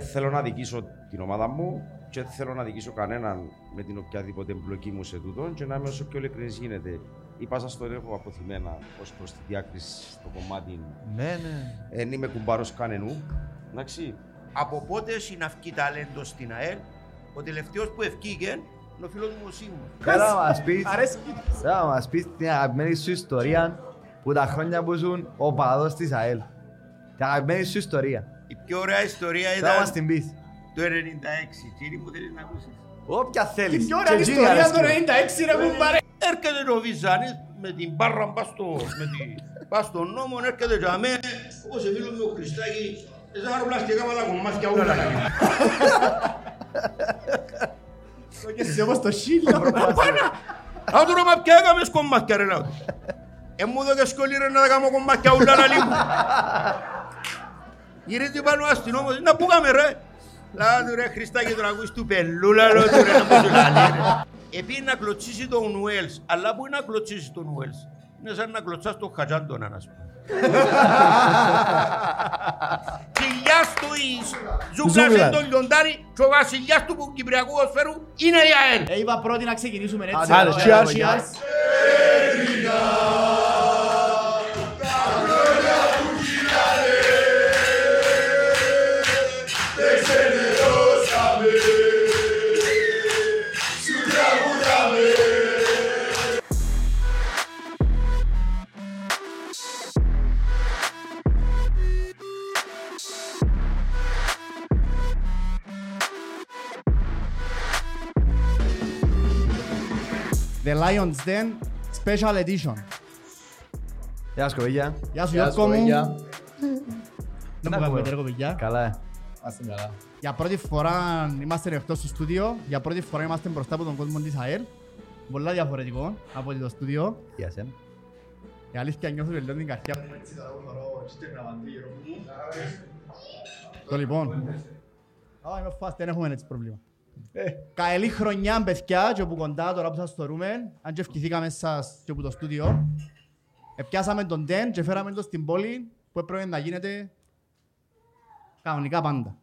θέλω να δικήσω την ομάδα μου και δεν θέλω να δικήσω κανέναν με την οποιαδήποτε εμπλοκή μου σε τούτον και να είμαι όσο πιο ειλικρινής γίνεται. Είπα σας το έχω αποθυμένα ως προς τη διάκριση στο κομμάτι. Ναι, ναι. Εν είμαι κουμπάρος κανενού. Εντάξει. Από πότε έχει να βγει ταλέντο στην ΑΕΛ, ο τελευταίος που ευκήγεν είναι ο Φιλόδημος Σεούμου. Θέλω να μας πεις την αγαπημένη σου ιστορία που τα χρόνια που ζουν ο παδός της ΑΕΛ. Την αγαπημένη σου ιστορία. Η πιο ωραία ιστορία ήταν το 1996. Κύριοι που θέλεις να ακούσεις. Όποια θέλεις. Η πιο ωραία ιστορία το 1996 είναι που πάρε. Έρχεται ο Βυζάνης με την μπάρρα πας στον νόμο, έρχεται για μένα. Όπως εμίλουμε ο Χριστάκη, ζαχαροπλαστικά μαλά κομμάτια όλα. Κόγεσαι όμως το χίλιο. Απάνα! Αυτό το ρώμα πια έκαμε κομμάτια ρε λάδι. Εμού δω και σχολή ρε να τα κάνω κομμάτια όλα να λίγο. Γυρίζει πάνω αστυνόμος, να πούγαμε ρε. Λάδου ρε Χριστάκη τον ακούεις του πελούλα ρε, να πω του λάδι. Επειδή να κλωτσίσει τον Νουέλς, αλλά που είναι να κλωτσίσει τον Νουέλς. Είναι σαν να κλωτσάς τον Χατζηαντώνα, να σου πω. Κιλιάς του ζούγκλασε τον λιοντάρι και ο βασιλιάς του Κυπριακού Κοσφαίρου είναι η ΑΕΛ. Είπα πρώτη να ξεκινήσουμε έτσι. The Lions Den Special Edition. Γεια σου κοπηγιά. Γεια σου Γιώργο μου. Δεν μου κάνετε ρε κοπηγιά. Καλά. Είμαστε καλά. Για πρώτη φορά είμαστε εκτός στο στούντιο. Για πρώτη φορά είμαστε μπροστά από τον κόσμο της ΑΕΛ. Πολλά διαφορετικό από το στούντιο. Γεια σε. Η αλήθεια νιώθω και λέω την καρδιά μου. Το λοιπόν. Είμαι φάστη, δεν έχουμε έτσι προβλήμα. Καλή χρονιά, παιδιά, και όπου κοντά τώρα που σας θεωρούμε, αν και ευχηθήκαμε σας και από το στούντιο, πιάσαμε τον Ντεν και φέραμε τον στην πόλη που έπρεπε να γίνεται κανονικά πάντα.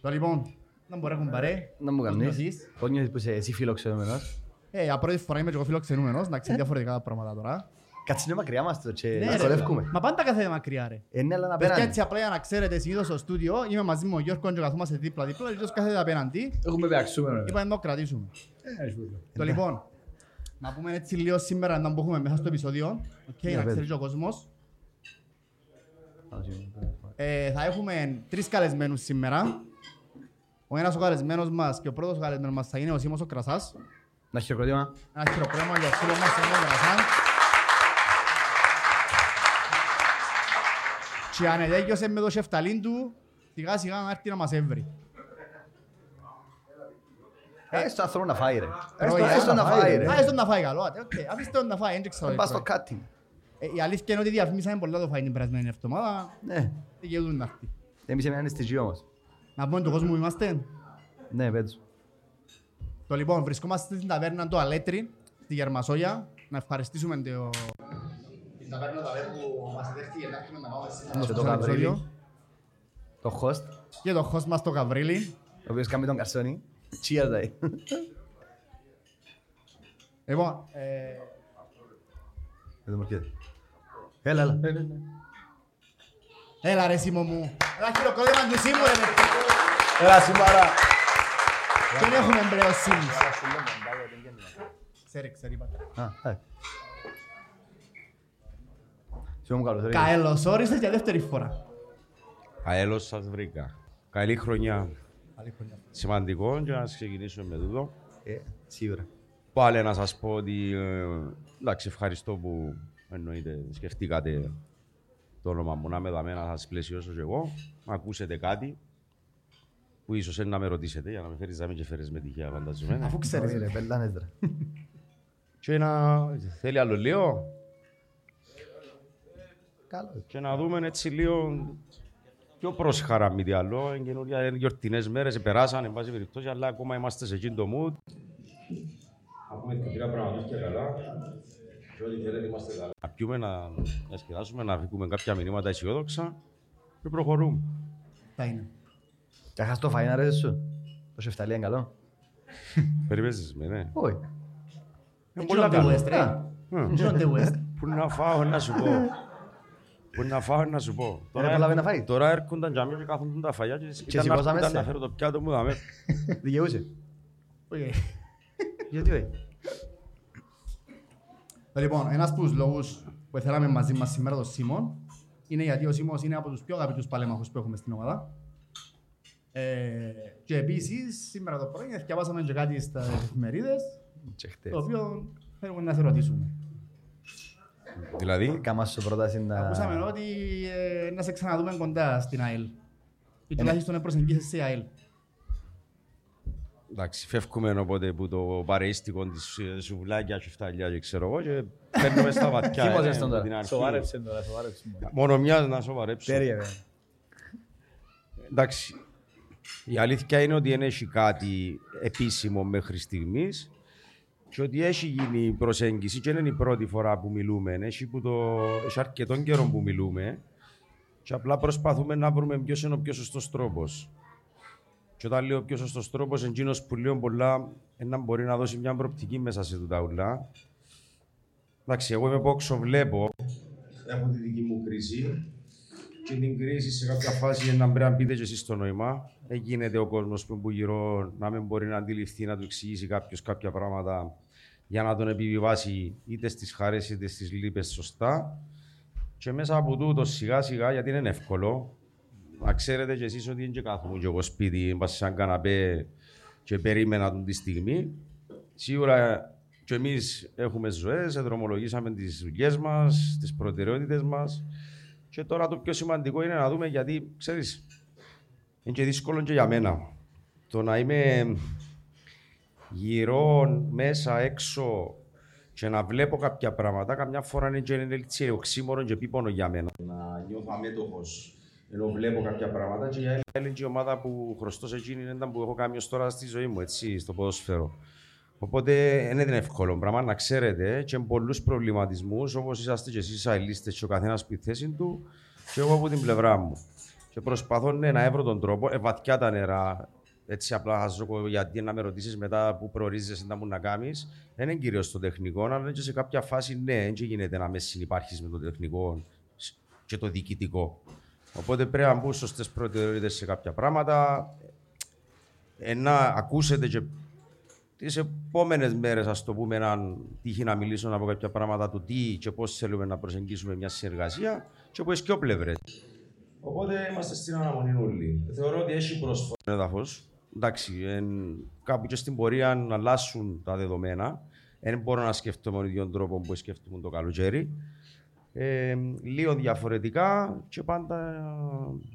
Τώρα λοιπόν, να μπορώ να έχουν παρέ. Να μου κάνεις, πώς νιώθεις που είσαι εσύ φιλοξενούμενος. Για πρώτη φορά είμαι και εγώ φιλοξενούμενος, να ξέρετε διαφορετικά πράγματα τώρα. Κάτσε μακριά μας το και να κολεύκουμε. Μα πάντα καθέτε μακριά ρε. Παιδιά έτσι απλά για να ξέρετε συνήθως στο στούντιο είμαι μαζί μου ο Γιώργος και καθόμαστε δίπλα-δίπλα και καθέτε απέναντι. Έχουμε πιαξούμε ρε. Είπαμε να το κρατήσουμε. Το λοιπόν, να πούμε έτσι λίγο σήμερα να μπούμε μέσα στο επεισόδιο. Να ξέρει ο κόσμος. Θα έχουμε τρεις καλεσμένους σήμερα. Ο ένας ο καλεσμένος μας και ο πρώτος καλεσμένος μας θα είναι ο Σίμος ο Κρασάς. Ένα χειροκρότημα. Ένα χειροκρότημα για τον Σίμο μας, Σίμο Κρασά. Και αν εδέγιωσε με το σεφταλίν του, σιγά σιγά να έρθει να μας έβρει. Έστω να θέλω να φάει ρε. Έστω να φάει ρε. Έστω να φάει καλό. Αφήστε να φάει, έντια ξέρω. Πας στο κάτι. Η αλήθεια είναι ότι διαφημίσαμε πολλά το φάει την περασμένη εβδομάδα. Ναι. Δεν γελούν να έρθει. Εμείς είμαι αναισθησία όμως. Να πούμε τον κόσμο που είμαστε. Ναι, πέτος. Το λοιπόν, βρισκόμαστε στην ταβέρνα του Αλέτρι, στη Γερμασόγια. Να ευχαριστήσουμε το... Θα παίρνω τα βέβαια που μας δέχτηκε για να έρθουμε να πάμε σήμερα στο Καβρίλι. Το host. Και το host μας το Καβρίλι. Ο οποίος κάνει τον καρσόνι. Cheers, day. Λοιπόν, εδώ μου έρχεται. Έλα, έλα. Έλα ρε Σίμω μου. Ένα χειροκρότημα του Σίμου ρε. Έλα Σιμάρα. Τον έχουμε μπρέω Σίμους. Ξέρει πάντα. Καλώς όρισες για δεύτερη φορά. Καλώς σας βρήκα. Καλή χρονιά. Σημαντικό και να ξεκινήσουμε με τούτο. Σίγουρα. Πάλι να σας πω ότι εντάξει, ευχαριστώ που εννοείται σκεφτήκατε το όνομα μου να με δαμε να σας πλαισιώσω και εγώ. Να ακούσετε κάτι που ίσως να με ρωτήσετε για να με φέρεις να μην και φέρεις με τυχαία φανταζημένα. Αφού ξέρεις ρε, πελάνες ρε. Και ένα... θέλει άλλο λίγο. Και να δούμε έτσι λίγο πιο πρόσχαρα μη διαλόγω. Είναι καινούργια γιορτινές μέρες, περάσαν, εν πάση περιπτώσει, αλλά ακόμα είμαστε σε εκείνο το mood. Να πούμε την τρία πραγματικά καλά και ό,τι θέλετε είμαστε καλά. Να πιούμε, να διασκεδάσουμε, να βγούμε κάποια μηνύματα αισιόδοξα και προχωρούμε. Καχάς το φαΐν αρέσει σου. Το σεφταλί είναι καλό. Περιπέζεις με, ναι. Όχι. Είναι πολλά καλό. Πού να φάω να σου πω. Τώρα έρχονταν και αμύλοι κάθονταν τα φαγιά και ήταν να φέρω το πιάτο μου. Δικαιούσε. Γιατί όχι. Λοιπόν, ένας από τους λόγους που θέλαμε μαζί μας σήμερα τον Σίμων είναι γιατί ο Σίμος είναι από τους πιο αγαπητούς παλέμαχους που έχουμε στην ομάδα. Και επίσης, σήμερα το πρωί διαβάσαμε και κάτι στις εφημερίδες, το οποίο θέλουμε να σε ρωτήσουμε. Δηλαδή, ακούσαμε ότι να σε ξαναδούμε κοντά στην ΑΕΛ ή τουλάχιστον να προσεγγίσεις σε ΑΕΛ. Εντάξει, φεύγουμε οπότε που το παρείστικο της σουβλάκια και φταλιά και ξέρω εγώ και παίρνουμε στα βαθιά. Τι είπες τον τώρα, σοβάρεψε τώρα, σοβάρεψε. Μόνο μιας να σοβαρέψω. Εντάξει, η αλήθεια είναι ότι δεν έχει κάτι επίσημο μέχρι στιγμής και ότι έχει γίνει προσέγγιση και δεν είναι η πρώτη φορά που μιλούμε. Έχει αρκετών καιρών που μιλούμε και απλά προσπαθούμε να βρούμε ποιος είναι ο πιο σωστός τρόπος. Και όταν λέω πιο σωστός τρόπος, εκείνος που λέω πολλά, έναν μπορεί να δώσει μια προοπτική μέσα σε τούτα ουλά. Εντάξει, εγώ είμαι πόξο, βλέπω. Έχω τη δική μου κρίση. Και την κρίση σε κάποια φάση να πρέπει να μπείτε και εσείς στο νόημα. Δεν γίνεται ο κόσμος που γύρω να μην μπορεί να αντιληφθεί, να του εξηγήσει κάποιος κάποια πράγματα για να τον επιβιβάσει είτε στις χαρές είτε στις λύπες σωστά. Και μέσα από τούτο σιγά σιγά, γιατί είναι εύκολο. Να ξέρετε κι εσείς ότι είναι και κάθομαι και εγώ σπίτι, πας σαν καναπέ και περίμενα τον τη στιγμή. Σίγουρα κι εμείς έχουμε ζωές, δρομολογήσαμε τις δουλειές μας, τις προτεραιότητες μας. Και τώρα το πιο σημαντικό είναι να δούμε γιατί, ξέρεις, είναι και δύσκολο και για μένα. Το να είμαι γύρω, μέσα, έξω και να βλέπω κάποια πράγματα, καμιά φορά είναι και οξύμορο και επίπονο για μένα. Να νιώθω αμέτωχος. Ενώ βλέπω κάποια πράγματα και για άλλη η ομάδα που χρωστώ σε εκείνη ήταν που έχω κάνει ως τώρα στη ζωή μου, έτσι, στο ποδόσφαιρο. Οπότε δεν είναι εύκολο πράγμα να ξέρετε και πολλούς προβληματισμούς, όπως είσαστε και εσείς αελίστες και ο καθένας στη θέση του και εγώ από την πλευρά μου. Και προσπαθώ να έβρω τον τρόπο, βαθιά τα νερά, έτσι απλά χαζόκο γιατί να με ρωτήσεις μετά που προορίζεσαι να μου να κάνεις. Δεν είναι κυρίως το τεχνικό, αλλά και σε κάποια φάση ναι, δεν γίνεται να με συνυπάρχεις με το τεχνικό και το διοικητικό. Οπότε πρέπει να μπουν σωστές προτεραιότητες σε κάποια πράγματα. Να ακούσετε και τις επόμενες μέρες, ας το πούμε, έναν τύχη να μιλήσω από κάποια πράγματα του τι και πώς θέλουμε να προσεγγίσουμε μια συνεργασία και από τις πλευρές. Οπότε είμαστε στην αναμονή όλοι. Θεωρώ ότι έχει πρόσφορο έδαφος. Εντάξει, κάπου και στην πορεία να αλλάσουν τα δεδομένα. Δεν μπορώ να σκεφτούμε τον ίδιο τρόπο που σκεφτούμε το καλοκαίρι. Λίγο διαφορετικά και πάντα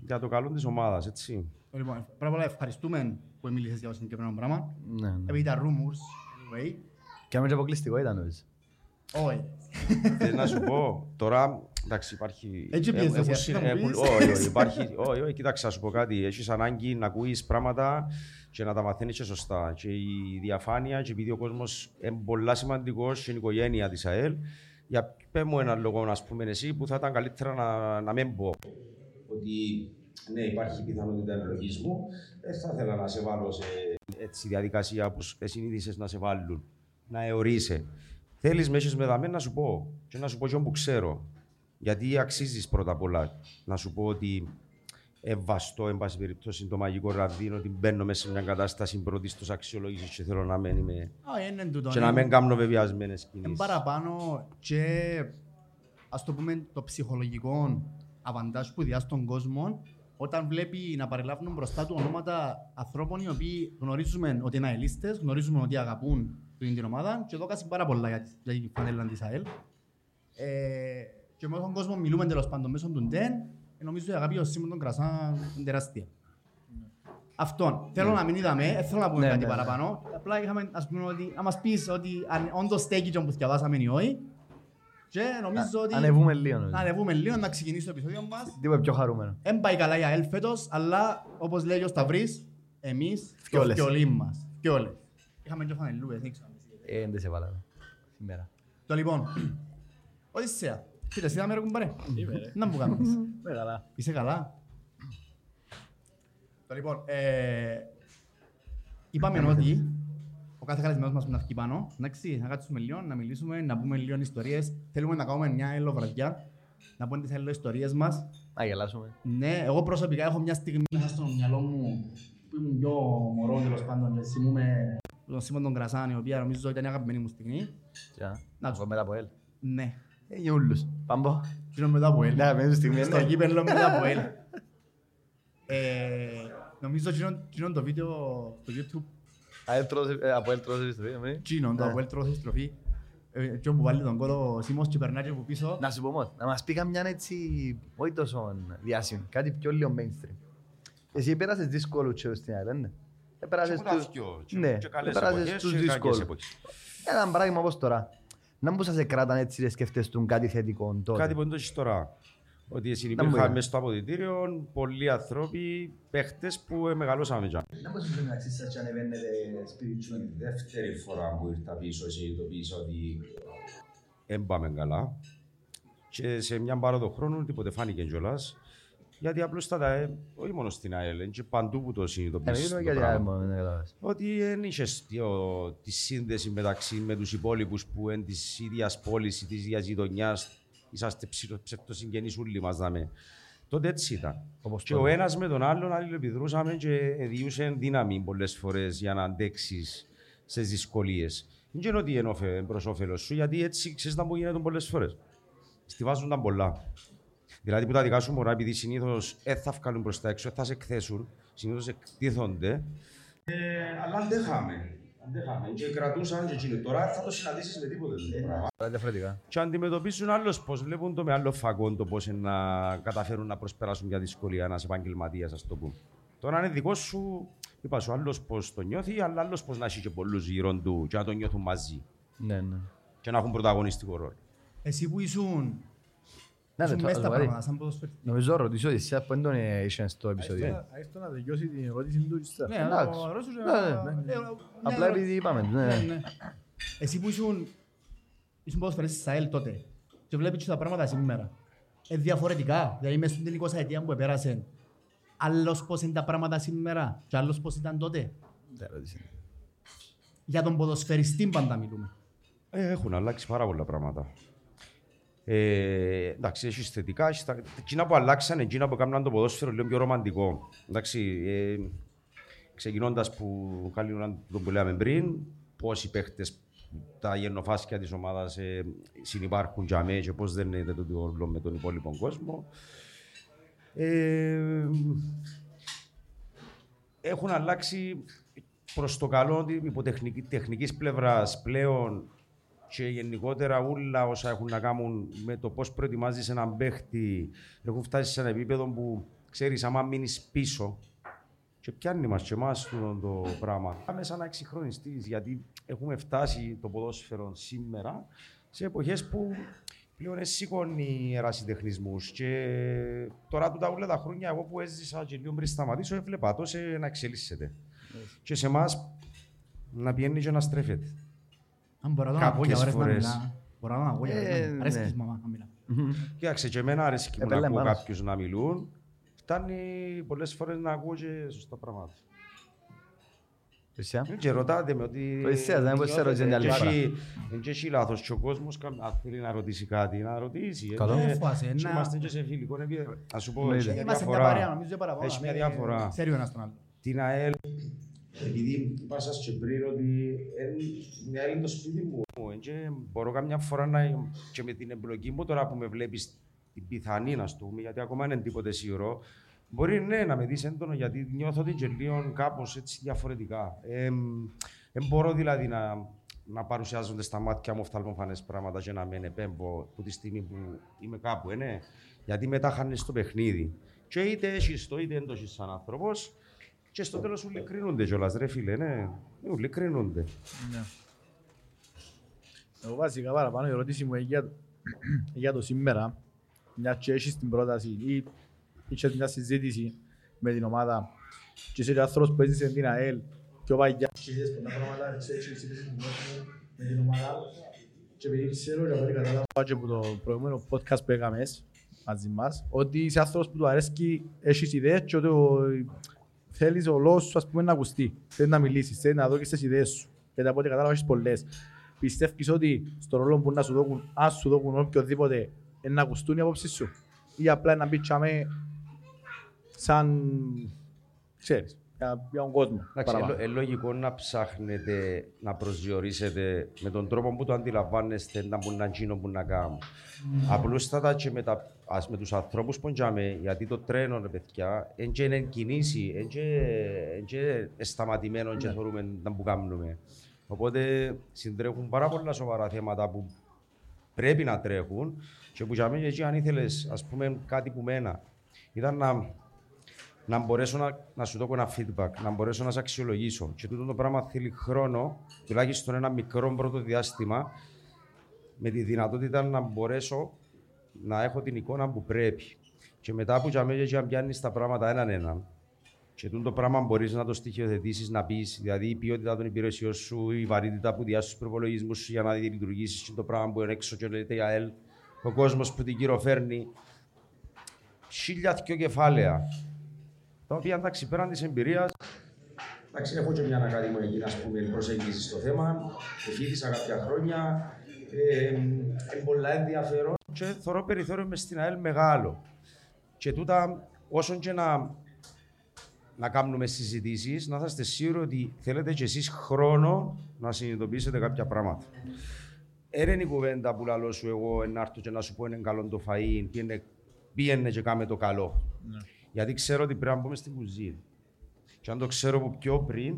για το καλό της ομάδας, έτσι. Λοιπόν, πράγμα ευχαριστούμε που μίλησες για το συγκεκριμένο πράγμα. Επειδή ήταν rumors, anyway. Και αν αποκλειστικό ήταν όλες. Όχι. Θέλω να σου πω, τώρα, εντάξει, υπάρχει... Έτσι πιέζεσαι, εσύ θα μου πεις. Όχι, κοίταξε, να σου πω κάτι. Έχεις ανάγκη να ακούεις πράγματα και να τα μαθαίνεις και σωστά. Και η διαφάνεια και επειδή ο κόσμος είναι πολύ σημαντικός στην οικογένεια της ΑΕΛ. Για πες μου έναν λόγο, ας πούμε, εσύ, που θα ήταν καλύτερα να μην πω. Ότι ναι, υπάρχει πιθανότητα λογισμού. Δεν θα ήθελα να σε βάλω σε έτσι διαδικασία που συνήθισες να σε βάλουν. Να αιωρείσαι. Θέλεις μέσες με δαμένα να σου πω. Και να σου πω ποιον που ξέρω. Γιατί αξίζεις πρώτα απ' όλα. Να σου πω ότι ευαστώ, εν πάση περιπτώσει, το μαγικό ραβδίνο ότι μπαίνω μέσα σε μια κατάσταση πρωτίστως αξιολόγησης και θέλω να μην είμαι. Και να μην κάνω βεβαιασμένες κινήσεις. Παραπάνω και ας το πούμε το ψυχολογικό αβαντάζ που διά στον κόσμο όταν βλέπει να παρελάβουν μπροστά του ονόματα ανθρώπων οι οποίοι γνωρίζουμε ότι είναι αελίστες, γνωρίζουμε ότι αγαπούν την ομάδα και δόκασαν πάρα πολλά για την φανέλα της ΑΕΛ. Και με τον κόσμο μιλούμε τέλος πάντων μέσω του Ντεν. Νομίζω ότι η αγάπη ο Σίμων τον Κρασάν είναι τεράστια. Αυτόν. Θέλω να μην είδαμε, θέλω να πούμε κάτι παραπάνω. Απλά είχαμε, ας πούμε, ότι να μας πεις ότι όντως στέκει που διαβάσαμε ή όχι. Και νομίζω ότι... Ανεβούμε λίγο. Ανεβούμε λίγο, να ξεκινήσει το επεισόδιο μας. Τίποτε πιο χαρούμενο. Εν πάει καλά η ΑΕΛ φέτος, αλλά όπως λέει ο Σταυρής, εμείς το φτιολί μας. Φτιόλες. Είχαμε και φανελούες, νίξω. Δεν σε βάλαμε. Σήμερα. Το λοιπόν, Οδυσσέα. Φίλε, εσύ θα με ρεκουμπάρε. Να μου κάνεις. Είσαι καλά. Λοιπόν, είπαμε ότι ο κάθε καλεσμένος μας πναυκεί πάνω. Εντάξει, να κάτσουμε λίγο, να μιλήσουμε, να πούμε λίγο ιστορίες. Θέλουμε να κάνουμε μια ελοβραδιά, να πούμε τις ιστορίες μας. Να γελάσουμε. Ναι, εγώ προσωπικά έχω μια στιγμή στο μυαλό μου που ήμουν πιο μωρό, τέλος πάντων, και θυμούμαι τον Σίμων τον Κρασάνη, η οποία νομίζω ήταν η αγαπημένη μου στιγμή. Εγώ μετά από ΑΕΛ. Ναι. Για όλους. Πάμπο. Κύριο μετά από ΑΕΛ. Στο κύπελλο μετά από ΑΕΛ. Νομίζω κίνον το βίντεο στο YouTube. Από ΑΕΛ τρώσες στο βίντεο. Κίνον το από ΑΕΛ τρώσες στροφή. Κιόν που βάλει τον κόλο ο Σίμος και περνάει από πίσω. Να σου πω όμως, να μας πει καμιάν έτσι, όχι τόσο διάσημη, κάτι πιο λίγο mainstream. Εσύ πέρασες δύσκολο τσέο στην ΑΕΛ, ναι. Πέρασες τους δύσκολους. Ένα πράγμα όπως τώρα. Να μπορούσα να σε κράταν έτσι να σκεφτεστούν κάτι θετικό τότε. Κάτι που είναι το τώρα. Ότι συνεπήρχα μέσα στο αποδητήριο πολλοί άνθρωποι, παίχτες που μεγαλώσαμε. Να μπορούσα να εξήσεις έτσι αν εβαίνετε σπίτι σου την δεύτερη φορά που ήρθα πίσω, εσύ το πίσω ότι... Έμπαμε καλά. Και σε μια παράδο χρόνου τίποτε φάνηκε κιόλας. Γιατί απλώς τα όχι μόνο στην ΑΕΛ, και παντού που το συνειδητοποιήσεις το πράγμα. Ότι δεν είχες τη σύνδεση μεταξύ με τους υπόλοιπους που είναι της ίδιας πόλης ή της ίδιας γειτονιάς, είσαστε ψευτοσυγγενείς όλοι μας, να με. Τότε έτσι ήταν. Και ο ένας με τον άλλον αλληλεπιδρούσαμε και διούσε δύναμη πολλές φορές για να αντέξεις στις δυσκολίες. Δεν είναι ότι είναι προς όφελος σου, γιατί έτσι ξέρεις να μου γίνεται πολλές φορές. Στιβάζονταν πολλά. Δηλαδή που τα δικά σου μωρά, επειδή συνήθως θα βγάλουν προς τα έξω, θα σε εκθέσουν, συνήθως εκτίθονται. Αλλά αντέχαμε και κρατούσαν και εκείνοι. Τώρα θα το συναντήσεις με τίποτε. Και αντιμετωπίζουν άλλος πώς, βλέπουν το με άλλο φακόν το πώς να καταφέρουν να προσπεράσουν μια δυσκολία, ένας επαγγελματίας, ας το πούμε. Τώρα είναι δικό σου, είπα σου, άλλος πώς το νιώθει, αλλά άλλος πώς να έχει και πολλούς γύρω του και να το νιώθουν μαζί. Ναι, ναι. Και να έχουν πρωταγωνιστικό ρόλο. Εσύ που ήσουν. Νομίζω ρωτήσω ότι εσύ από έντονε είσαι στο επεισόδιο. Έχεις το να δικαιώσει την ερώτηση του Ιστά. Ναι, απλά επειδή είπαμε. Εσύ που ήσουν ποδοσφαιριστής της ΑΕΛ τότε και βλέπεις τα πράγματα σήμερα. Διαφορετικά, δηλαδή μέσα στην 20 ετία που πέρασε. Άλλος πώς είναι τα πράγματα σήμερα και άλλος πώς ήταν τότε. Για τον ποδοσφαιριστή πάντα μιλούμε. Έχουν αλλάξει πάρα πολλά πράγματα. Εντάξει, έχεις θετικά, εκείνα που αλλάξαν, εκείνα που έκαναν το ποδόσφαιρο λίγο πιο ρομαντικό. Εντάξει, ξεκινώντας που καλύτωνα τον που λέμε πριν, πόσοι παίχτες τα γεννοφάσκια της ομάδας συνυπάρχουν για μέ και πώς δεν είναι το διόλο με τον υπόλοιπο κόσμο. Έχουν αλλάξει προς το καλό ότι υπό τεχνικής πλευράς πλέον και γενικότερα όλα όσα έχουν να κάνουν με το πώς προετοιμάζεις έναν παίχτη έχουν φτάσει σε ένα επίπεδο που ξέρεις άμα μείνεις πίσω και πιάνει μας και εμάς το πράγμα. Άμεσα να εξυγχρονιστείς γιατί έχουμε φτάσει το ποδόσφαιρο σήμερα σε εποχές που πλέον σηκώνει ερασιτεχνισμούς και τώρα όλα τα χρόνια εγώ που έζησα και λίγο πριν σταματήσω έβλεπα τόσο να εξελίσσεται και σε εμάς να πιένει και να στρέφεται. Αν μπορώ να πω αρέσει και η μαμά να μιλά. Κοίταξε και εμένα αρέσει και να ακούω κάποιους να μιλούν. Φτάνει πολλές φορές να ακούω και σωστά πράγματα. Και ρωτάτε με ότι... Εν και έχει λάθος και ο κόσμος θέλει να ρωτήσει κάτι, να ρωτήσει. Και είμαστε και σε φιλικό. Να σου πω, έχει μια διαφορά. Σέριο ένας τον άλλο. Την ΑΕΛ. Επειδή είπα σας και πριν ότι μια άλλη είναι το σπίτι μου και μπορώ καμιά φορά να, και με την εμπλοκή μου τώρα που με βλέπεις την πιθανή να στο πούμε, γιατί ακόμα είναι τίποτε σίγουρο, μπορεί ναι, να με δεις έντονο γιατί νιώθω την γελίων κάπως έτσι διαφορετικά. Μπορώ δηλαδή να παρουσιάζονται στα μάτια μου οφθαλμοφανές πράγματα και να μην επέμβω από τη στιγμή που είμαι κάπου, ναι, γιατί μετά χάνεις το παιχνίδι και είτε έχεις το είτε έντοχεις σαν άνθρωπος. Και στο τέλος ούλοι κρίνονται κιόλας, ρε φίλε, ναι. Ούλοι κρίνονται. Εγώ βασικά παραπάνω η ερώτηση μου για το σήμερα, μια και έχεις την πρόταση ή είχες μια συζήτηση με την ομάδα και είσαι άνθρωπος που έζησε την ΑΕΛ και ο Παγιά. Ξέρεις πολλά πράγματα, ξέρεις και συζήτηση με την ομάδα και επειδή ξέρω και πολύ κατάλαβα από το προηγούμενο podcast που έκαμε μαζί μας ότι είσαι άνθρωπος που του αρέσκει, έχεις ιδέες και ότι θέλεις ο λόγος σου, ας πούμε, να ακουστεί. Θέλει να μιλήσεις, θέλει να δώσεις τις ιδέες σου. Γιατί από ό,τι κατάλαβα έχεις πολλές. Πιστεύεις ότι στον ρόλο που να σου δώσουν, αν σου δώσουν οποιοδήποτε, να ακουστούν οι απόψεις σου. Ή απλά να μπήτσαμε σαν, ξέρεις, για τον κόσμο. Λογικό να ψάχνετε, να προσδιορίσετε με τον τρόπο που το αντιλαμβάνεστε, να μπουν να γίνουν, που να κάνουν. Απλούστατα και με τους ανθρώπους που ντιάμε, γιατί το τρένο, ρε παιδιά, είναι κινήσει, είναι σταματημένο και θεωρούμε να που κάνουμε. Οπότε συντρέχουν πάρα πολλά σοβαρά θέματα που πρέπει να τρέχουν και που ντιάμε και αν ήθελες, ας πούμε, κάτι που μένα, ήταν να μπορέσω να σου δώσω ένα feedback, να μπορέσω να σε αξιολογήσω. Και τούτο το πράγμα θέλει χρόνο, τουλάχιστον ένα μικρό πρώτο διάστημα, με τη δυνατότητα να μπορέσω να έχω την εικόνα που πρέπει. Και μετά που πιάνεις τα πράγματα έναν-έναν, και τούτο το πράγμα μπορείς να το στοιχειοθετήσεις, να πεις, δηλαδή η ποιότητα των υπηρεσιών σου, η βαρύτητα που διάσεις στους προπολογισμούς σου για να λειτουργήσεις, και το πράγμα που είναι έξω και λέγεται η ΑΕΛ, ο κόσμος που την κυροφέρνει. 1,000 κεφάλαια. Τα οποία, εντάξει, πέραν της εμπειρίας, έχω και μια ακαδημαϊκή, ας πούμε, προσέγγιση στο θέμα. Εφήθησα κάποια χρόνια, πολλά ενδιαφέρον και θωρώ περιθώριο μες στην ΑΕΛ μεγάλο. Και τούτα, όσον και να κάνουμε συζητήσεις, να είστε σίγουροι ότι θέλετε κι εσείς χρόνο να συνειδητοποιήσετε κάποια πράγματα. Έρενη κουβέντα που λαλώ σου εγώ, να έρθω και να σου πω είναι καλό το φαΐν, πήγαινε και κάμε το καλό. Γιατί ξέρω ότι πρέπει να μπούμε στην κουζίνα. Και αν το ξέρω από πιο πριν,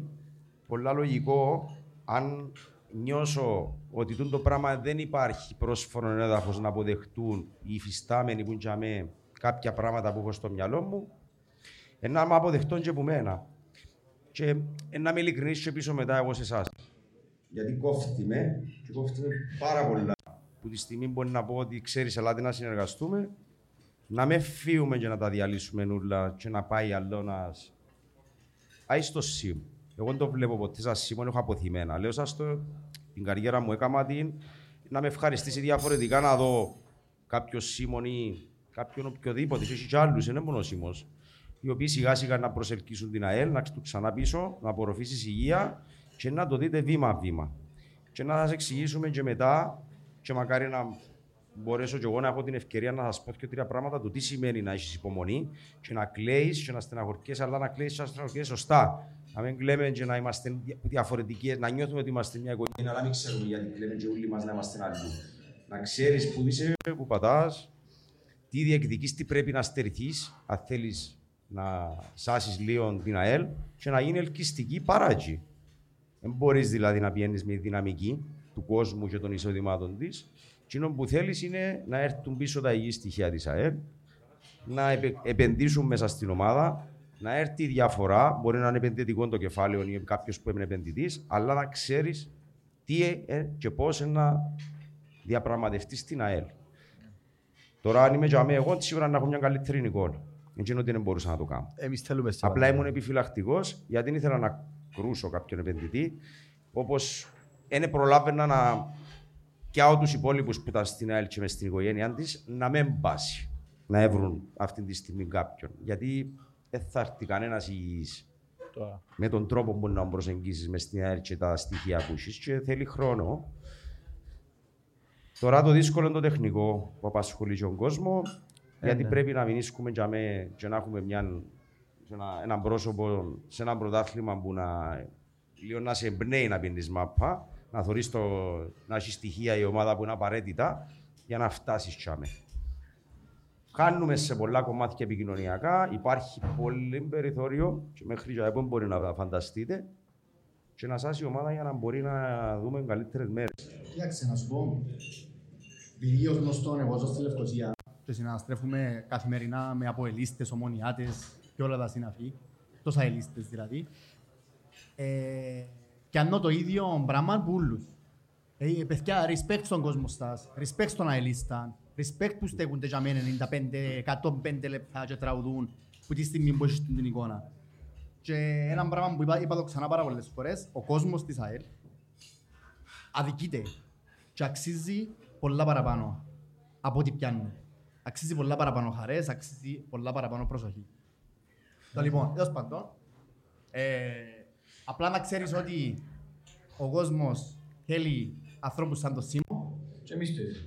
πολλά λογικό, αν νιώσω ότι το πράγμα δεν υπάρχει πρόσφορο έδαφος να αποδεχτούν οι υφιστάμενοι που είναι για μένα κάποια πράγματα που έχω στο μυαλό μου, να με αποδεχτούν και από μένα. Και να με ειλικρινήσω πίσω μετά εγώ σε εσάς. Γιατί κόφτει με, και κόφτει με πάρα πολλά. Που τη στιγμή μπορεί να πω ότι ξέρεις, ελάτε να συνεργαστούμε. Να με φύγουμε και να τα διαλύσουμε νουλα και να πάει αλλώνας. Άις το Σίμ. Εγώ δεν το βλέπω ποτέ σαν Σίμων, έχω αποθυμένα. Λέω σας το, την καριέρα μου έκαμα την, να με ευχαριστήσει διαφορετικά να δω κάποιο Σίμων ή κάποιον οποιοδήποτε. Έχει και άλλους, είναι μόνο Σίμος. Οι οποίοι σιγά σιγά να προσελκύσουν την ΑΕΛ, να του ξανά πίσω, να απορροφήσεις υγεία και να το δείτε βήμα-βήμα. Και να σας εξηγήσουμε και μετά και μακάρι να μπορέσω κι εγώ να έχω την ευκαιρία να σας πω και τρία πράγματα του τι σημαίνει να έχεις υπομονή και να κλαίεις και να στεναχωριέσαι, αλλά να κλαίεις και να στεναχωριέσαι σωστά. Να μην κλαίμε και να είμαστε διαφορετικοί, να νιώθουμε ότι είμαστε μια οικογένεια, αλλά μην ξέρουμε γιατί κλαίμε και όλοι μας να είμαστε αλλού. Να ξέρεις που είσαι, που πατάς, τι διεκδικείς, τι πρέπει να στερηθείς, αν θέλεις να σάσεις λίγο την ΑΕΛ και να γίνει ελκυστική παράγη. Δεν μπορείς δηλαδή να πιένεις με δυναμική του κόσμου και των εισοδημάτων της. Εκείνο που θέλεις είναι να έρθουν πίσω τα υγιή στοιχεία της ΑΕΛ, να επενδύσουν μέσα στην ομάδα, να έρθει η διαφορά. Μπορεί να είναι επενδυτικό το κεφάλαιο ή κάποιος που είναι επενδυτής, αλλά να ξέρεις τι και πώς να διαπραγματευτείς την ΑΕΛ. Τώρα, αν είμαι και εγώ, σίγουρα να έχω μια καλύτερη εικόνα. Εκείνο ότι δεν μπορούσα να το κάνω. Απλά ήμουν επιφυλακτικός, γιατί δεν ήθελα να κρούσω κάποιον επενδυτή, όπως δεν προλάβαινα να. Και από τους υπόλοιπους που ήταν στην ΑΕΛ και μες στην οικογένειά της, να μην πάσει να έβρουν αυτή τη στιγμή κάποιον. Γιατί δεν θα έρθει κανένας υγιής με τον τρόπο που να προσεγγίσεις μες στην ΑΕΛ και τα στοιχεία που έχεις και θέλει χρόνο. Τώρα το δύσκολο είναι το τεχνικό που απασχολεί τον κόσμο, γιατί πρέπει να μηνίσκουμε και να έχουμε έναν πρόσωπο σε ένα πρωτάθλημα που να σε εμπνέει να πίνεις μάπα. Να θωρείς να έχει στοιχεία η ομάδα που είναι απαραίτητα για να φτάσεις τσάμε. Κάνουμε σε πολλά κομμάτια επικοινωνιακά. Υπάρχει πολύ περιθώριο και μέχρι και από μπορεί να φανταστείτε και να σάσει η ομάδα για να μπορεί να δούμε καλύτερες μέρες. Κοίταξε να σου πω, επειδή ως γνωστόν εγώ ζω στη Λευκοσία και συναστρέφουμε καθημερινά με αποελίστες, ομονιάτες και όλα τα συναφή, τόσα ελίστες δηλαδή, και αν το ίδιο πράγμα που όλους. Παιδιά, respect στον κόσμο σας, respect στον αελίστα, respect που στέκονται για μένα 95-105 λεπτά και τραγουδούν που τη στιγμή που έχεις την εικόνα. Και ένα πράγμα που είπα το ξανά πάρα πολλές φορές, ο κόσμος της ΑΕΛ αδικείται και αξίζει πολλά παραπάνω από ό,τι πιάνουν. Αξίζει πολλά παραπάνω χαρές, αξίζει πολλά παραπάνω προσοχή. Λοιπόν, έως παντών, Απλά να ξέρεις ότι ο κόσμος θέλει ανθρώπους σαν το Σίμο. Και εμείς τους.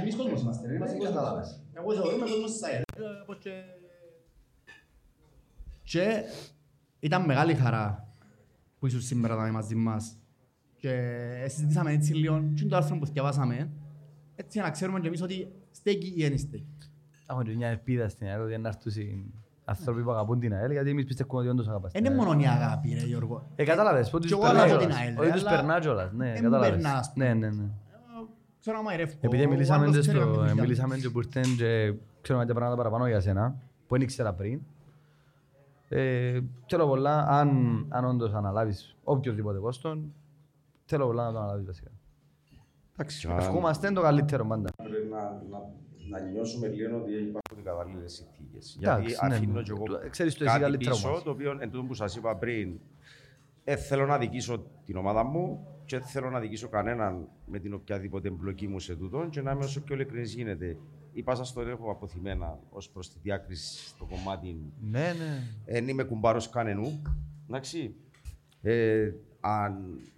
Εμείς κόσμος είμαστε, δεν είμαστε κόσμος κατάλαβες. Εγώ είμαι κόσμος της ΑΕΛ. Και ήταν μεγάλη χαρά που ήσουν σήμερα να μαζί μας. Και συζητήσαμε έτσι λίγο και το άρθρο που διαβάσαμε. Έτσι να ξέρουμε και εμείς ότι στέκει ή δεν στέκει. Έχουμε μια ελπίδα στην ΑΕΛ ότι να έρθουν άνθρωποι που αγαπούν την ΑΕΛ, γιατί εμείς πιστεύουμε ότι όντως αγαπάς την ΑΕΛ. Είναι μόνο η αγάπη ρε Γιώργο. Κατάλαβες, ότι τους περνά κιόλας. Δεν περνάς. Επειδή μιλήσαμε και που ήρθαν και ξέρουμε τα πράγματα παραπάνω για σένα, που δεν ήξερα πριν. Θέλω πολλά, αν όντως αναλάβεις οποιοδήποτε πόστον, θέλω πολλά να το αναλάβεις βασικά. Εντάξει, ευχόμαστε το καλύτερο πάντα. Πρέπει να νιώσουμε λίγο ότι υπάρχουν καβαλίδες συνθήκες. Γιατί αφήνω κι εγώ κάτι πίσω, το οποίο εν τούτο που σας είπα πριν, θέλω να δικήσω την ομάδα μου και θέλω να δικήσω κανέναν με την οποιαδήποτε εμπλοκή μου σε τούτον και να είμαι όσο πιο ειλικρινής γίνεται. Είπα σας το έχω αποθυμένα ως προς τη διάκριση στο κομμάτι. Ναι, ναι. Εν είμαι κουμπάρος κανενού. Εντάξει.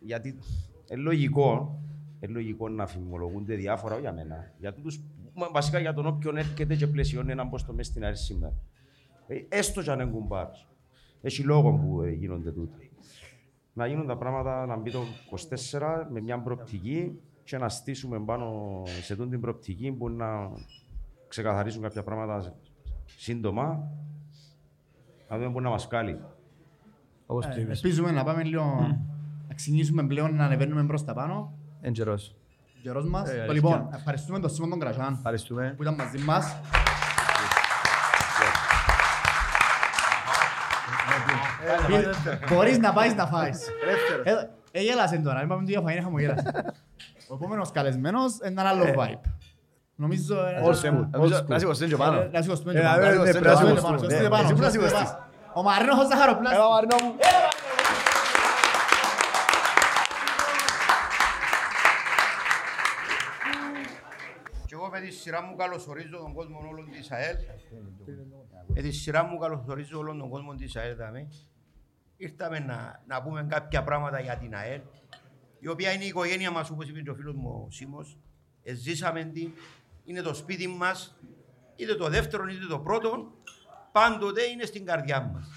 Γιατί λογικό να φημολογούνται διάφορα για μένα. Για τούτους, βασικά για τον όποιον έρχεται και πλαισιώνει έναν πόστο μέσα στην Άρη σήμερα. Έστω κι αν είναι κουμπάρος. Έχει λόγο που γίνονται τούτα. Να γίνουν τα πράγματα να μπει το 24 με μια προοπτική και να στήσουμε πάνω σε αυτή την προοπτική που να ξεκαθαρίσουν κάποια πράγματα σύντομα, να δούμε που να μας κάλει. Ελπίζουμε να πάμε λίγο, να ξεκινήσουμε πλέον να ανεβαίνουμε μπρος τα πάνω. Εν καιρός. Εν καιρός μας. Λοιπόν, ευχαριστούμε τον Σίμον τον Κρασάν που ήταν μαζί μας. Μπορείς να πάεις να φάεις. Γέλασε τώρα, είπαμε ότι για φαΐ είναι χαμογέλασε. Ο επόμενος καλεσμένος είναι ένα άλλο vibe. Νομίζω... Να σηκωστούν και πάνω. Να σηκωστούν και πάνω. Εσύ που να σηκωστείς. Ο Μαρίνο ο Ζαχαροπλάστης. Έλα Μαρίνο μου. Και εγώ με τη σειρά μου καλωσορίζω τον κόσμο όλων της ΑΕΛ. Με τη σειρά μου καλωσορίζω όλων τον κόσμο της ΑΕΛ. Ήρθαμε να πούμε κάποια πράγματα για την ΑΕΛ, η οποία είναι η οικογένεια μας, όπως είπε και ο φίλος μου ο Σίμος. Ζήσαμε την, είναι το σπίτι μας, είτε το δεύτερο είτε το πρώτο, πάντοτε είναι στην καρδιά μας.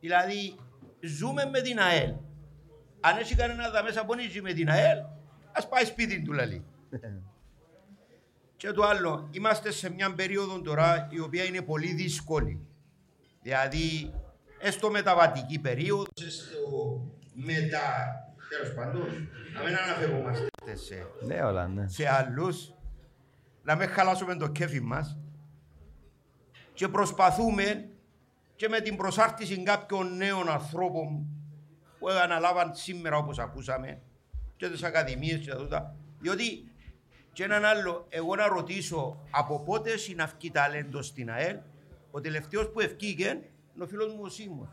Δηλαδή, ζούμε με την ΑΕΛ. Αν έχει κανένα τα μέσα πονίζει με την ΑΕΛ, ας πάει σπίτι του λαλή. Και το άλλο, είμαστε σε μια περίοδο τώρα η οποία είναι πολύ δύσκολη. Δηλαδή, έστω μεταβατική περίοδο, τέλος πάντων, να μην αναφερόμαστε σε άλλους, να μην χαλάσουμε το κέφι μας και προσπαθούμε και με την προσάρτηση κάποιων νέων ανθρώπων που αναλάβαν σήμερα όπως ακούσαμε και τις ακαδημίες και τα τούτα, διότι και έναν άλλο, εγώ να ρωτήσω από πότε συναυκεί ταλέντο στην ΑΕΛ, ο τελευταίος που ευκήγεν είναι ο φίλος μου ο Σίμος.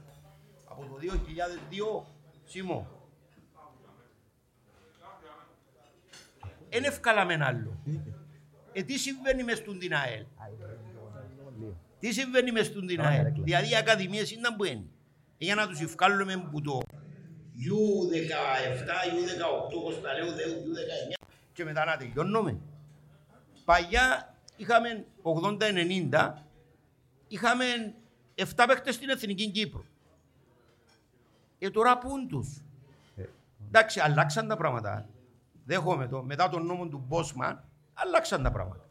Από το 2002, Σίμο. Εν ευκάλαμε ένα άλλο. Τι συμβαίνει μες στον την ΑΕΛ. Τι συμβαίνει μες στον την ΑΕΛ. Δηλαδή οι ακαδημίες ήταν που είναι. Για να τους ευκάλουμε που το U17, U18, όπως τα λέω, U19. Και μετά να τελειώνουμε. Παλιά είχαμε 80-90, είχαμε 7 παίκτες στην Εθνική Κύπρο. Τώρα πούν τους. Εντάξει, αλλάξαν τα πράγματα. Δέχομαι το. Μετά τον νόμο του Μπόσμαν, αλλάξαν τα πράγματα.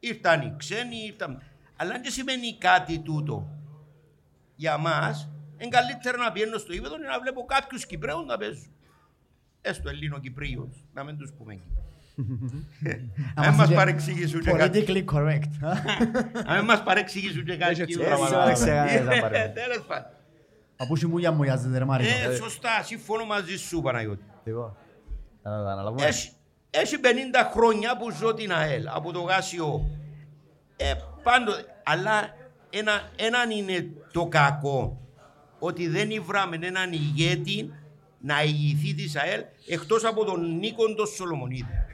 Ήρθαν οι ξένοι, Αλλά αν και σημαίνει κάτι τούτο. Για μας, είναι καλύτερα να πηγαίνω στο ύπεδο ή να βλέπω κάποιους Κυπραίους να παίζουν. Έστω Ελληνοκυπρίους, να μην τους πούμε εκεί. Αν μας παρεξηγήσουν και κάτι. Politically correct. Αν μας παρεξηγήσουν και κάτι. Τέλος πάντων. Απούσι μου για μοιάζεται δερμάρινο. Σωστά, συμφωνώ μαζί σου Παναγιώτη. Έχει 50 χρόνια που ζω την ΑΕΛ, από το Γάσιο. Πάντοτε, αλλά έναν είναι το κακό, ότι δεν ήβραμε έναν ηγέτη να ηγηθεί της ΑΕΛ, εκτός από τον Νίκον τον Σολομονίδη.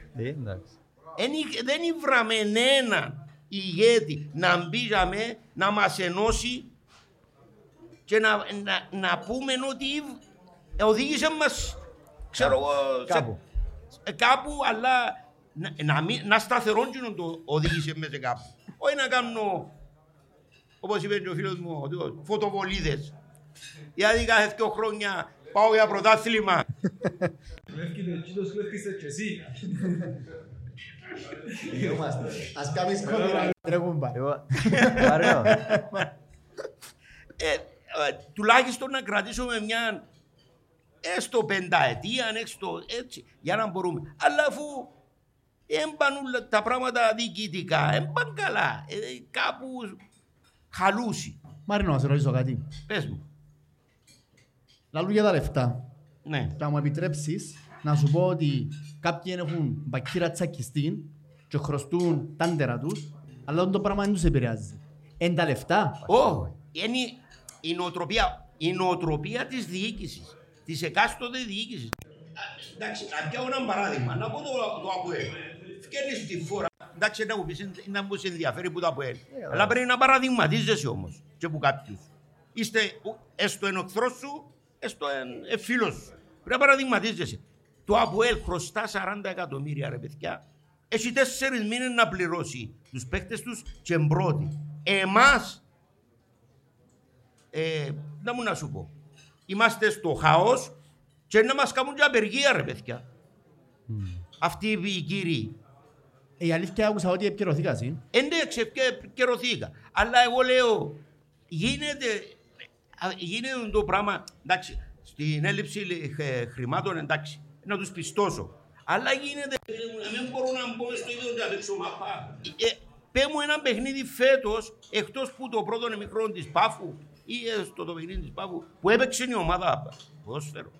Δεν ήβραμε έναν ηγέτη να μπήκαμε να μας ενώσει και να πούμε ότι οδήγησε μας, ξέρω εγώ, κάπου, αλλά να σταθερόντυνο το οδήγησε μέσα κάπου. Όχι να κάνω, όπως είπε και ο φίλος μου, φωτοβολίδες. Γιατί κάθε 2 χρόνια πάω για πρωτάθλημα. Ας κάνεις κόντρα. Τρέχουν πάρα. Τουλάχιστον να κρατήσουμε μια έστω πενταετία, έστω έτσι, για να μπορούμε. Αλλά αφού έμπαν τα πράγματα διοικητικά, έμπαν καλά, κάπου χαλούσι. Μαρίνο, να σε ρωτήσω κάτι. Πες μου. Λαλού για τα λεφτά. Ναι. Θα μου επιτρέψεις να σου πω ότι κάποιοι έχουν μπακύρα τσακιστήν και χρωστούν τα άντερα τους, αλλά το πράγμα δεν τους επηρεάζει. Εν τα λεφτά. Όχι. Είναι η νοοτροπία της διοίκησης, της εκάστοτε διοίκησης. Εντάξει, να πιάω ένα παράδειγμα, να πω το ΑΠΟΕΛ. Φκένεις τη φορά. Εντάξει, να μου πεις, να μου σε ενδιαφέρει που το ΑΠΟΕΛ. Αλλά πρέπει να παραδειγματίζεσαι όμως και που κάποιους. Είστε έστω εν οχθρός σου, έστω εν φίλος σου. Πρέπει να παραδειγματίζεσαι. Το ΑΠΟΕΛ χρωστά 40 εκατομμύρια, ρε παιδιά. Έχει 4 μήνες να πληρώσει τους παίκτες τους και πρώτοι. Εμάς, να μου να σου πω, είμαστε στο χαός και να μας κάνουν και απεργία, ρε παιδιά. Αυτοί οι κύριοι. Η αλήθεια άκουσα ότι επικαιρωθήκα, εσύ. Εντάξει, επικαιρωθήκα. Αλλά εγώ λέω, γίνεται το πράγμα, εντάξει, στην έλλειψη χρημάτων, εντάξει, να τους πιστώσω. Αλλά γίνεται, δεν μπορώ να μπω στο ίδιο να παίξω μαπά. Πέ μου ένα παιχνίδι φέτος, εκτός που το πρώτο είναι μικρό της Πάφου ή στο το παιχνίδι της Πάφου, που έπαιξε η ομάδα ποδόσφαιρο.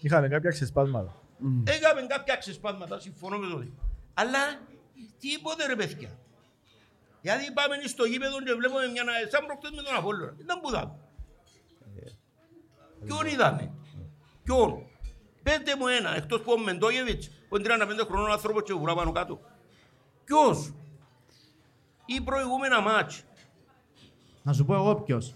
Είχαμε κάποια ξεσπάσματα. Έκαμε κάποια ξεσπάσματα, συμφωνώ με το. Αλλά τίποτε, ρε παιδιά. Γιατί πάμε στο γήπεδο και βλέπουμε μια σαν προχτές με τον Απόλλωνα. Ήταν που δάμε. Ποιον είδαμε. Ποιον. Πέντε μου ένα, εκτός που ο Μεντογεβιτς, ο 35 χρονών άνθρωπος και βουρά πάνω κάτω. Ποιος. Ή προηγούμενα μάτς. Να σου πω εγώ ποιος.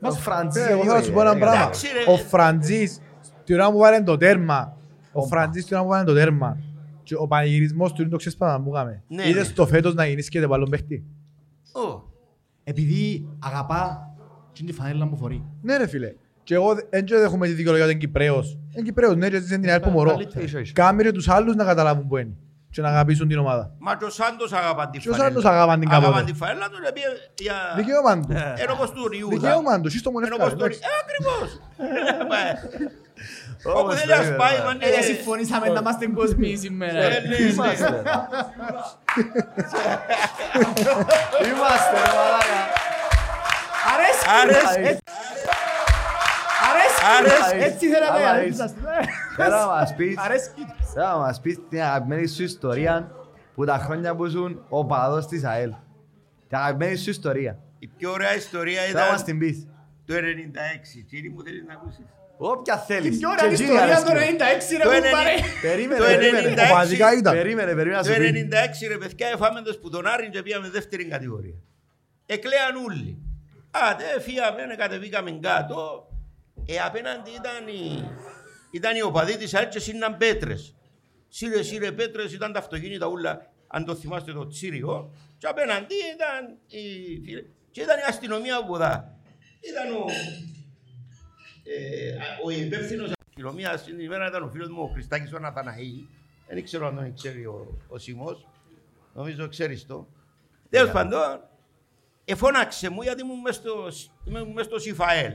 Ο Φραντζής, εγώ θα σου πω ένα πράγμα. Ο Φραντζής, την ώρα μου βάλε το τέρμα. Και ο πανηγυρισμός του είναι το ξέσπαμα που είχαμε. Είδες το φέτος να γεννήσκεται παλόν παίχτη. Επειδή αγαπά και είναι τη φανέλα μου φορεί. Ναι ρε φίλε. Και εγώ δεν έχουμε τη δικαιολογία ότι είναι Κυπρέος. Είναι Κυπρέος, ναι, γιατί είναι την ΑΕΛ που μωρώ. Κάμερε τους άλλους να καταλάβουν που είναι και να αγαπήσουν την ομάδα. Μα και ο Σάντος αγαπά την φανέλα. Και ο Σάντος αγαπά την καπότα. Αγαπά την φανέλα του, επειδή... Δικαιώμαν του. Ενώ πως του Ριούδα. Δικαιώμαν του, εσύ στο Μονευκά. Ακριβώς. Όπου θέλει να σπάει, μάνε... Συμφωνήσαμε να είμαστε κοσμοί σήμερα. Αρέσκει. Έτσι θέλω να αρέσει. Θέλω να μας πεις την αγαπημένη σου ιστορία που τα χρόνια που ζουν ο παδός της ΑΕΛ. Την αγαπημένη σου ιστορία. Η πιο ωραία ιστορία ήταν το 1996. Τι μου θέλεις να ακούσεις. Όποια θέλεις. Την πιο ωραία ιστορία το 1996 ρε κουμπάρε. Περίμενε. Το 1996 ρε παιδιά έφαμε το Σπουτονάριν και πήγαμε δεύτερη κατηγορία. Εκλέαν όλοι. Φύγαμε, κατεβήκαμε κάτω. Απέναντι ήταν οι οπαδοί της ΑΕΛ και σύναν πέτρες. Σύρε πέτρες ήταν τα αυτοκίνητα ούλα, αν το θυμάστε το τσίριο. Και απέναντι ήταν η αστυνομία από εδώ. Ήταν ο υπεύθυνος αστυνομίας, την ημέρα ήταν ο φίλος μου ο Χριστάκης ο Αναθαναή. Δεν ξέρω αν τον ξέρει ο Σίμος. Νομίζω ξέρεις το. Τέλος πάντων, εφώναξε μου γιατί ήμουν μέσα στο ΣΥΦΑΕΛ.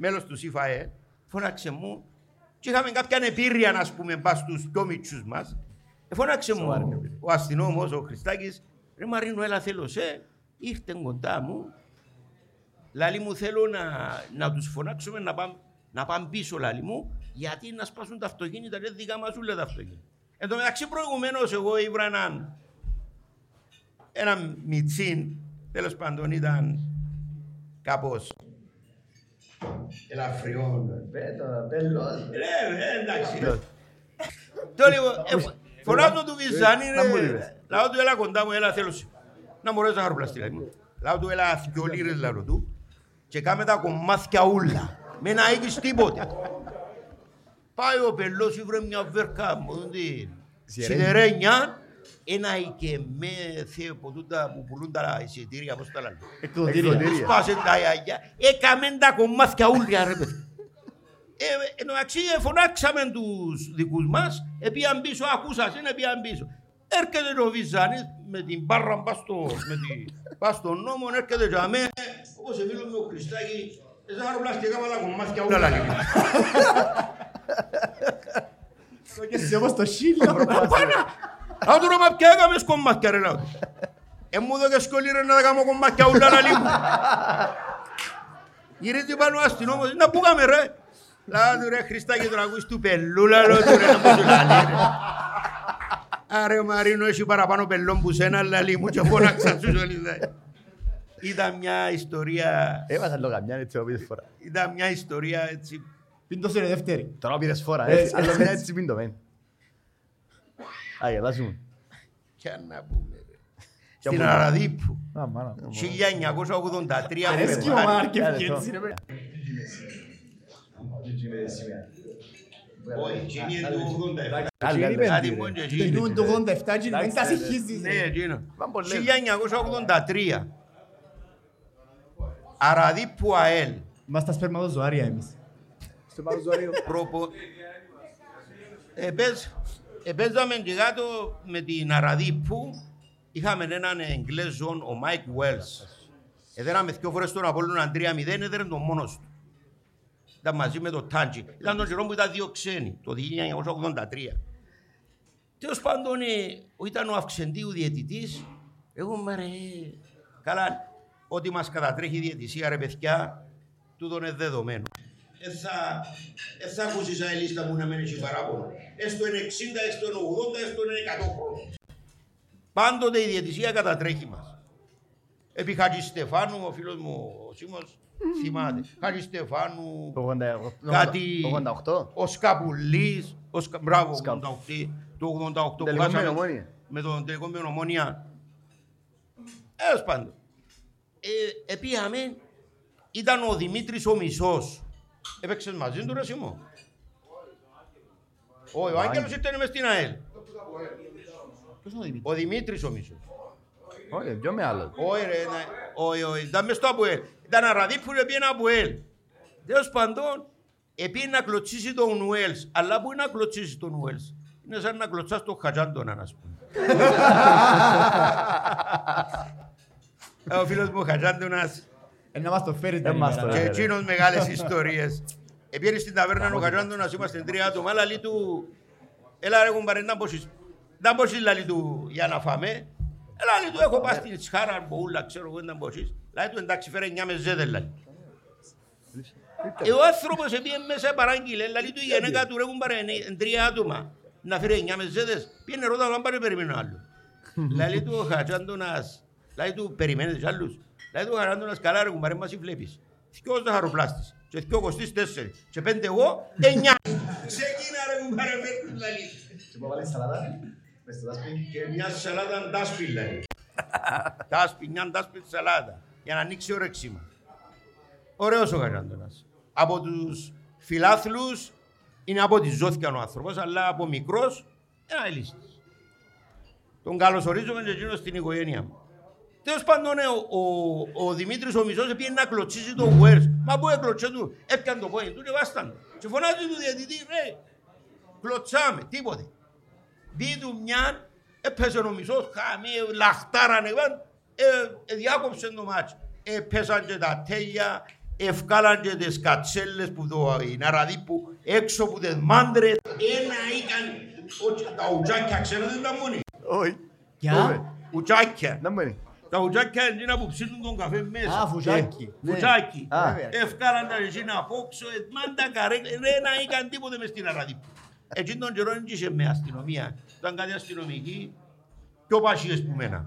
Μέλος του ΣΥΦΑΕ, φώναξε μου και είχαμε κάποια ανεπίρρεια να πούμε πας στους πιο μητσούς μας. Φώναξε μου ο αστυνόμος, ο Χριστάκης, ρε Μαρίνο, έλα θέλω σε, ήρθε κοντά μου. Λαλή μου θέλω να τους φωνάξουμε να πάμε πίσω, λαλή μου, γιατί να σπάσουν τα αυτοκίνητα, δεν δικά μας ούλα τα αυτοκίνητα. Εν τω μεταξύ προηγουμένως εγώ ήβρα ένα μητσίν, τέλος πάντων ήταν κάπως... Ελαφριόν, πέλος. Εντάξει. Φωνάζω του Βυζάνη, λαό του έλα κοντά μου, έλα θέλω να μπορέσω να χαροπλαστήρα. Λάω του, έλα δυο λίρες λάω του και κάμε τα κομμάτια ούλα. Με να έχεις τίποτε. Πάει ο πελός ή βρε μια βέρκα σιδερένια. Ένα και με θεό που πουλούν τα εισιτήρια, πώς τα λένε. Εκδοτήρια. Σπάσε τα αγιά. Έκαμεν τα κομμάτια ούλια ρε παιδί. Εντάξει φωνάξαμε τους δικούς μας, επίαν πίσω, ακούσασαν, επίαν πίσω. Έρχεται ο Βυζάνης με την μπάρρα πας στον νόμο, έρχεται για μένα. Όπως εμίλουμε ο Χριστάκη, εσάς χαροπλαστικά με τα κομμάτια ούλια. Το κέσεις όμως το σύλλο. Άου του ρόμα πια έκαμε σκομμάτια ρε λάδι. Εμού δω και σκολή ρε να τα κάνω κομμάτια ούλα να λείπουν. Γυρίζει πάνω αστυνόμος, να πούγαμε ρε. Λάδι ρε Χριστάκη τον ακούεις του πελούλα ρε να πω του λαλί. Άρε ο Μαρίνο έχει παραπάνω πελών που σένα λαλί μου και φώναξαν σου σωλίδα. Ήταν μια ιστορία... Έβαζαν λόγα μια έτσι όποιες φορά. Ήταν μια ιστορία έτσι... Πίντος είναι δεύτερη. Τώρα όποιες φορά έτσι πίντο μένει. Αγελάσουμε. Κι αν να πούμε. Στην Αραδίπου. 1983. Αρέσκει ο Μάρκεφ και έτσι ρε. Όχι, εκείνη είναι του 87. Εκείνη είναι του 87 και δεν θα συγχύσεις. Ναι, εκείνο. 1983. Αραδίπου ΑΕΛ. Είμαστε σπερμαδοζωάρια εμείς. Σπερμαδοζωάριο. Προπο... Πες... Επέζαμε και κάτω με την Αραδίπου, είχαμε έναν Εγγλέζον, ο Mike Walsh. Εδέραμε δυο φορές τον Απόλλωνα Ανδρία Μηδέν, έδερε τον μόνος του. Ήταν μαζί με τον Τάντζικ. Ήταν τον Ζερόμπου, ήταν δύο ξένοι, το 1983. Τέλος πάντων, ήταν ο αυξεντίου διαιτητής. Εγώ με ρε, καλά, ό,τι μας κατατρέχει η διαιτησία ρε παιδιά, τούτον είναι δεδομένο. Θα ακούσεις αελίστα που να μένει και παράπονο. Έστω εν 60, έστω εν 80, έστω εν 100 χρόνια. Πάντοτε η διαιτησία κατατρέχει μας. Επί Χατζηστεφάνου, ο φίλος μου ο Σίμων θυμάται. Χατζηστεφάνου, κάτι, ο Σκαπούλλης, μπράβο, το 88 που χάσαμε με τον τελικό με Ομόνια. Έως πάντων. Επίαμε, ήταν ο Δημήτρης ο Μισός. Έπαιξες μαζί του ρε Σίμω. Ο Άγγελος ήταν μες στην ΑΕΛ. Ο Δημήτρης ο Μίσος. Όχι, ποιο με άλλο. Όχι, ήταν μες στο ΑΠΟΕΛ. Ήταν Αραδίπου και πήγαινε ΑΠΟΕΛ. Τέλος πάντων, πήγαινε να κλωτσίσει τον Νουέλς. Αλλά πού είναι να κλωτσίσει τον Νουέλς. Είναι σαν να κλωτσάς τον Χατζηαντώνα να σπούν. Ο φίλος μου ο Χατζηαντώνας. Να μας το φέρει τελειμέρα. Και εκείνος μεγάλες ιστορίες. Επιέρει στην ταβέρνα ο Χατζηαντώνας, είμαστε τρία άτομα, αλλά λί του... Έλα ρε κουμπάρε, να μπωσείς λαλί του για να φάμε. Έλα λί του, έχω πάει στην σχάρα, μπούλα, ξέρω εγώ, να μπωσείς. Λαλί του, εντάξει, φέρε 9 με ζέδελ, λαλί. Ο άνθρωπος επίε μέσα παράγγειλε, λαλί του, η γενέκα του ρε κουμπάρε, τρία άτομα. Να φέρε 9 με ζέδες, πήγαινε ρώτα, να πάρει περιμένω άλλο. Λαλί του ο Χατζηαντώνας, λαλί του περιμένεις άλλους. Δηλαδή το Χαράντωνας καλά ρε κουμπάρε μας ή βλέπεις. Θυκιός το χαροπλάστης και θυκιό κοστής 4 και 5 εγώ 9. Ξεκίνα ρε κουμπάρε μέρκους λαλίτης. Και μου βάλεις σαλάτα μες το τάσπι. Και μια σαλάτα τάσπι λέει. Τάσπι, μια τάσπι σαλάτα για να ανοίξει όρεξή μας. Ωραίος ο Χαράντωνας. Από τους φιλάθλους είναι από τη ζώθηκαν ο άνθρωπος αλλά από μικρός ένα ελίστης. Τον καλωσορίζομαι και εκείνο στην οικογένεια μου. Τέλος πάντων, ο Δημήτρης ο Μισός πήγε να κλωτσίσει τον Γουέρς. Μα πού έκλωτσέ του, έπιαν το πόνι του και βάσταν. Και φωνάζει του διαιτητή, ρε, κλωτσάμε, τίποτε. Δει του μιαν, έπεσε ο Μισός, χαμί, λαχτάρανε, διάκοψε το μάτσο. Έπεσαν και τα τέλεια, ευκάλαν και τις κατσέλες που είναι Αραδίπου, έξω που τις μάντρες. Ένα ήταν, τα ουτσάκια ξέρετε ήταν μόνοι. Όχι. Ουτσάκια. Τα φουτσάκια είναι που ψήνουν τον καφέ μέσα. Α, φουτσάκι. Φουτσάκι. Ευκάλαν τα ρεζίνα απόξω, ετμάντα καρέκλα. Ένα είχαν τίποτε μες στην Αραδίπου. Εκείν τον καιρό είχε με αστυνομία. Ήταν κάτι αστυνομική. Πιο πασίες που μένα.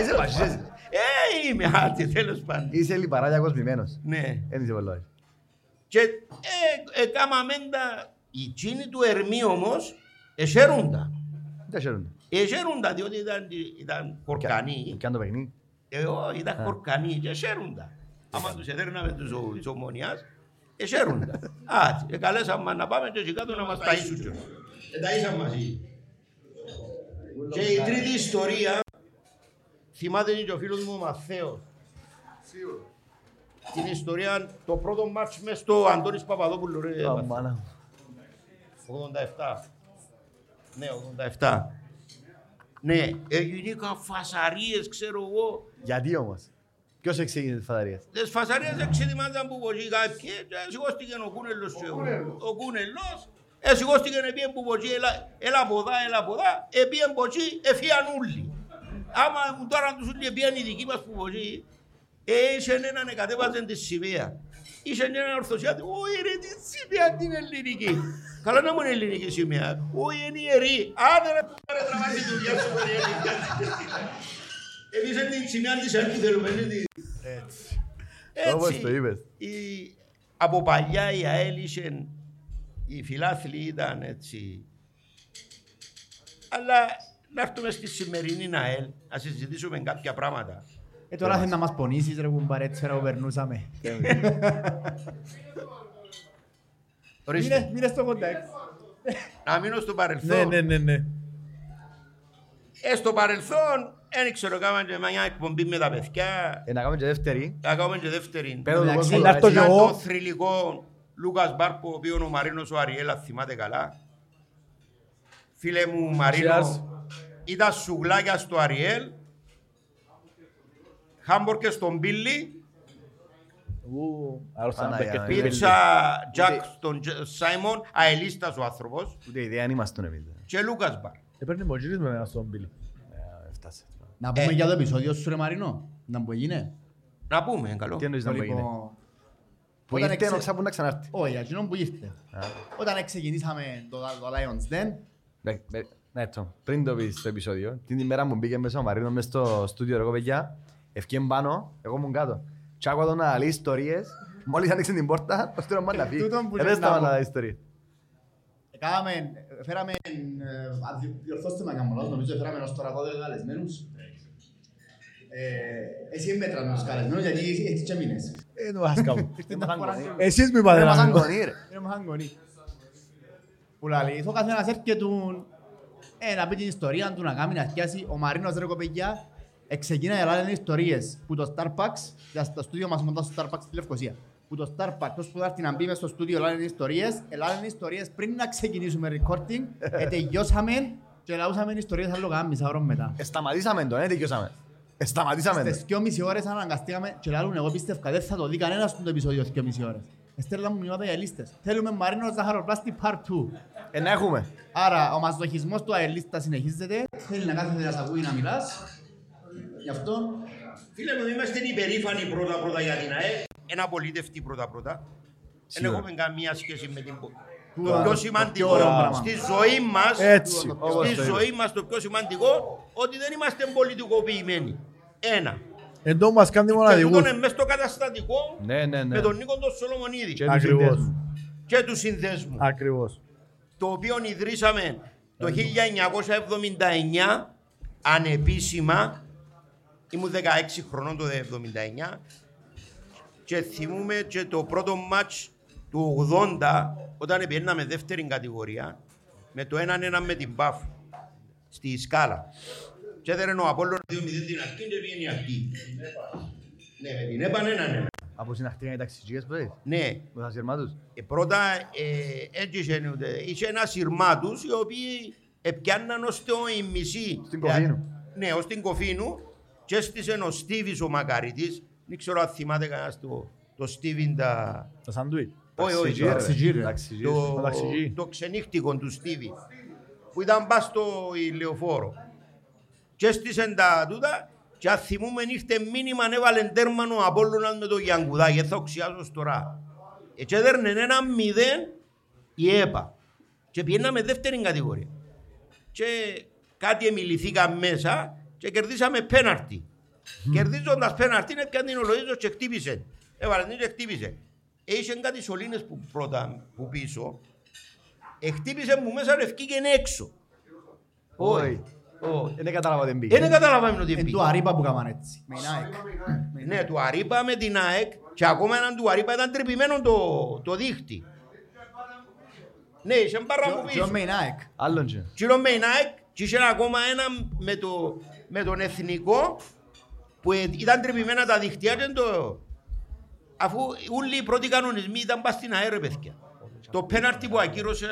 Είσαι πασίες. Είμαι άντε, τέλος πάντων. Είσαι λιπαρά και κοσμημένος. Ναι. Ένιζε πολλοί. Και έκαμα μέντα. Οι τσίνοι του Ερμή όμως εσέρουν τα. Εσέροντα, διότι ήταν χορκανοί. Κι αν το παιχνί. Ήταν χορκανοί και εσέροντα. Άμα τους εδέρναμε τους ομονιάς, εσέροντα. Καλέσαμε να πάμε και κάτω να μας ταΐσουν. Ταΐσαν μαζί. Και η τρίτη ιστορία, θυμάται και ο φίλος μου ο Ματθαίος. Την ιστορία, το πρώτο μάτς μες στο Αντώνης Παπαδόπουλου. 87. Ναι, 87. Ναι, έγιναν φασαρίες, ξέρω εγώ. Γιατί όμως, ποιος εξήγησε τις φασαρίες? Τις φασαρίες εξηγημάζαν που βοηθοί κάποιοι, σηκώστηκαν ο Κούνελος. Ο Κούνελος σηκώστηκαν επί εμποποτσί, έλα ποδά, επί εμποτσί, εφίαν όλοι. Άμα τώρα τους όλοι επίαν οι δικοί μας που βοηθοί, είσαι έναν εκατέβαζαν τη σημαία. Είσαι έναν ορθωσιάτη, όχι ρε τη σημαία την ελληνική. Καλά να μου είναι ελληνική σημαία, όχι είναι ιερή. Άντε ρε π***ρε τραβάζει τη δουλειά σου. Εμείς είναι τη σημαία της αρχή θέλουμε. Έτσι. Όπως το είπες. Από παλιά η ΑΕΛ είσαι, οι φιλάθλοι ήταν έτσι. Αλλά να έρθουμε στη σημερινή ΑΕΛ, να συζητήσουμε κάποια πράγματα. Τώρα θέλει να μας πονήσεις ρε κουμπάρε, έτσι να περνούσαμε. Μείνε στο κοντάξ. Να μείνω στο παρελθόν. Ναι. Στο παρελθόν, δεν ξέρω, κάνουμε και μια εκπομπή με τα παιδιά. Να κάνουμε και δεύτερη. Ήταν το θρυλικό Λούκας Μπάρκο, ο οποίος ο Μαρίνος, ο Ariel, θυμάται καλά. Φίλε μου Μαρίνο, ήταν σουγλάκια στο Ariel. Χάμπορκες στον Πίλι, πίτσα Τζακ στον Σάιμον, αελίστας ο άνθρωπος. Ούτε ιδέα αν είμαστε τον εμείς. Και Λούκας Μπαρ. Έπαιρνε πολλές με εμένα στον Πίλι. Να πούμε για το επεισόδιο σου ρε Μαρίνο, να που έγινε. Να πούμε, καλό. Τι εννοείς να που έγινε? Που ήρθε ενώξα που να ξανάρθει. Όχι, εκείνον που ήρθε. Όταν ξεκινήσαμε το Lions Den. Πριν το πεις το επεισόδιο, την ημέρα μου μπήκε μέσα ο Μαρίνο μέσα στο στούντιο ρε κοπαιδιά. Ευκέν πάνω, εγώ ήμουν κάτω. Κι άκουα τον να λέει ιστορίες. Μόλις άνοιξε την πόρτα, το στήρωμα να φύγει. Δεν σταμάνα να λέει ιστορίες. Φέραμε, διορθώστε με καμπολός, νομίζω φέραμε ως τώρα 12 καλεσμένους. Εσύ μέτραν τους καλεσμένους, γιατί έχεις και μήνες. Του άσκαου. Εσείς μου είπατε να μην κονείρε. Που λαλεί, ο καθένας έρχεται του να πει την ιστορία του, να κάνει να αρχιάσει. Ο Μαρίνος ρε κοπαιδιά. Ξεκινάει να λένε ιστορίες που το Starbucks, στο στούντιο μας μοντά στο Starbucks στη Λευκοσία, που το Starbucks, όσο που θα έρθει να μπει μες στο στούντιο λένε ιστορίες πριν να ξεκινήσουμε recording, τελειώσαμε και λαούσαμε ιστορίες άλλο κάνα μισά ώρα μετά. Σταματήσαμε το, τελειώσαμε. Στις 2,5 ώρες αναγκαστήκαμε και λένε εγώ πίστευκα, δεν θα το δει κανένας στο επεισόδιο στις 2,5 ώρες. Στέλναν μου μηνύματα για λίστες. Θέλουμε Μαρίνο Ζαχαροπλάστη Part 2. Έχουμε. Άρα ο μαζοχισμός του αελίστα συνεχίζεται. Θέλει να κάθεται να σ' ακούει να μιλάς. Γι' αυτό, φίλε μου, είμαστε υπερήφανοι πρώτα-πρώτα για την ΑΕΛ. Ένα απολύτευτη πρώτα-πρώτα. Δεν έχουμε καμία σχέση με την πόλη. Το πιο σημαντικό στη ζωή μας, το πιο σημαντικό, ότι δεν είμαστε πολιτικοποιημένοι. Ένα. Εντό μας κάνει μοναδικούς. Και τούτον εμείς το καταστατικό με τον Νίκο τον Σολομονίδη. Και του συνδέσμου. Ακριβώς. Το οποίο ιδρύσαμε το 1979, ανεπίσημα. Ήμουν 16 χρονών το 1979 και θυμούμε και το πρώτο μάτς του 80 όταν πηγαίναμε δεύτερη κατηγορία με το 1-1 με την Πάφ στη Σκάλα. Και έδερνε ο Απόλλωνας 2-0 την αρχή και βγαίνει αυτή. Ναι, με την έπανε 1-1. Από την αρχή ήταν οι ταξιτζικές που έλεγες. Ναι. Με τα σειρμάτους. Πρώτα είχε ένα σειρμάτους οι οποίοι επιάνναν ως το ημισή. Στην Κοφίνου. Ναι, ως την Κοφίνου. Και έστησε ο Στίβης ο Μακαρίτης, δεν ξέρω αν θυμάται κανένας το Στίβιν τα... Τα σαντουί. Όχι, το ξενύχτικο του Στίβη, που ήταν πας στο ηλεοφόρο. Και έστησε τα τούτα και αν θυμούμε νύχτε μήνυμα ανέβαλε τέρμαν ο Απόλλωνας με το Γιανκουδά και θα οξιάζω στωρά. Και έδερνε 1-0 η ΕΠΑ και πιέναμε δεύτερη κατηγορία. Και κάτι εμιληθήκαν μέσα. Και κερδίσαμε πέναρτι. Κερδίζοντας πέναρτι, έπιαν την Ολοίζος και χτύπησε. Είχε κάτι σωλήνες που πίσω. Χτύπησε μου μέσα, ευκήκε έξω. Όχι. Δεν κατάλαβα ότι μπήκε. Δεν καταλαβαίνω ότι μπήκε. Του Αρίπα που έκαναν έτσι. Ναι, του Αρίπα με την ΑΕΚ και ακόμα έναν του Αρίπα ήταν τρυπημένο το δίχτυ. Ναι, είχε μπαρά που πίσω. Τσιλόν με την ΑΕΚ και είχε ακόμα έναν με τον Εθνικό που ήταν τρυπημένα τα δίχτυα. Αφού όλοι οι πρώτοι κανονισμοί ήταν πας στην αέρα, παιδιά. Το πέναρτι που ακύρωσε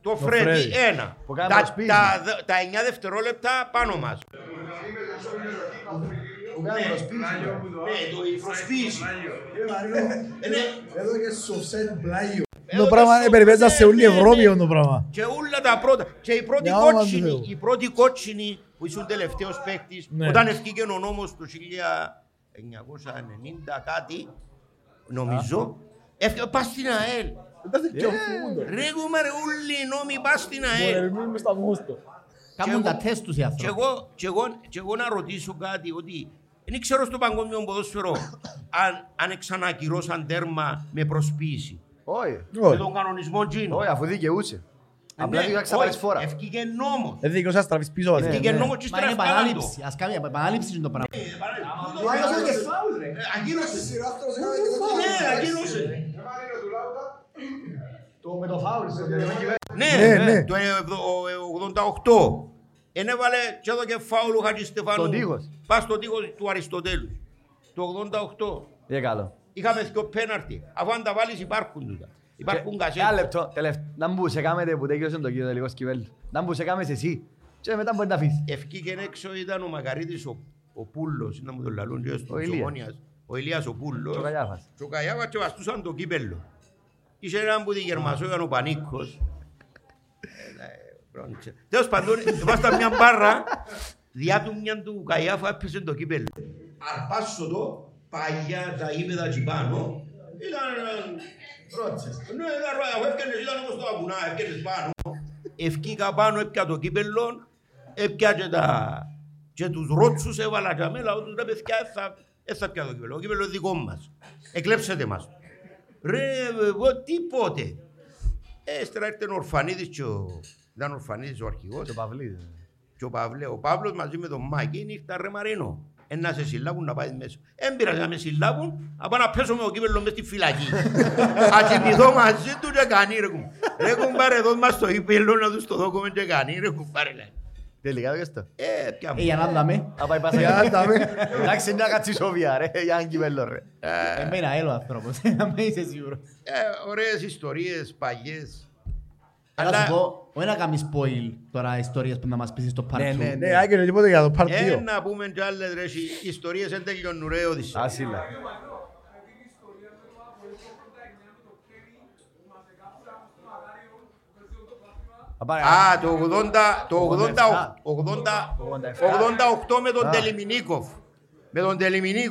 το Φρέντι, ένα. Τα 9 δευτερόλεπτα πάνω μας. Το υπροσπίση. Εδώ και σοφσέν πλάγιο. Το πράγμα είναι περιπέτσα σε όλη η Ευρώπη αυτό το πράγμα. Και όλα τα πρώτα. Και οι πρώτοι κότσινοι που ήσουν τελευταίος παίκτης, όταν ευκήκε ο νόμος του 1990 κάτι, νομίζω, έφτιαξε πας στην ΑΕΛ. Ρίγουμε όλοι οι νόμοι πας στην ΑΕΛ. Κάμουν τα τεστ τους οι άνθρωποι. Και εγώ να ρωτήσω κάτι, ότι δεν ξέρω στο παγκόσμιο ποδόσφαιρο αν ξανακυρώσαν τέρμα με προσποίηση. Όχι. Με τον κανονισμό Τζίνο. Όχι, αφού δικαιούσε. Απλά δικαιούσα πάρεις φορά. Ευκήκε νόμος. Δεν δικαιούσα στραβείς πίσω. Ευκήκε νόμος και στραβείς πάνω. Μα είναι επανάληψη. Ας κάνει επανάληψη είναι το πράγμα. Αγγίνωσε. Με το φάουλ. Ναι, το 88. Εν έβαλε και εδώ και φάουλ ο Χατζηστεφάνου. Πας στον τείχος του Αριστοτέλους. Το 88. Είχαμε δυο πέναρτι. Αφού αν τα βάλεις υπάρχουν τούτα. Υπάρχουν κασέτες. Ένα λεπτό, να μου σε κάμετε που τέκειωσε τον κύριο τελικός Κιπέλ. Να μου σε κάμες εσύ. Και μετά μπορεί να αφήσεις. Ευκήκεν έξω ήταν ο Μακαρίτης ο Πούλος. Να μου τον λαλούν και στον Τσογόνιας. Ο Ηλίας ο Πούλος. Τσοκαγιάβας και βαστούσαν το κύπελλο. Είχε έναν που τη Γερμασό ήταν ο Πανίκος. Τέλος παντών, βάσταν μια μπάρα. Διά του μιαν του Καγιάφα έπαιζε το κύπελλο. Αρπάσω το. Παγιά τα ύπεδα και πάνω. Ήταν ρότσες. Ναι, ήταν ρότσες. Έφτιανες, ήταν όμως το αγουνά. Έφτιανες πάνω. Ευκήκα πάνω, έπια το κύπελλον. Έπια και τους ρότσους έβαλα και αμέλα. Όταν τα παιδιά έφτια πια το κύπελλο. Ο κύπελλο δικό μας. Εκλέψετε μας. Ρε, εγώ τίποτε. Έστερα έρθεν ο Ορφανίδης και ο... Ήταν ο Ορφανίδης ο αρχηγός. Και ο Παβλίδης. Ο Παύλος μαζί με τον Μάκη νύχτα ρε Μαρίνο. Να σε συλλάβουν να πάει μέσα. Εν πειράζει να με συλλάβουν, να πάω να πέσω με ο κύπελλο μες στη φυλακή. Ας συνηθώ μαζί του και κανεί ρε κουμπάρε. Ρε κουμπάρε εδώ μας το κύπελλο να τους το δώκουμε και κανεί ρε κουμπάρε. Τελικά το κεστό. Πια μου. Για να δάμε. Για να δάμε. Εντάξει να κάτσεις όβια ρε, για έναν κύπελλο ρε. Εμένα έλο άνθρωπος, να με είσαι σίγουρος. Ωραίες ιστορίες, παγιές. Αλλά σου πω, όχι να κάνεις spoil τώρα ιστορίες που να μας πεις στο Part 2. Ναι, Άγγελο, τίποτε για το Part 2. Να πούμε κι άλλες ρε, οι ιστορίες δεν τελειώνουν ρε, Οδύση. Άσυλα. Α, το 88 με τον Τελιμινίκοφ.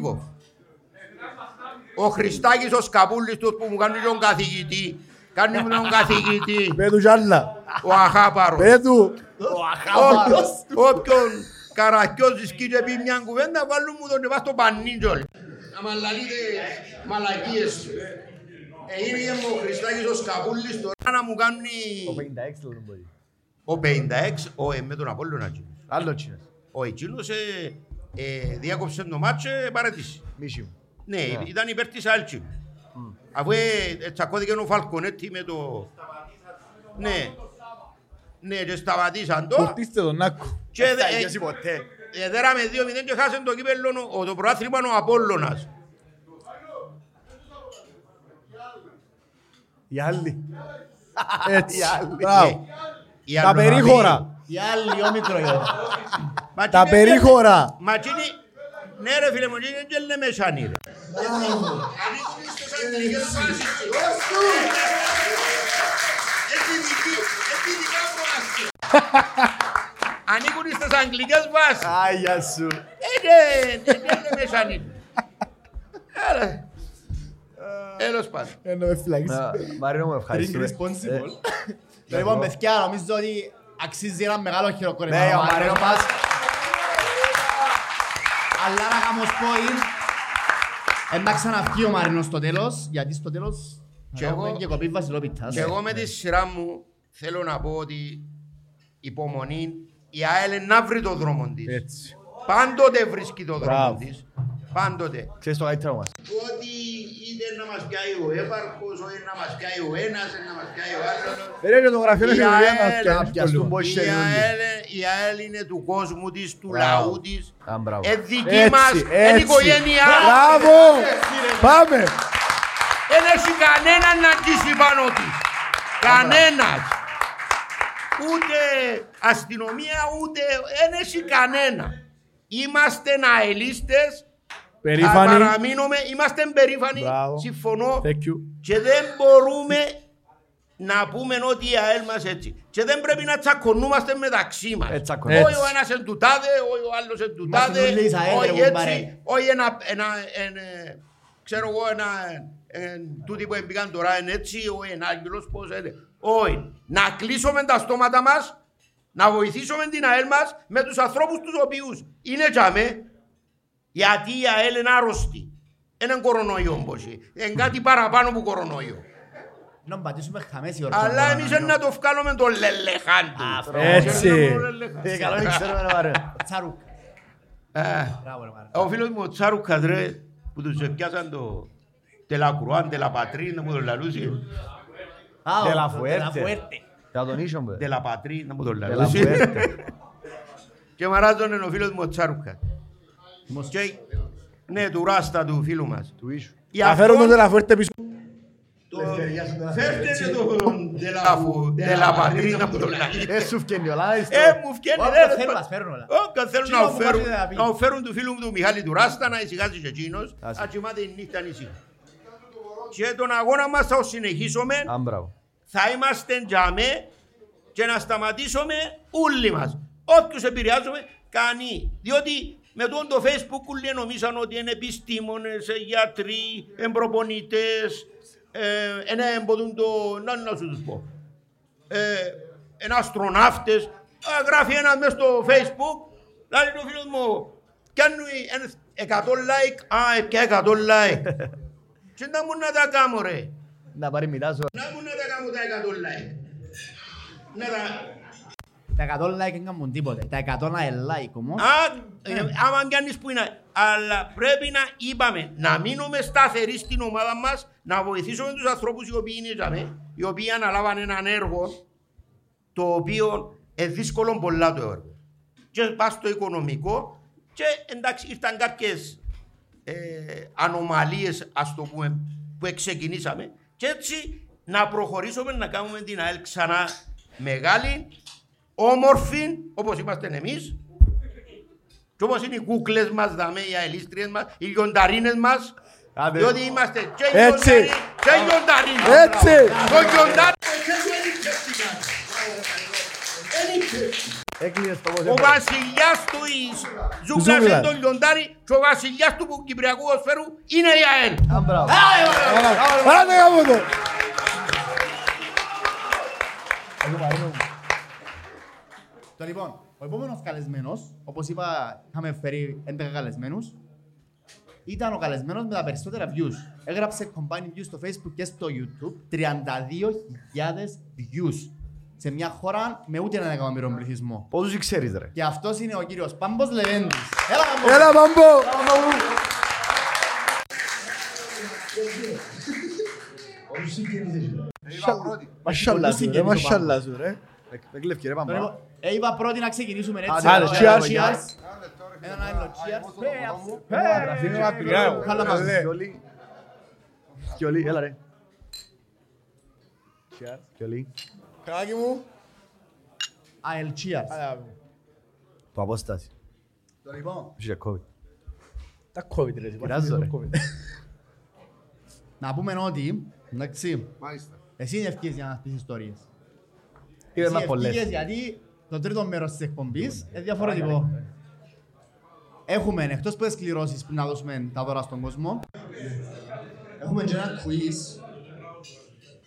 Ο Χριστάκης ο Σκαπούλλης τους που μου κάνουν τον καθηγητή. Κάνει μου τον καθηγητή. Πέτου Ζάλλα. Ο Αχάπαρος. Πέτου. Όποιον καρακιός ζησκεί και πει μια κουβέντα βάλουν μου τον βάστο πανίντζολ. Να μαλαλείτε μαλακίες. Έγινε μου ο Χριστάκης ο Σκαπούλης τώρα να μου κάνει... Ο 56 όχι με τον Απόλλωνα. Άλλο τσίνος. Ο Ιτσίνος διάκοψε το μάτσο παρατήσει. Μίσιμο. Ναι, ήταν υπέρ της Άλτσινου. Αφού τσακώθηκε ο Φαλκονέτη με το... Ναι, και σταματήσαν το... Φορτίστε τον Νάκο. Και δέραμε 2-0 και χάσαν το κύπελλο, το προάθλημα ο Απόλλωνας. Οι άλλοι. Έτσι, μπράβο. Τα περίχωρα. Οι άλλοι, ο Μητρογιώδης. Τα περίχωρα. Ναι ρε φίλε μου, είναι και λεμεσάνι ρε. Ανήκουν στις αγγλικές βάσεις. Άγια σου. Είναι λεμεσάνι. Έλος πάνω. Μαρίνο μου ευχαριστούμε. Λοιπόν παιδιά, νομίζω ότι αξίζει ένα μεγάλο χειροκρότημα. Ναι, ο Μαρίνο μας. Αλλά να κάνω spoil, εντάξει να βγει ο Μαρίνος στο τέλος, γιατί στο τέλος έχουμε και κοπή βασιλόπιτας. Και εγώ με τη σειρά μου θέλω να πω ότι υπομονή η ΑΕΛ να βρει το δρόμο της. Έτσι. Πάντοτε βρίσκει το δρόμο της. Πάντοτε. Ξέρεις το καλύτερο μας. Ότι είτε να μας πιάει ο έπαρχος, ή να μας πιάει ο ένας, ή να μας πιάει ο άλλος. Περίμενε το γραφείο να πιάσει. Η ΑΕΛ είναι του κόσμου της, του λαού της. Είναι δική μας, είναι οικογένειά. Μπράβο! Πάμε! Δεν έχει κανέναν να αγγίσει πάνω της. Κανένας. Ούτε αστυνομία, ούτε... Δεν έχει κανένα. Είμαστε αελίστες. Περήφανοι. Παραμείνουμε, είμαστε περήφανοι. Συμφωνώ. Και δεν μπορούμε να πούμε ότι η ΑΕΛ μας έτσι. Και δεν πρέπει να τσακωνούμαστε μεταξύ μας. Όχι ο ένας εν του τάδε, όχι ο άλλος εν του τάδε. Όχι έτσι, όχι ένα... Ξέρω εγώ ένα... Τούτοι που εμπήκαν τώρα είναι έτσι, όχι ένα Άγγελος πώς έτσι. Όχι. Να κλείσουμε τα στόματα μας. Να βοηθήσουμε την ΑΕΛ μας με τους ανθρώπους τους οποίους είναι τζάμε. Γιατί η ΑΕΛ είναι άρρωστη. Είναι κορονοϊό πως. Είναι κάτι παραπάνω από κορονοϊό. Να πατήσουμε χαμές ώρα. Αλλά εμείς να το βγάλουμε το λελεχάντου. Έτσι. Τσαρούκα. Ο φίλος μου ο Τσαρούκας ρε που τους πιάσαν το Τελακρουάν, Τελαπατρίν που τον λαλούσε. Τελαφουέρτε. Τελαπατρίν που τον λαλούσε. Και μαράζον είναι ο φίλος μου ο Τσαρούκας. Ναι, του Ράστα, του φίλου μας. Θα φέρω τον Τελαφουέρτε πίσω. Φέρτε τον Τελαπατρίν από τον Λαγίδε. Σου φκένει όλα. Μου φκένει. Όταν θέλουν να οφέρουν του φίλου μου του Μιχάλη του Ράστα να ησυχάζει και εκείνος. Ατσιμάται η νύχτα νησί. Και τον αγώνα μας θα συνεχίσουμε. Θα είμαστε τζαμέ και να σταματήσουμε όλοι μας. Όποιους επηρεάζουμε, κανεί. Διότι... Με το Facebook όλοι νομίζαν ότι είναι επιστήμονες, γιατροί, εμπροπονητές, εμποδούν το... να σου τους πω. Ένα αστροναύτες. Γράφει ένας μέσα στο Facebook, λέει ο φίλος μου, κάνουν 100 like, και 100 like. Και να μου να τα κάνω ρε. Να πάρει μητάζω. Να μου να τα κάνω τα 100 like. Να τα... Τα 100 like δεν κάνουν τίποτε. Τα 100 like όμως. Άμα πιάνεις που είναι. Αλλά πρέπει να είπαμε να μείνουμε σταθεροί στην ομάδα μας, να βοηθήσουμε τους ανθρώπους οι οποίοι είναι, οι οποίοι αναλάβαν έναν έργο το οποίο είναι δύσκολο πολλά το έργο. Και πας στο οικονομικό και εντάξει ήρθαν κάποιες ανομαλίες ας το πούμε που ξεκινήσαμε και έτσι να προχωρήσουμε να κάνουμε την ΑΕΛ ξανά μεγάλη, όμορφη, όπως είμαστε εμείς και όπως είναι οι κούκλες μας, οι αελίστριες μας, οι λιονταρίνες μας, διότι είμαστε και λιονταρίνοι και λιονταρίνοι. Έτσι! Το λιοντάρι ο βασιλιάς του Ζούγκλας είναι το λιοντάρι και ο βασιλιάς του Κυπριακού Οσφαίρου είναι η ΑΕΛ. Λοιπόν, ο επόμενος καλεσμένος, όπως είπα, είχαμε φέρει 11 καλεσμένους. Ήταν ο καλεσμένος με τα περισσότερα views. Έγραψε combined views στο Facebook και στο YouTube 32.000 views. Σε μια χώρα με ούτε έναν εκατομμύριο πληθυσμό. Πόσους ξέρεις, ρε. Και αυτός είναι ο κύριος Πάμπος Λεβέντης. Έλα, Πάμπο! Όσους συγκεκριζεσαι. Μασσάλλα σου, ρε. Δεν κλέφει, ρε Πάμπο. Είπα πρώτη να ξεκινήσουμε έτσι. Άντε, cheers! Έναν άλλο cheers! Σκιολί, έλα ρε. Cheers, σκιολί. Κράκι μου. ΑΕΛ, cheers. Το απόσταση. Το λοιπόν. Είχε COVID. Τα COVID ρε. Πειράζω ρε. Να πούμε ότι, εντάξει, εσύ είναι ευκείς για να πεις ιστορίες. Εσύ ευκείς γιατί... Το τρίτο μέρος της εκπομπής είναι διαφορετικό. Έχουμε εκτός από τις κληρώσεις που να δώσουμε τα δώρα στον κόσμο, έχουμε και ένα quiz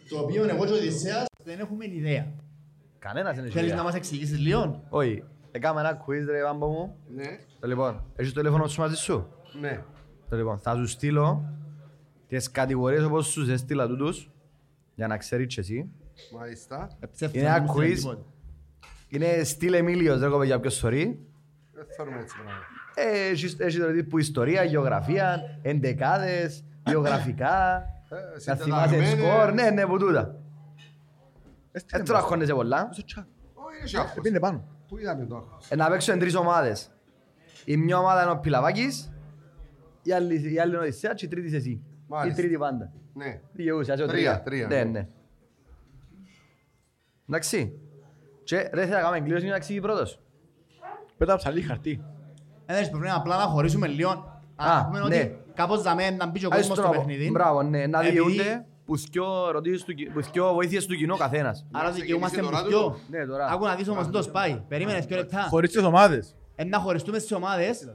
το οποίο εγώ και ο Οδυσσέας δεν έχουμε ιδέα. Κανένας δεν έχει ιδέα. Θέλεις να μας εξηγήσεις λίγο? Όχι. Έκαμε ένα quiz ρε Βάμπο μου. Λοιπόν, έχεις το τηλέφωνο σου μαζί σου? Ναι. Λοιπόν, θα σου στείλω τις κατηγορίες όπως σου έστειλα τούτους για να ξέρεις και εσύ. Μάλιστα. Είναι ένα quiz Είναι στυλ Εμίλιος, δεν έχουμε για ποιο σωρί. Δεν θέλουμε έτσι πράγμα. Έχει το τύπου ιστορία, γεωγραφία, εντεκάδες, γεωγραφικά, να θυμάσαι σκορ, ναι, που τούτα. Δεν τράχωνεσαι πολλά. Επίνε πάνω. Πού ήταν το άγχος. Να παίξω εν τρεις ομάδες. Η μια ομάδα είναι ο Πιλαβάκης, η άλλη είναι ο Οδυσσέας και η τρίτη εσύ. Η τρίτη πάντα. Ναι. Τρία. Εντάξει. Και δεν θα κάνουμε εγκλήρωση να εξηγεί πρώτος. Πέτα ψαλή χαρτί. Δεν έχεις προβλήμα, απλά να χωρίσουμε λίγο. Α, ναι. Κάπως να μπει και ο κόσμος στο παιχνίδι. Μπράβο, ναι. Να διαιούνται που θυκιο βοήθειες του κοινού καθένας. Άρα δικαιούμαστε που θυκιο. Άκου να δεις όμως το σπάει. Περίμενες και λεπτά. Χωρίς τις ομάδες. Να χωριστούμε στις ομάδες.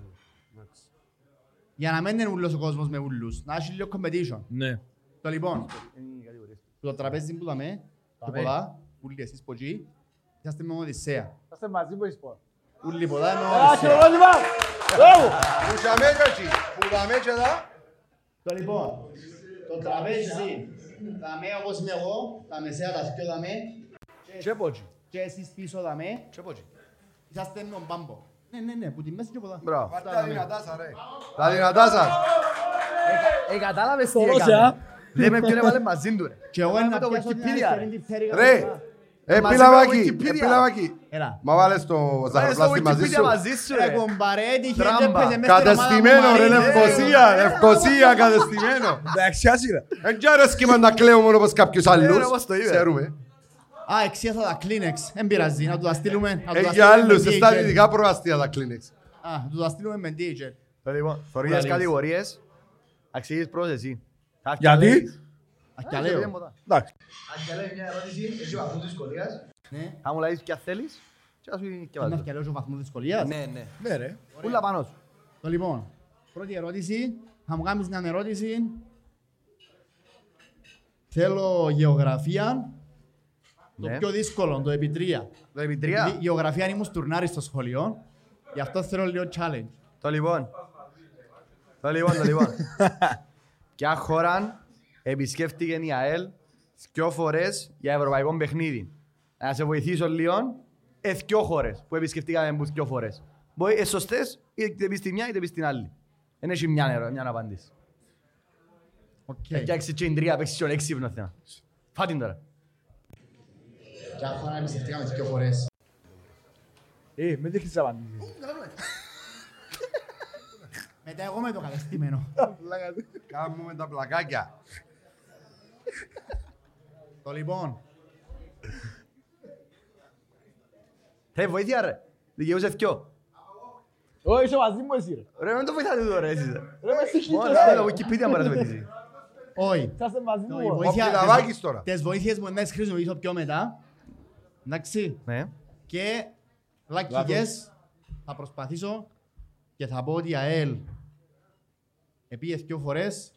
Για να μην είναι ούλος ο κόσμος με ούλους. Να έχει λίγο competition. Το λοιπόν, το τραπέζι που δαμε, το πολλά, ούλοι εσείς που εκεί, είσαστε με Οδυσσέα. Είσαστε μαζί που είσαι πω. Ούλοι πολλά με Οδυσσέα. Που δαμε και εδώ. Το λοιπόν, το τραπέζι δαμε όπως είμαι εγώ, τα μεσαία τα σκιο δαμε. Και πω εκεί. Και εσείς πίσω δαμε. Και πω εκεί. Είσαστε με τον Πάμπο. Ναι, που τη μέση και πολλά. Μπράβο. Τα δυνατά σας ρε. Τα δυνατά σας. Κατάλαβες τι έκαμε. Δεν με ποιον έβαλε μαζί του ρε. Και εγώ είναι το Wikipedia ρε. Ρε, πιλαβάκι. Μα βάλες το ζαχαροπλάστη μαζί σου ρε. Τράμπα. Κατεστημένο ρε, ευκοσία. Ευκοσία κατεστημένο. Εν και αρέσκημα να κλαίω μόνο όπως κάποιους άλλους. Ξέρουμε. Α, εξία θα τα κλίνεξ. Εν πειραζεί, να του τα στείλουμε. Εν και άλλους, στα δυτικά προαστία τα κλίνεξ. Α, του τα στείλουμε με DJ. Θωρίες κατηγορίες. Αξίγεις πρώτος εσύ. Γιατί? Ακιαλέω. Ακιαλέω μια ερώτηση, εσύ βαθμού δυσκολίας. Θα μου λάβεις ποια θέλεις και θα σου γίνει και βάζω. Είναι ακιαλέως ο βαθμού δυσκολίας. Ναι ρε. Ούλα πάνω σου. Λοιπόν, πρώτη ερώτηση. Θα μου κάνεις μια ερώτηση. Θέλω γεωγραφία. Το πιο δύσκολο, το επιτρία. Το επιτρία. Γεωγραφία ήμουν στουρνάρης στο σχολείο. Γι' αυτό θέλω λίγο challenge. Το λοιπόν. Ποια χώρα επισκέφτηκε η ΑΕΛ δυο φορές για ευρωπαϊκό παιχνίδι. Να σε βοηθήσω λίγο, δυο χώρες που επισκεφτήκαμε δυο φορές. Μπορεί σωστές, είτε πεις τη μια είτε πεις την άλλη. Δεν έχει μια να απαντήσει. Φτιάξει και την τρία, παίξεις και τον έξυπνο θέμα. Φάτην τώρα. Ποια χώρα επισκεφτήκαμε δυο φορές. Μην δείχνεις τις απαντήσεις. Μετά εγώ με το κατεστημένο. Κάμουμε τα πλακάκια. Το λοιπόν. Ρε βοήθεια ρε. Δικαιούσε ποιο. Ω είσαι μαζί μου εσύ ρε. Ρε με το βοηθάτε εδώ ρε εσείς. Ρε με συγχύτες ρε. Ρε Wikipedia μου αρέσει με εσύ. Όχι. Θα είσαι μαζί μου. Ο Πιλαβάκης τώρα. Τες βοήθειες μου να τις χρησιμοποιήσω πιο μετά. Εντάξει. Και λακκικές θα προσπαθήσω. Και θα πω ότι η ΑΕΛ επήγε δυο φορές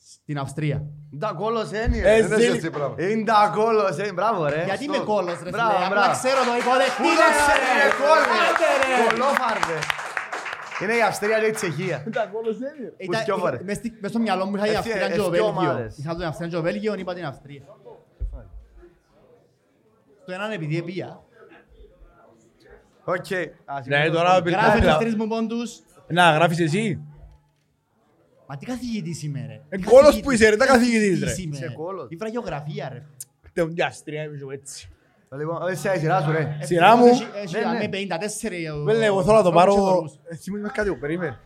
στην Αυστρία. Τα κόλωσένει ρε, δεν είσαι έτσι πράγμα. Είναι τα κόλωσένει, μπράβο ρε. Γιατί με κόλος ρε φίλε, απλά ξέρω το υποδεχτή ρε. Κολόφαρδε. Είναι η Αυστρία και η Τσεχία. Τα κόλωσένει ρε. Πους δυο φορές. Μες στο μυαλό μου είχα η Αυστρία και το Βέλγιο. Είχα την Αυστρία και το Βέλγιο, είπα την Αυστρία. Το έναν επειδή επήγα. Γράφεις τους τρεις μου πόντους. Να, γράφεις εσύ. Μα τι καθηγητής είμαι ρε. Κόλος που είσαι ρε, τα καθηγητής ρε. Είσαι κόλος. Ήβρα γεωγραφία ρε. Τον διαστρία είμαι και έτσι. Λοιπόν, είσαι σειρά σου ρε. Σειρά μου. Είμαι 54. Βέλε, εγώ θέλω να το πάρω. Εσύ μου είμαι κάτι, περίμενε.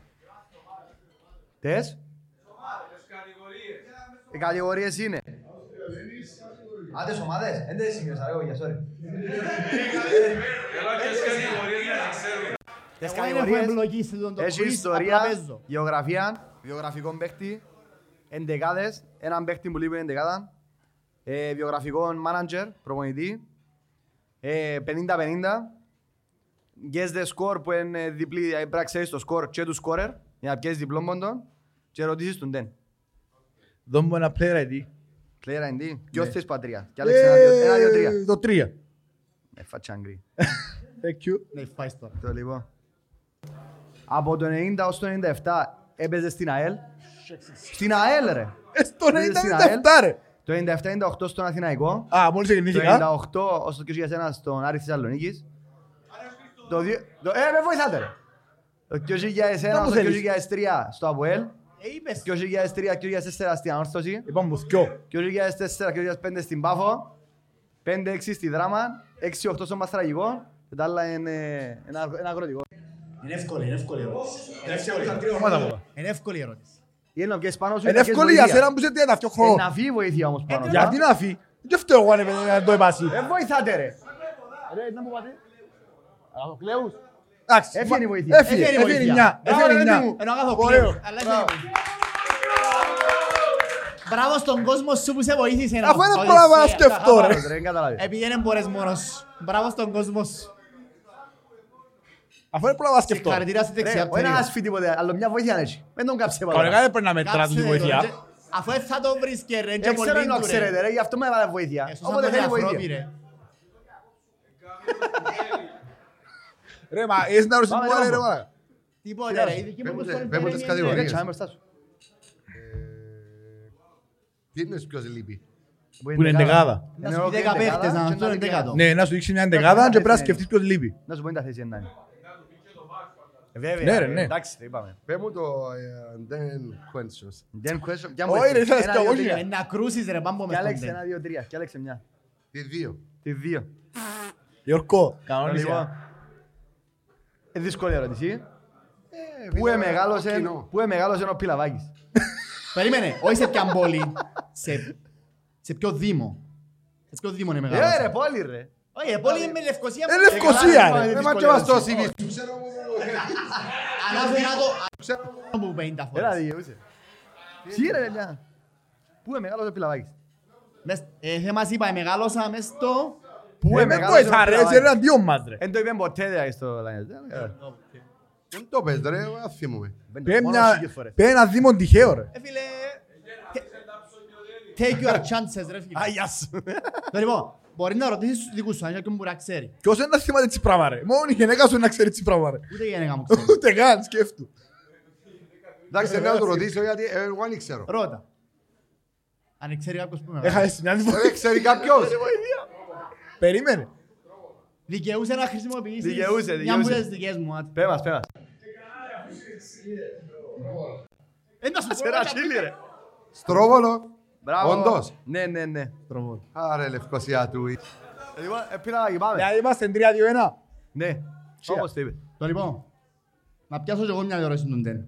Τες. Οι κατηγορίες είναι. Α, τις ομάδες, δεν τις συγκρίνεις, αγόρια, sorry. Τις κατηγορίες, έχει ιστορία, γεωγραφία, βιογραφικό παίκτη, εντεκάδες, έναν παίκτη που λείπει εντεκάδα, βιογραφικό manager, προπονητή, 50-50, guess the score που είναι διπλή, πρέπει να ξέρεις το score και του scorer, για να πιέσεις διπλών πόντων και ερωτήσεις τον Ντεν. Don't wanna play ready. Πλέρα εντί, ποιος θες πατρία, κι άλλαξε ένα, δύο, τρία. Το τρία. Με φάτσε άγκρι. Thank you. Ναι, φάεις τώρα. Το λοιπόν. Από το 90 ως το 97 έπαιζε στην ΑΕΛ. Στην ΑΕΛ ρε. Στο 97 ρε. Το 97-98 στον Αθηναϊκό. Α, μόλις γεννήθηκα. Το 98 ως το 2001 στον Άρη Θεσσαλονίκης. Το 2... με βοηθάτε ρε. Το 2001 ως το 2003 στο ΑΠΟΕΛ. Το 2003-2004 στην Ανόρθωση. Είπαμε μπουθκιό. Το 2004-2005 στην Πάφο. 5-6 στη Δράμα. 6-8 στον Μαστραγικό. Και τα άλλα είναι αγροτικό. Είναι εύκολη, είναι εύκολη ερώτηση. Είναι εύκολη ερώτηση. Είναι εύκολη για σένα που είσαι τέτοια χρόνο. Να φύγει βοήθεια όμως πάνω. Γιατί να φύγει. Δεν φταίω εγώ αν το επασί. Βοηθάτε ρε. Κλαίους. Εντάξει. Έφυγε η βοήθεια. Έφυγε η μια. Ενώ αγάθω κλαίω. Μπράβο στον κόσμο σου που σε βοήθησε. Αφού είναι πράγμα να σκεφτώ ρε. Επειδή δεν μπορείς μόνος. Μπράβο στον κόσμο σου. Αφού είναι πρόβλημα σκεφτό. Όχι να ασφεί τίποτε, αλλά μια βοήθεια έτσι. Μεν τον κάψε πάρα. Κανονικά δεν πρέπει να μετράς τη βοήθεια. Αφού θα τον βρεις και ρε. Δεν ξέρω να ξέρετε ρε, γι' αυτό με έβαλε βοήθεια. Οπότε θέλει βοήθεια. Ρε, μα είσαι να ρωτήσεις μόνο ρε μάνα. Τίποτε ρε, η δική μου προσφέρει. Πέμπω τις κατηγορίες. Ρε, μπροστά σου. Τι είναι ποιος λείπει. Που είναι εντεκάδα. Να σου πει 10 παίχτες, να σου δείξει μια εντεκάδα και πρέπει να σκεφτείς ποιος λείπει. Να σου πω είναι τα θέση ένα. Βέβαια, εντάξει, το είπαμε. Πες μου το Then Questions. Then Questions. Όχι ρε, θα σκεφτώ. Να κρούσεις ρε, πάμπο μες τον Then. Κι άλλαξε 1, 2, 3, κι άλλαξε μια. Τη 2. Γιορκό. Κανόνισα. Δύσκολη ερώτηση. Πού εμεγάλωσε ο Πιλαβάκης. Περίμενε, όχι σε ποια πόλη. Σε ποιο δήμο. Σε ποιο δήμο είναι μεγάλωσε. Ρε, πόλη ρε. Όχι, πόλη είναι με Λευκοσία. Είναι Λευκοσία ρε. Μα και μας το σύγει. Ανάφερα το που 50 φορές. Έλα διεγούσε. Ψή ρε παιδιά. Πού εμεγάλωσε ο Πιλαβάκης. Μας είπα εμεγάλωσα μες στο... Πού εμεγάλωσε ο Πιλαβάκης. Ήταν δύο μας ρε. Εν το είπαν ποτέ δε στο Λάινες. Εν το πες ρε, αθήμουμε. Πέ ένα δήμον τυχαίο ρε. Φίλε... Take your chances ρε φίλε. Αγιάς. Λοιπόν. Μπορεί να ρωτήσεις στους δικούς σου, αν και μπορεί να ξέρει. Κι όσο ένας θυμάται τσι πράγμα ρε. Μόνο η γενέκα σου να ξέρει τσι πράγμα ρε. Ούτε η γενέκα μου ξέρει. Ούτε καν, σκέφτου. Εντάξει, να το ρωτήσω γιατί εγώ αν ήξερω. Ρώτα. Αν ξέρει κάποιος που με βάζει. Δεν ξέρει κάποιος. Περίμενε. Δικαιούσε να χρησιμοποιήσεις μια από τις δικές μου. Πέμας, πέμας. Στρόβολο. Όντως. Ναι. Άρα Λευκοσία του. Λοιπόν, πήραμε, πάμε. Είμαστε 3-2-1. Ναι, όπως το είπες. Λοιπόν, να πιάσω και εγώ μια ερώτηση στον Ντεν.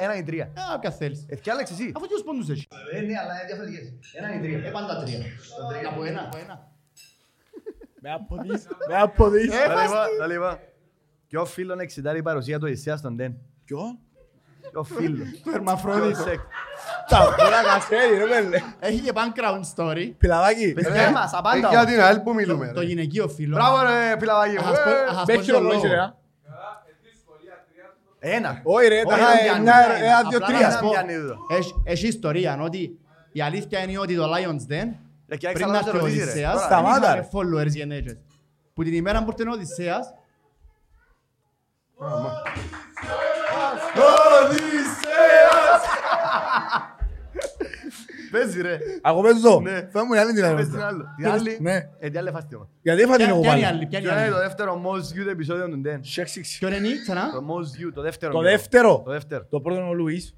Ένα ή τρία. Ποια θέλεις. Κι άλλαξες εσύ. Αφού και τους πόντους έχεις. Ναι, αλλά είναι διαφορετικές. Ένα ή τρία. Πάντα τρία. Από ένα. Με αποδείς. Λοιπόν, ποιο φίλον εξητάρει η παρουσία του Ισίας στον Ντεν. Ποιο? Ο φίλος. Του Ερμαφρόδης. Τα πούρα κασέρι ρε πέλε. Έχει και background story. Πιλαβάκι. Έχει για την ΑΕΛ που μιλούμε. Το γυναικείο φίλο. Μπράβο ρε Πιλαβάκι. Μπέχει ο λόγος ρε. Ένα. Όχι ρε. Ένα, δύο, τρία. Έχει ιστορία ότι η αλήθεια είναι ότι το Lions Den πριν να έρθει ο Οδυσσέας είχαμε followers γενέτες. Που την ημέρα που έρθει ο Οδυσσέας Οδυσσέας! Παίζει ρε. Εγώ παίζω. Φάμε μου η άλλη την άλλη. Την άλλη φάστη όμως. Γιατί έφατε εγώ πάλι. Ποιο είναι το δεύτερο most viewed επεισόδιο του Ντεν. Ποιο είναι ξανά. Το most viewed, το δεύτερο. Το δεύτερο. Το πρώτο είναι ο Λουίς.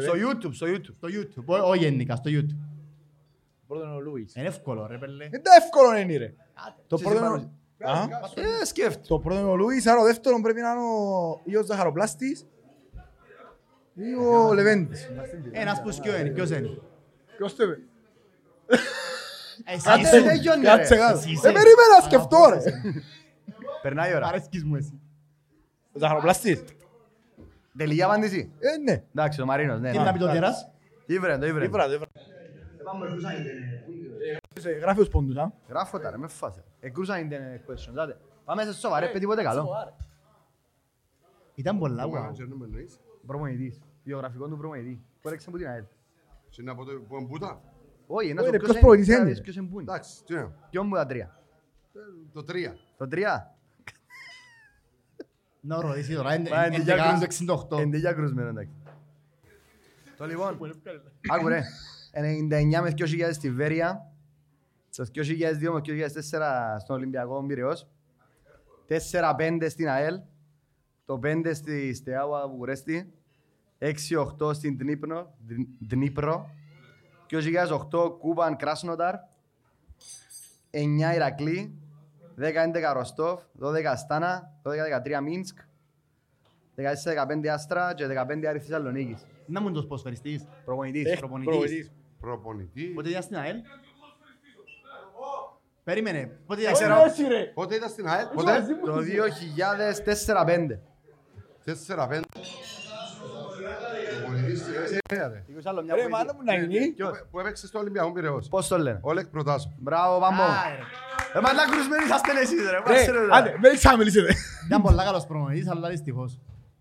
Στο YouTube, στο YouTube. Όχι γενικά, στο YouTube. Το πρώτο είναι ο Λουίς. Είναι εύκολο ρε πέλε. Είναι εύκολο είναι ρε. Το πρώτο είναι... Το πρώτο είναι ο Λουίς, άρα ο δεύτερο πρέπει να είναι ή ο Ζαχαροπλάστης ή ο Λεβέντης. Ένας που σκιώνει, ποιος είναι. Ποιος το είπε. Κάτσε κάτω. Δεν περίμενα να σκεφτώ ρε. Περνάει η ώρα. Αρέσκεις μου εσύ. Ο Ζαχαροπλάστης. Τελική απάντηση. Ναι. Εντάξει, ο Μαρίνος. Τι να πει τον Τέρας. Ήβρε. Γράφει τους πόντους, α. Γράφω τα ρε, με φάσε. Εκκρούσαν οι questions, δάτε. Πάμε σε σοβαρέ, πες τίποτε καλό. Ήταν πολλά, ουα. Προμονητής, βιογραφικό του προμονητή. Που έλεξαν που την ΑΕΛ. Τι είναι από το Μπούτα. Όχι, ένας ο ποιος προμονητής. Ποιος εμπούν. Εντάξει, τι είναι. Ποιο μου τα τρία. Το τρία. Το τρία. Να ρωτήσει τώρα, εντεγιά κρουσμένο εντάξει. Το λοιπόν, άκου ρε. 99 με 2000 στη Βέρεια, το 2002 με 2004 στον Ολυμπιακό Μυραιός, 4-5 στην ΑΕΛ, το 5 στη Στεάουα Βουρέστη, 6-8 στην Ντνίπρο, 2008 Κούμπαν Κράσνονταρ, 9 Ηρακλή, 10-11 Ροστόφ, 12 Αστάνα, 12-13 Μίνσκ, 14-15 Άστρα και 15 Άρη Θεσσαλονίκης. Να μου είναι τόσο ποσφαιριστής. Προπονητής. Πότε ήταν στην ΑΕΛ. Περίμενε. Πότε ήταν στην ΑΕΛ. Το 2004-05. 4-5. Ρε μάλλον μου να γίνει. Που έπαιξες στο Ολυμπιακό Πειραιώς. Πώς το λένε. Όλεκ Προτάσου. Μπράβο Πάμπο. Ρε μάλλα κρουσμένοι είσαστε εσείς ρε. Άντε, με εξάμιλησετε. Ήταν πολλά καλός προπονητής, αλλά δυστυχώς.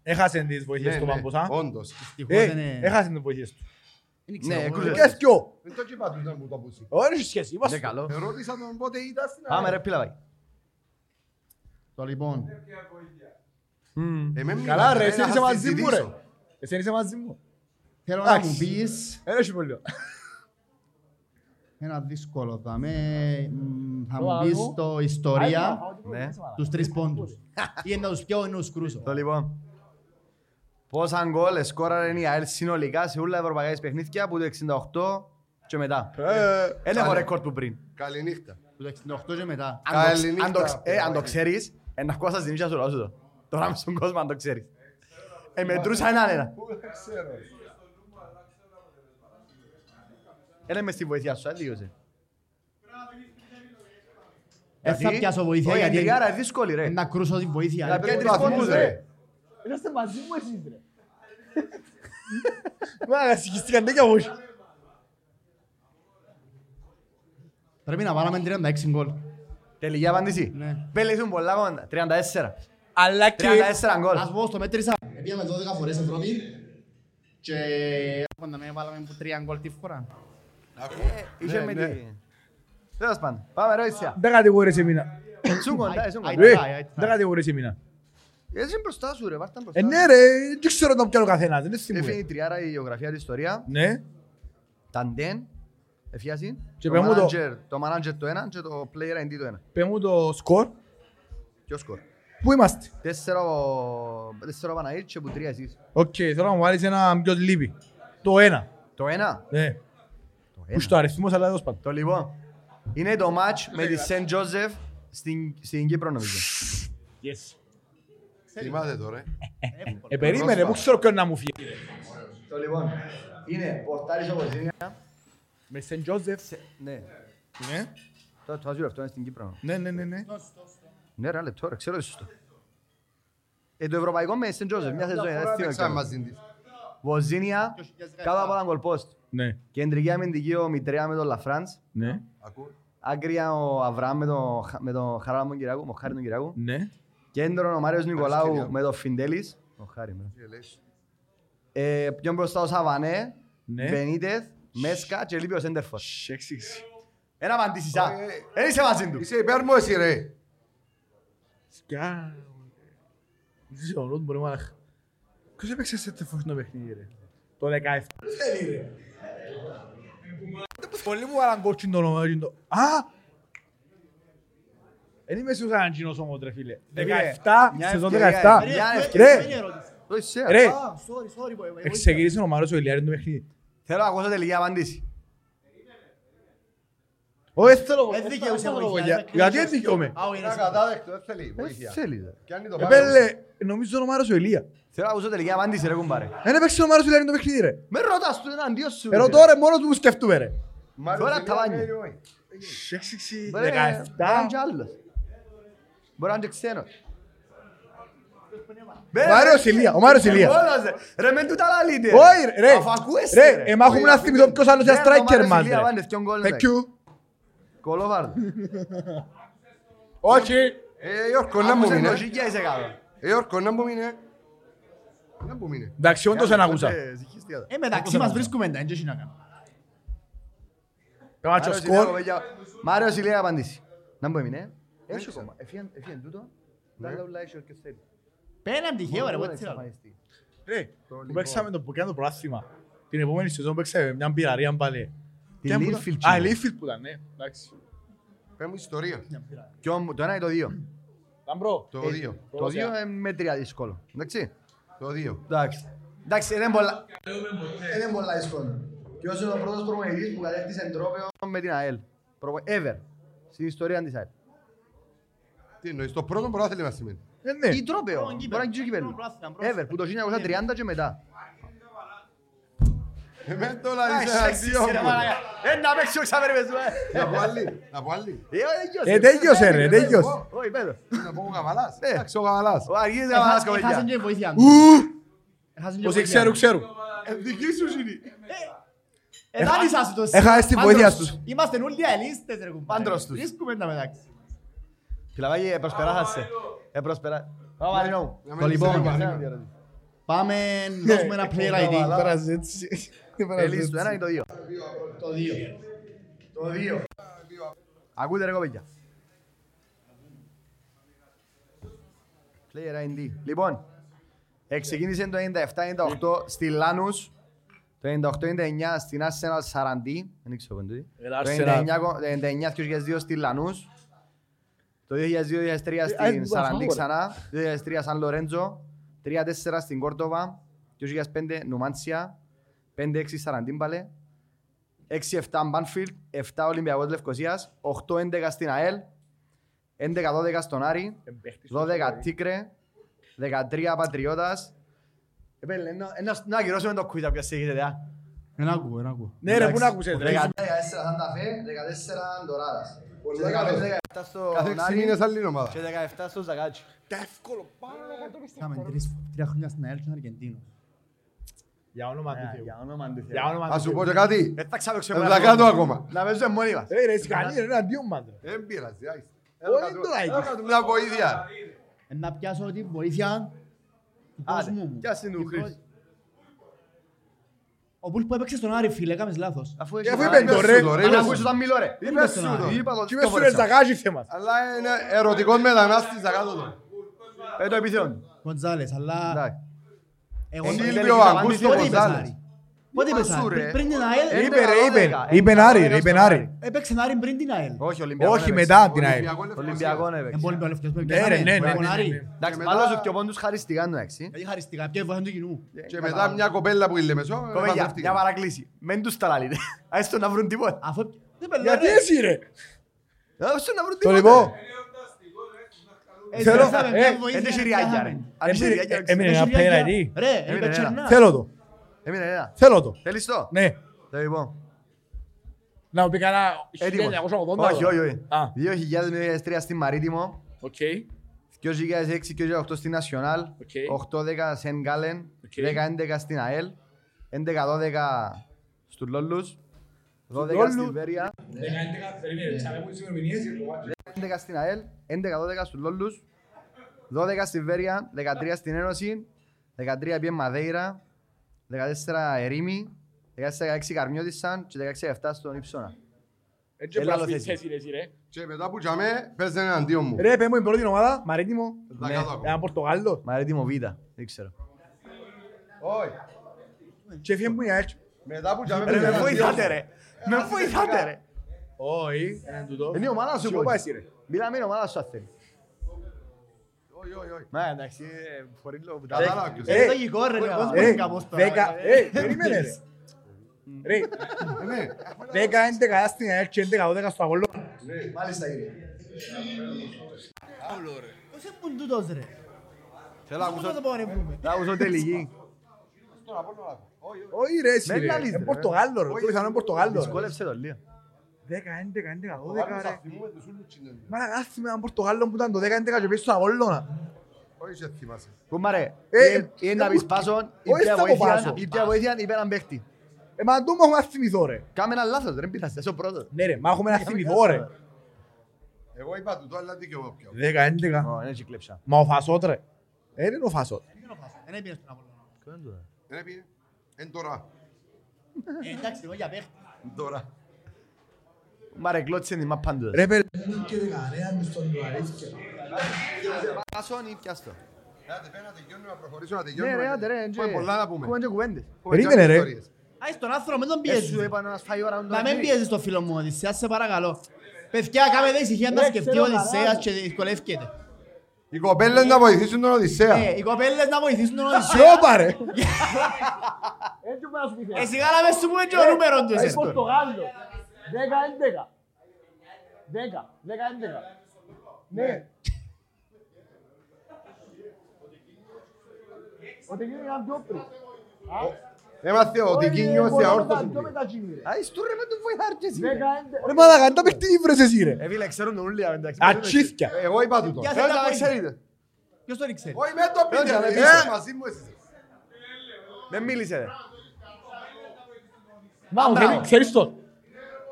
Έχασαν τις βοήθειες του Πάμπος, α. Όντως. Έχασαν τις βοήθειες του. Ναι, κρουσμένες δυο. Εν το κύπα τους να μου το πούσει. Ωραία, έχεις σχέση, είμαστε. Ερώτησα τον πότε ήταν στην ΑΕΛ. Πάμε ρε πίλα βάει. Εσένα είσαι μαζί μου. Θέλω να μου πεις... Έχει πολύ. Ένα δύσκολο θα μου πεις το ιστορία τους τρεις πόντους. Ή να τους πιω ή να τους κρούσω. Λοιπόν, πόσα γκολ σκόραρε η ΑΕΛ συνολικά σε όλα τα ευρωπαϊκά παιχνίδια από το 68 και μετά. Έλεγχο ρεκόρ του πριν. Καληνύχτα. Από το 68 και μετά. Αν το ξέρεις, να ακούσα στην ίσια σου λαό σου το. Τώρα με στον κόσμο αν το ξέρεις. Εμετρούσα έναν. Έλα μες στη βοήθεια σου, αλλιώσε. Θα πιάσω βοήθεια γιατί είναι να κρούσω τη βοήθεια. Να πιάνε τρεις πόντους ρε. Είσαστε μαζί μου εσείς ρε. Μα συγχυστήκαν τέτοια όχι. Πρέπει να βάλαμε 36 γκολ. Τελική απάντηση. Πέλεσουν πολλά κόμματα, 34. Αλλά και... 34 γκολ. Ας πω, το μέτρησα. Πήγαμε 12 φορές Ευρώπη και βάλαμε 3 γκολ τη φορά. Είχε με τη... Τέλος πάντων, πάμε ρόησια. 10 κατηγορίες εμείνα. Δεν κατηγορίες εμείνα. Έτσι είναι μπροστά σου ρε, βάρταν μπροστά σου. Ναι ρε, δεν ξέρω να πιάνω καθένας, δεν θυμούμε. Έφυγε η τριάρα η γεωγραφία, η ιστορία. Ναι. Τα Ντεν, εφιάζει. Το manager το ένα και το player εντί το ένα. Πέμουν το σκορ. Ποιο σκορ. Πού είμαστε. 4 Παναήλ και που 3 εσείς. Οκ, θέλω να μου βάλεις ένα πιο λίπη. Το 1. Το 1. Ναι. Που στο αριθμός αλλά εδώ σπατώ. Το λοιπόν. Είναι το match με τη Σεν Τζόζεφ στην Κύπρο νομίζω. Yes. Θυμάται τώρα. Περίμενε, πού ξέρω ποιον να μου φύγει. Το λοιπόν. Είναι πορτάρις όπως είναι. Με Σεν Τζόζεφ. Ναι. Το βάζω αυτό είναι στην Κύπρο. Ναι. Ναι ρε, λεπτό ρε, ξέρω ότι σωστό. Το ευρωπαϊκό με Σεν Τζόζεφ, μια σεζόνια, δεν θυμάμαι κανένα. Βοζίνια, κάτω από τον γκολπόστ. Κεντρική αμυντική ο Μητρέα με τον Λαφραντς. Άκρια ο Αβραάμ με τον Χάρη τον Κυριακού. Κέντρον ο Μάριος Νικολάου με τον Φιντέλης. Πιο μπροστά ο Σαβανέ, Μπενίτεθ, Μέσκα και λείπει ο Σέντερφορ. Ένα απαντήσεις, δεν είσαι μαζί του. Είσαι υπέρ μου εσύ ρε. Σκά... Ζωνούν μπορεί μάλλα... Ποιος έπαιξε σε τεφόσινο παιχνίδι ρε. Το 17. Θέλει ρε. Πολλοί μου βάλαν κότσιν το όνομα. Α! Εν είμαι σίγουρος αναγκίνος όμως ρε φίλε. 17, σεζόν 17. Ρε! Εξεκίνησε ο Μάρος ο Ηλιάρης το παιχνίδι. Θέλω να ακούσω τελική απάντηση. Όχι, δεν θέλω βοήθεια. Γιατί δεν δικαιώμαι. Είναι ακατάδεκτο, δεν θέλει βοήθεια. Επέλε, νομίζω ο Μάρος ο Ηλία. Θέλω να ακούσω τελική απάντηση ρε κουμπάρε. Δεν έπαιξε ο Μάρος ο Ηλία είναι το παιχνίδι ρε. Με ρωτάς του, ήταν δύο σου. Ερωτώ ρε, μόνος μου σκεφτούμε ρε. Τώρα ταβάνι. 17. Μπορεί να είναι ξένος. Μάριος Ηλία, ο Μάριος Ηλία. Ρε μεν του τα λαλείτε ρε. Αφού ακούεσαι ρε. Εμ' έχουμε να θυμηθώ ποιος άλλος είναι striker μας ρε. Κολοβάρδο. Όχι. Ιόρκο, να μου μείνε. Ιόρκο, να μου μείνε. Εντάξει, όντως δεν ακούσα. Μεταξύ μας βρίσκουμε εντά, εντός είναι να κάνω. Καμάτσο σκορ. Μάριος Ηλία απαντήσει. Να μου μείνε. Έχει ακόμα. Εφίαν τούτο. Πέναν τυχαίο ρε, πότε θέλω. Ρε, παίξαμε το πουκάνο πράσιμα. Την επόμενη σεζόν παίξαμε μια πειραρία πάλι. Την Λίφιλτ. Α, Λίφιλτ που ήταν, ναι. Πέμπω ιστορία. Το ένα ή το δύο. Λαμπρό. Το δύο. Το δύο είναι μέτρια δύσκολο. Εντάξει. Το δύο. Εντάξει, είναι πολλά δύσκολο. Ποιος είναι ο πρώτος προπονητής που κατέκτησε τρόπαιο με την ΑΕΛ. Ever. Στην ιστορία της ΑΕΛ. Τι εννοείς, το πρώτο πρωτάθλημα σημαίνει. Ή τρόπαιο. Μπορεί να γίνει Κιπέλ. Ever, που το 1930 και μετά. Δεν το λάδεις αξιό μου. Να παίξω ξαπερβεζούμε. Να πω άλλη. Να πω άλλη. Τέγιωσε ρε, τέγιωσε. Όχι, πέτω. Να πω ο Καβαλάς. Εντάξει, ο Καβαλάς. Ο Αργύρης Καβαλάς, κοβέγια. Έχασαν και βοήθεια. Όσοι ξέρουν, ξέρουν. Ενδική σου γίνει. Εδάνησας τους. Έχασες την βοήθεια τους. Είμαστε όλοι αελίστες ρε κουμπά. Πάντρος τους. Βρίσκουμε τα μετάξει. Φιλαβάγι, επροσπεράσασε. Επροσπεράσασε. Πάμε, δώσουμε ένα player ID. Ελίσου, το ένα ή το δύο. Το δύο. Το δύο. Ακούτε ρε κοπέγια. Player ID. Λοιπόν, ξεκίνησε το 97-98 στη Λάνους, το 98-99 στην Arsenal Σαραντί, δεν ξέρω πέντε. Το 99-2002 στη Λάνους, το 2002-2003 στην Σαραντί ξανά, το 2003 Σαν Λορέντζο, 3-4 στην Κόρτοβα, το 2005 Νουμάντσια, 5-6 Σαραντίν Παλέ, 6-7 Μπάνφιλτ, 7 Ολυμπιακός Λευκοσίας, 8-11 στην ΑΕΛ, 11-12 στον Άρη, 12 Τίκρε, 13 Πατριώτας. Να ακυρώσουμε το κουίτα ποιος έχετε. Εν άκου, εν άκου. Ναι ρε, πού να ακούσετε. 14 Σάντα Φε, 14 Ντοράδας. Καθώς είναι σαν άλλη ομάδα. Και 17 στο Ζαγάτσι. Εύκολο, πάνω κάτω πιστεύω. Κάμε τρία χρόνια στην ΑΕΛ και στον Αργεντίνο. Για όνομα του Θεού. Ας σου πω και κάτι. Δεν τα κάτω ακόμα. Να παίζουμε μόνοι μας. Ρε, εσύ κανείς είναι ένα δύο μάτρα. Δεν πειράζει, άκησε. Έλα κάτω μια βοήθεια. Να πιάσω την βοήθεια του κόσμου μου. Πιάσε του Χρήση. Ο Πούλς που έπαιξε στον Άρη, φίλε, έκαμες λάθος. Αφού είπες το ρε, αλλά αφού όταν μιλώ ρε. Είπες σου το, είπες σου ρε Ζαγάζι θέμα. Αλλά είναι ερωτικό μετανάστης Ζαγάζο τον. Πέτω επιθέον. Κοντζάλες, αλλά... Σίλβιο, Αγκούστο, Κοντζάλες. Πότε είπες Άρη, πριν την ΑΕΛ. Είπεν Άρη, ρε, είπεν Άρη. Έπαιξε Άρη πριν την ΑΕΛ. Όχι, μετά την ΑΕΛ. Ολυμπιακόν έπαιξε. Εντάξει, μάλλον σου πιο πόντους χαριστικά να έξι. Χαριστικά, ποιο βοηθούν του κοινού. Και μετά μια κοπέλα που είναι μεσό. Κοπέλια, μια παρακλήση. Μεν τους τα λαλείτε. Ας το να βρουν τίποτα. Γιατί εσύ ρε. Ας το να βρουν τίποτα. Θέλω, έντε σειριάκια ρε. Έμεινε ένα πέρα. Θέλω το. Θέλω το. Θέλεις το. Ναι. Να μου πει κανένα 1980. Όχι, όχι. 2003 στην Μαρίτιμο. Οκ. 2006-2008 στην Νασιονάλ. 8-10 στην Γκάλεν. 10-11 στην ΑΕΛ. 11-12 στους Λόλλους. 12 στην Βέρεια. 11 στην ΑΕΛ. 11-12 στους Λόλλους. 12 στην Βέρεια. 13 στην Ένωση. 13 πιέν Μαδέιρα. 14 Ερήμη, 16 Καρμιώτησαν και 16-17 στον Υψώνα. Έτσι πρασβείς εσύ ρε. Και μετά που τσάμε παίζουν εναντίον μου. Ρε πέμω η πρώτη ομάδα, Μαρίτιμο, ένα Πορτογάλο. Μαρίτιμο Β, δεν ξέρω. Όχι. Και έφυγε μου η ΑΕΛ. Μετά που τσάμε παίζουν εναντίον μου. Με βοηθάτε ρε. Όχι. Είναι η ομάδα σου που πάει εσύ ρε. Μιλάμε είναι η ομάδα σου αθέλη. Μα εντάξει, χωρίς λόγω που τα βάλα. Είναι λογικό ρε, περίμενες. Ρε, 10-11 στην ΑΕΛ και 11-12 στο Αγώλο. Μάλιστα κύριε. Πώς έπουν τούτος ρε. Θέλω να ακούσω τελική. Όχι ρε εσύ ρε, είναι Πορτογάλο ρε, το πιθανό Πορτογάλο. Δυσκόλεψε το λίγο. 10-11-12 ρε. Μα να κάθεις με έναν Πορτογάλο που ήταν το 10-11 και πήγες στον Απόλλωνα. Όχι σε θυμάσαι. Κούμα ρε, είναι να πεις πάσον, ήπια βοήθειαν, ήπια έναν παίχτη. Μα τούμα έχουμε ένα θυμηθό ρε. Κάμε ένα λάθος ρε, πειράζει, είσαι ο πρώτος. Ναι ρε, μα έχουμε ένα θυμηθό ρε. Εγώ είπα του, το άλλα τι και εγώ πια. 10-11. Μα ο Φασότ ρε. Είναι ο Φασότ. Είναι πήγες στον Απόλλωνα. Είναι πήγες. Είναι τώρα. Εντάξει εγώ για παίχτη. Τώρα. Μάρε κλώτησε την μάπ πάντως. Ρε πέρα. Και δεκαρέα μες τον Λουαρίσκε. Πάσον ή πιάστο. Άντε πέρα να τελειώνουμε, να προχωρήσω, να τελειώνουμε. Ναι ρε, άντε ρε. Πολλά να πούμε. Κουβέντες. Περίμενε ρε. Άι, τον άνθρωπο, δεν τον πιέζεις. Να μην πιέζεις τον φίλο μου, Οδυσσέα, σε παρακαλώ. Παιδιά, κάμετε ησυχία να σκεφτεί ο Οδυσσέας και δυσκολεύκεται. Οι κοπέλες να βοηθήσουν τον Οδυσσέα. Οι κοπέλες να βοηθήσουν τον Οδυσσέα. Σόπα ρε! Εσύ καλά μες σου πούμε και ο νούμερο του εσείς τώρα. 10-11. Ότι γίνει έναν πιο πριν. Έμαθε ότι γίνει ως αόρθος. Άις του ρε με τον βοηθάρκες. Ρε μάλακα, τα παιχνίδι βρες εσύ ρε. Φίλε, ξέρουν τον Ούλια εντάξει. Ατσίθκια. Εγώ είπα του τώρα. Θέλω να ξέρετε. Ποιος τον ξέρει. Όχι με το πείτε. Μαζί μου εσείς. Δεν μίλησε ρε. Μα, ξέρεις τον.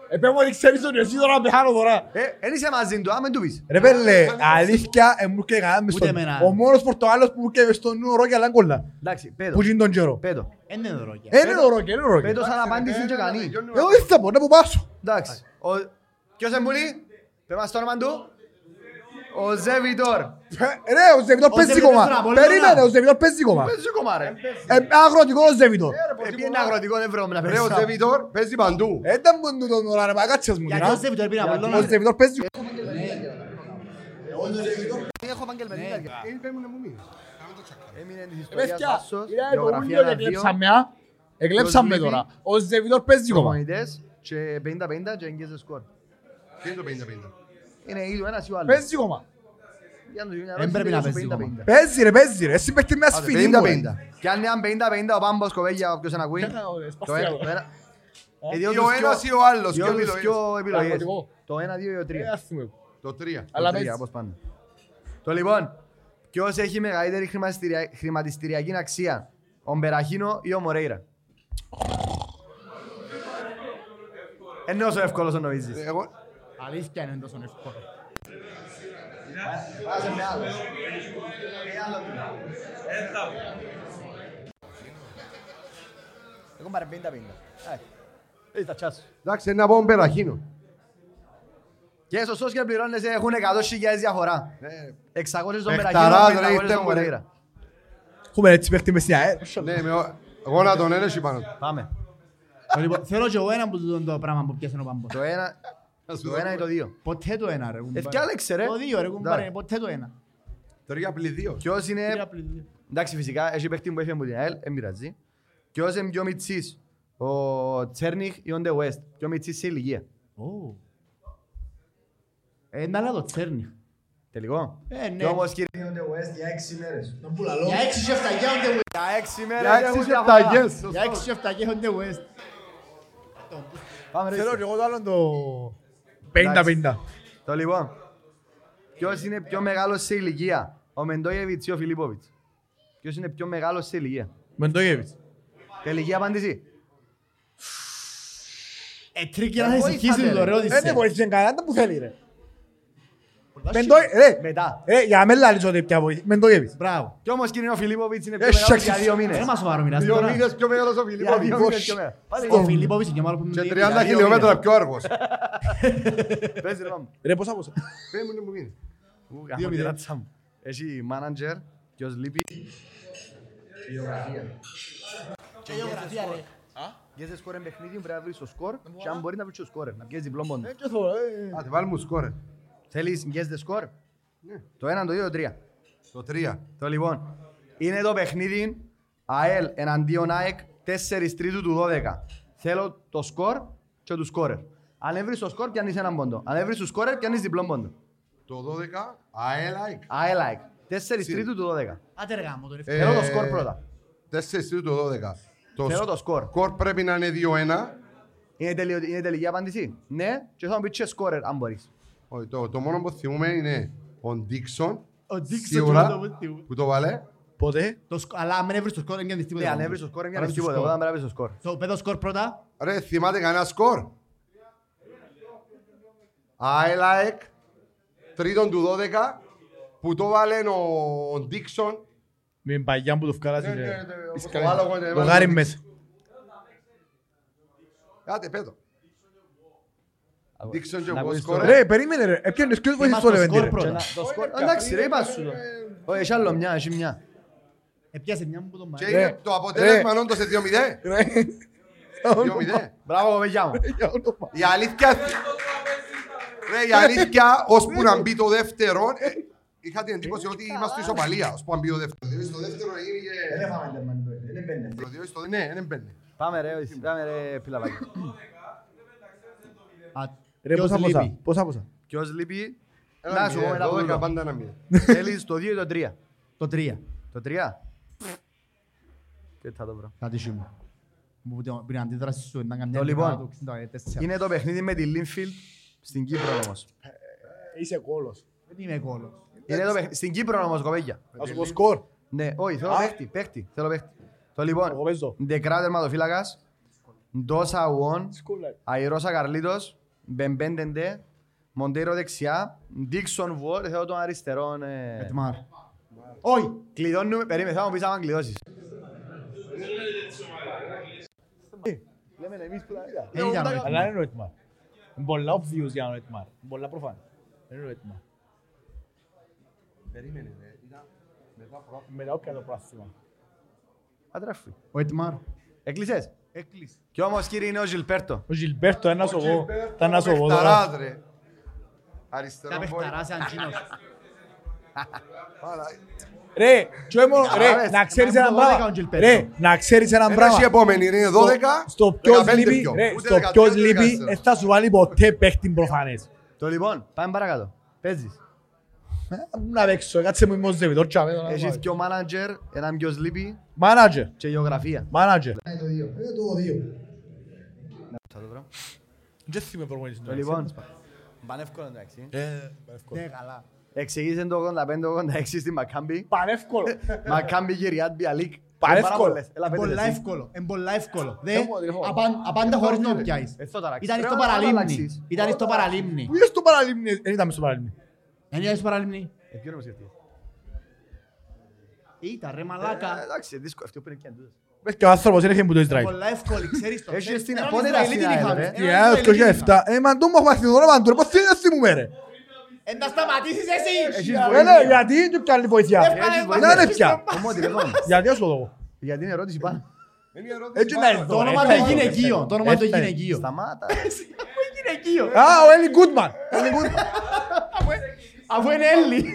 Επέμω ότι ξέρεις τον εσύ τώρα να πεθάνω τώρα. Εν είσαι μαζί του, άμα του πεις. Ρε πέλε, αλήθεια μου και κάναμε στον. Ο μόνος Πορτογάλος που μου και στον νου ρόκια αλλά κολλά. Εντάξει, πέτω. Πού γίνει τον καιρό. Πέτω. Εν είναι ρόκια. Εν είναι ρόκια, εν είναι ρόκια. Πέτω σαν απάντηση και κανεί. Εγώ ήρθα πω, να πω πάσω. Εντάξει. Ποιος εμπούλει, πέμας το όνομα του. Ο Ζε Βιτόρ. Ρε, ο Ζε Βιτόρ παίζει κομμά. Περίμενε, ο Ζε Βιτόρ παίζει κομμά. Παίζει κομμά, ρε. Αγροτικό ο Ζε Βιτόρ. Επίσης είναι αγροτικό, δεν βρούμε να παίζει. Ρε, ο Ζε Βιτόρ παίζει παντού. Ήταν παντού τον ώρα, ρε, κάτσες μου. Γιατί ο Ζε Βιτόρ πήρε από τον ώρα. Ο Ζε Βιτόρ παίζει. Έχω επαγγελματική καρδιά. Έμεινε της ιστορίας Άσος, γεωγραφία Λαρδίων. Εκλέψαμε τώρα. Ο Ζε Βιτόρ παίζει κομμά. Και 50-50 και εγγύζε σκορ. Παίζει κομμά. Δεν πρέπει να παίζει κομμά. Παίζει ρε, παίζει ρε. Εσύ παίχτε μιας φίλη μου. Κι αν ήταν 50-50 ο Πάμπος κοβέλια όποιος να ακούει. Ο ένας ή ο άλλος. Το 1, 2 ή το 3. Το λοιπόν, ποιος έχει μεγαλύτερη χρηματιστηριακή αξία. Ο Μπεραχίνο ή ο Μορέιρα. Είναι όσο εύκολος ο νομίζεις. Αλήθεια είναι τόσο εύκολο. Πάσε με άλλο. Εγώ πάρε 50-50. Ήταν τσάσου. Εντάξει, είναι να πω Μπεραχίνο. Και σωστός και πληρώνες έχουν 100.000 διαφορά. 600 στον Μπεραχίνο. Έχουμε έτσι παίχτη μες στην ΑΕΛ. Εγώ να τον έλεγχη πάνω. Πάμε. Θέλω και εγώ έναν που το πράγμα που πιέσαι να πάμε. Το ένα... Το 1 ή το 2. Ποτέ το 1 ρε. Ευκάλεξε ρε. Το 2 ρε κουμπάρε. Ποτέ το 1. Τώρα για πλη 2. Ποιος είναι... Εντάξει φυσικά έχει παίχτη που έφυγε από την ΑΕΛ. Εν πειράζει. Ποιος είναι πιο μητσής. Ο Τσέρνιχ ή ο Ντε Ουέστ. Πιο μητσής σε ηλικία. Είναι άλλο το Τσέρνιχ. Τελικό. Και όμως κύριε ο Ντε Ουέστ για 6 μέρες. Για 6 σεφταγιά ο Ντε Ουέστ. Για 6 σεφταγιά ο Ντε Ουέστ. Θέλω και εγώ το άλλο το... 50-50. Το λοιπόν, ποιος είναι πιο μεγάλος σε ηλικία, ο Μεντογεβιτς ή ο Φιλίπποβιτς. Ποιος είναι πιο μεγάλος σε ηλικία. Μεντογεβιτς. Τελική απάντηση. Τρίκει να σε συγχύσεις το ρε Οδυσσέα. Δεν μπορείς να κάνεις που θέλει ρε. Μετά. Για μένα λαλείς ότι πια βοηθείς. Μεντογεβιτς. Μπράβο. Κι όμως κύριε ο Φιλίπποβιτς είναι πιο μεγάλος για 2 μήνες. Δεν μας σοβαρό μιλάς. 2 μήνες πιο μεγάλος ο Φιλίπποβιτς. Ο Φιλίπποβιτς είναι μάλλον πιο μεγάλος. Και 30 χιλιόμετρα πιο αργός. Πες ρε πάμε. Ρε πόσα πόσα. Πες μου που μήνες. 2 μήνες. Έχει μάναντζερ. Ποιος λείπει. Γεωγραφία ρε. Βγες σκορ εν παιχνίδι, πρέπει να βρεις το σκορ και αν μπορεί να βρεις το σκορ, να βγες διπλό πόντο. Άτε βάλουμε σκορ. Θέλεις guess the score. Το 1, το 2, το 3. Το 3. Το λοιπόν. Είναι το παιχνίδι ΑΕΛ εναντίον ΑΕΚ 4-3 του 12. Θέλω το score και του scorer. Αν έβρεις το score πιάνεις έναν πόντο. Αν έβρεις το scorer πιάνεις διπλό πόντο. Το 12 ΑΕΛ ΑΕΚ. 4-3 του 12. Άτε ρε γάμο το ρεφτά. Θέλω το score πρώτα. 4-3 του 12. Θέλω το score. Score πρέπει να είναι 2-1. Είναι τελική απάντηση. Ναι, και θα μου πεις και scorer αν μπορείς. Το μόνο που θυμούμε είναι ο Ντίξον, σίγουρα, που το βάλε. Πότε. Αλλά αν έβρεις το σκορ δεν κάνεις τίποτα. Αν έβρεις το σκορ δεν κάνεις τίποτα, όταν έβρεις το σκορ. Πες το σκορ πρώτα. Ρε, θυμάται κανένα σκορ. ΑΕΛΑΕΚ, 3 του 12, που το βάλε ο Ντίξον. Με παγιά που το φκάλασε. Το γάρι μέσα. Άντε, πέτω. Ρε, περίμενε ρε, ποιον είναι σκιός βοηθείς το Λεβέντη ρε. Εντάξει ρε, είπα σου το. Όχι, έχει άλλο μια, έχει μια. Επιάσε μια μου που τον μάλλον. Και το αποτέλεσμα νόντος σε 2-0. Μπράβο, παιδιά μου. Η αλήθεια, ώσπου να μπει το δεύτερο, είχα την εντύπωση ότι είμαστε ισοπαλία, ώσπου να μπει το δεύτερο. Το δεύτερο έγινε... Δεν μπαίνει. Πάμε ρε, πιλαβάκι. Ρε, πόσα. Ποιος λείπει? Να σου πω ένα δώδεκα, πάντα ένα μία. Θέλεις το 2 ή το 3? Το 3. Το 3? Και θα το βρω. Θα τη σύμμα. Πριν αντίδραση σου, ήταν καμιά μήνα του 64. Είναι το παιχνίδι με τη Λίνφιλντ στην Κύπρο όμως. Είσαι κόλος. Δεν είμαι κόλος. Στην Κύπρο όμως, κοπέγια. Θα σου πω σκορ. Ναι, όχι, θέλω παίχτη. Το λοιπόν, Ντεκρά τερματοφύλακας, Ντόσα Ουόν, Αϊρόσα Καρλίτος, Μπεμπέντεντε, Μοντέρο δεξιά, Ντίξον Βουόρ, θέλω τον αριστερόν... Ετμάρ. Όχι, κλειδώνουμε, περίμεσα μου πεις άμα κλειδώσεις. Λέμε εμείς που δεν είδαμε. Αλλά δεν είναι ο Ετμάρ. Είναι πολλά obvious για τον Ετμάρ, πολλά προφανή. Δεν είναι ο Ετμάρ. Περίμενε, μετά όποια το πρόθυμα. Αντράφει. Ο Ετμάρ. Έκλεισες. Έκλεισε. Κι όμως κύριε είναι ο Γιλπέρτο. Ο Γιλπέρτο, ένας εγώ. Τα ένας εγώ τώρα. Τα παιχταράς αντζίνος. Ρε, να ξέρεις έναν πράγμα. Ένας η επόμενη είναι 12. Στο ποιος λείπει, δεν θα σου βάλει ποτέ παίχτην προφανές. Το λοιπόν, πάμε παρακάτω. Παίζεις. Να παίξω, κάτσε μου η Μοζεβιτόρ. Έχεις και ο μάνατζερ, έναν ποιος λείπει. Μάνατζερ. Και γεωγραφία. Μάνατζερ. Είναι το 2. Θα το βρω. Δεν θυμάμαι προπονητής. Το λοιπόν, πανεύκολο εντάξει. Ναι, καλά. Εξηγήσαν το 85-86 στη Μακάμπη. Πανεύκολο. Μακάμπη και Ριάντ Αλίκ. Πανεύκολο. Εμπολά εύκολο. Απάντα χωρίς να πιάσεις. Ήταν στο παραλίμνη. Ήταν στο παραλίμνη. Πού είσαι στο παραλίμνη? Δεν ήταν στο παραλίμνη. Δεν ήταν στο παραλίμνη. Ήταν ρε μαλάκα. Εντάξει, δύσκολο. Αυτό που είναι και αντούτες. Πες και ο άνθρωπος είναι που το Ισραήλ. Πολλά εύκολη, ξέρεις το. Έχεις στην απόδειρα Ισραήλ την είχαμε. Μα το μου αφαθεί τώρα, μα τώρα, πώς θέλει να θυμούμε ρε. Εν τα σταματήσεις εσύ. Ναι, γιατί είναι και άλλη βοήθεια. Να είναι πια. Γιατί ως το λόγο. Γιατί είναι ερώτηση πάνω. Το όνομα του γυναικείο. Το όνομα του γυναικείο. Σταμάτα. Α, ο Έλλη Γκούτμαν. Αφού είναι Έλλη.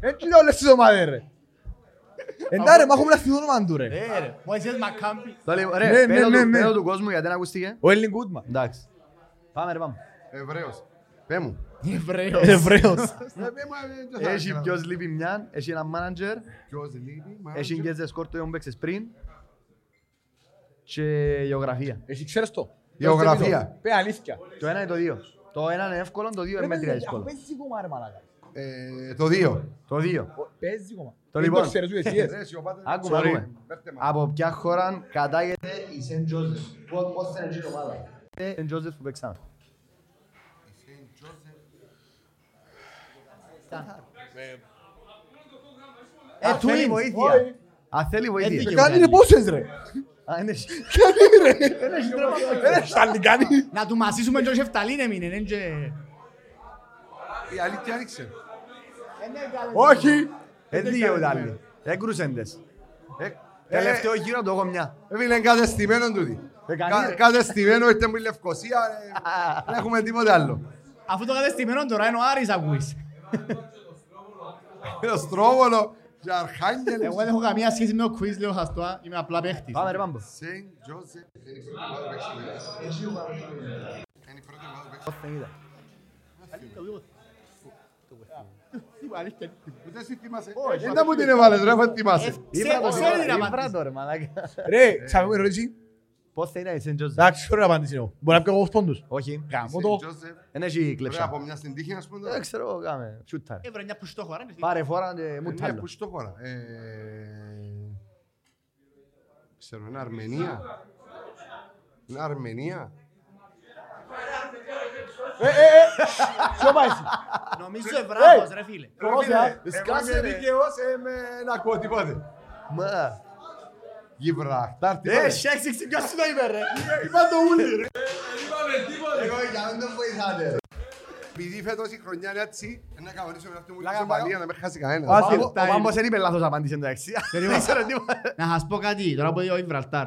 Έτσι είναι όλες τις ομάδες ρε. Εντάξει, μα έχουμε λαφθεί το όνομα του ρε. Μόλις είσαι Μακάμπι. Ρε, πέρα του κόσμου γιατί δεν ακούστηκε. Ο Έλλην Γκούτμαν. Εντάξει. Πάμε ρε, πάμε. Εβραίος. Πέ μου. Εβραίος. Έχει ποιος λείπει μιαν, έχει έναν μάνατζερ. Ποιος λείπει, μάνατζερ. Έχει και δεσκόρ το αιόν παίξες πριν. Και γεωγραφία. Έχει ξέρεις το. Γεωγραφία. Πέ αλήθεια. Το ένα είναι το δύο. Το ένα είναι εύκολο, το δύο είναι μέτρια δύσκολο. Το 2. Το 2. Το λοιπόν, άκουμε. Από ποια χώρα κατάγεται η Σεν Τζόζεφ? Πώς θα είναι η ομάδα? Η Σεν Τζόζεφ που παίξαμε. Θέλει βοήθεια. Θέλει βοήθεια. Κάνει είναι πόσες ρε. Κάνει ρε. Να του μασίσουμε και ο Σεφταλήν έμεινε. Η αλήθεια άνοιξε. Όχι! Έντυγε ούτε άλλοι. Έκρουσεντες. Τελευταίο γύρο το έχω μια. Έφυγε κατεστημένο τούτη. Κατεστημένο ήρθε μου η Λευκοσία. Δεν έχουμε τίποτε άλλο. Αφού το κατεστημένο τώρα είναι ο Άρης ακούεις. Είναι ο Στρόβολο και Αρχάγγελος. Εγώ δεν έχω καμία σχέση με το κουίζ, λέω χαστοά. Είμαι απλά παίχτης. Πάμε ρε Πάμπο. Ούτε εσύ θυμάσαι. Δεν θα μου την έβαλες ρε, θα θυμάσαι. Ήβρα το ρε μαλάκα. Ρε, ξαφνικά ερώτηση. Πώς θα είναι η Σεν Τζόζεφ? Εντάξει, χωρίς να απαντήσει εγώ. Μπορεί να πιω εγώ σπόντους. Όχι. Κάμω το. Εν έχει κλεψά. Πρέπει από μια συντύχη να σπόντω. Δεν ξέρω, κάμε. Σούταρ. Έβρα μια πουστόχορα. Πάρε φορά μου τάλλο. Μια πουστόχορα. Ξέρω, είναι Αρμενία. Είναι Αρμενία. Ποιο πάει εσύ? Νομίζω Ευράγος ρε φίλε. Σκάσε δικαιώς να ακούω τίποτε. Μα... Γιβραχτάρ τίποτε. Σέξι ξυγκάσου το είπε ρε. Είπα το ούλι ρε. Είπαμε τίποτε. Εγώ για να μην το βοηθάτε. Επειδή φέτος η χρονιά είναι έτσι, να καβαλήσουμε αυτό μου την παλία να μην χάσει κανένα. Ο Πάμπος δεν είπε λάθος απάντηση εντάξει. Να σας πω κάτι τώρα που είδε ο Γιβραχτάρ.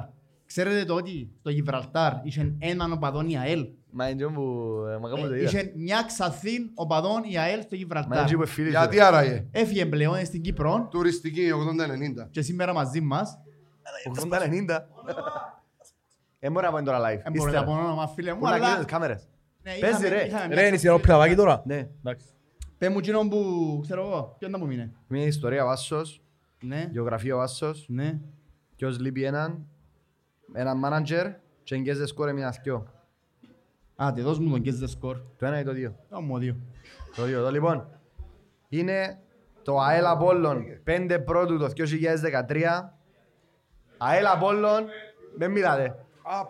Ξέρετε το ότι στο Γιβραλτάρ είχε έναν οπαδόν η ΑΕΛ. Μα είναι το είδα. Είχε μια ξαθήν οπαδόν η ΑΕΛ στο Γιβραλτάρ. Γιατί άραγε. Έφυγε πλέον στην Κύπρο. Τουριστική 80-90. Και σήμερα μαζί μας. 80-90. Εμπορεί να πάμε τώρα live. Εμπορεί να πάμε όνομα φίλε μου. Παίζει ρε. Ρε είναι σειρά οπλαβάκι τώρα. Πες μου κοινό που ξέρω εγώ. Ποιον θα μου μείνε. Μια ιστορία Βάσσος. Γεωγραφία Βάσσος. Ποιος λείπει έναν. Έναν μάναντζερ και εν κέζε σκορ εμεινά θκιό. Α, τη δώσ' μου τον κέζε σκορ. Το ένα ή το δύο. Το δύο. Λοιπόν, είναι το ΑΕΛ Απόλλων 5 πρώτου το 2013. ΑΕΛ Απόλλων, δεν μιλάτε.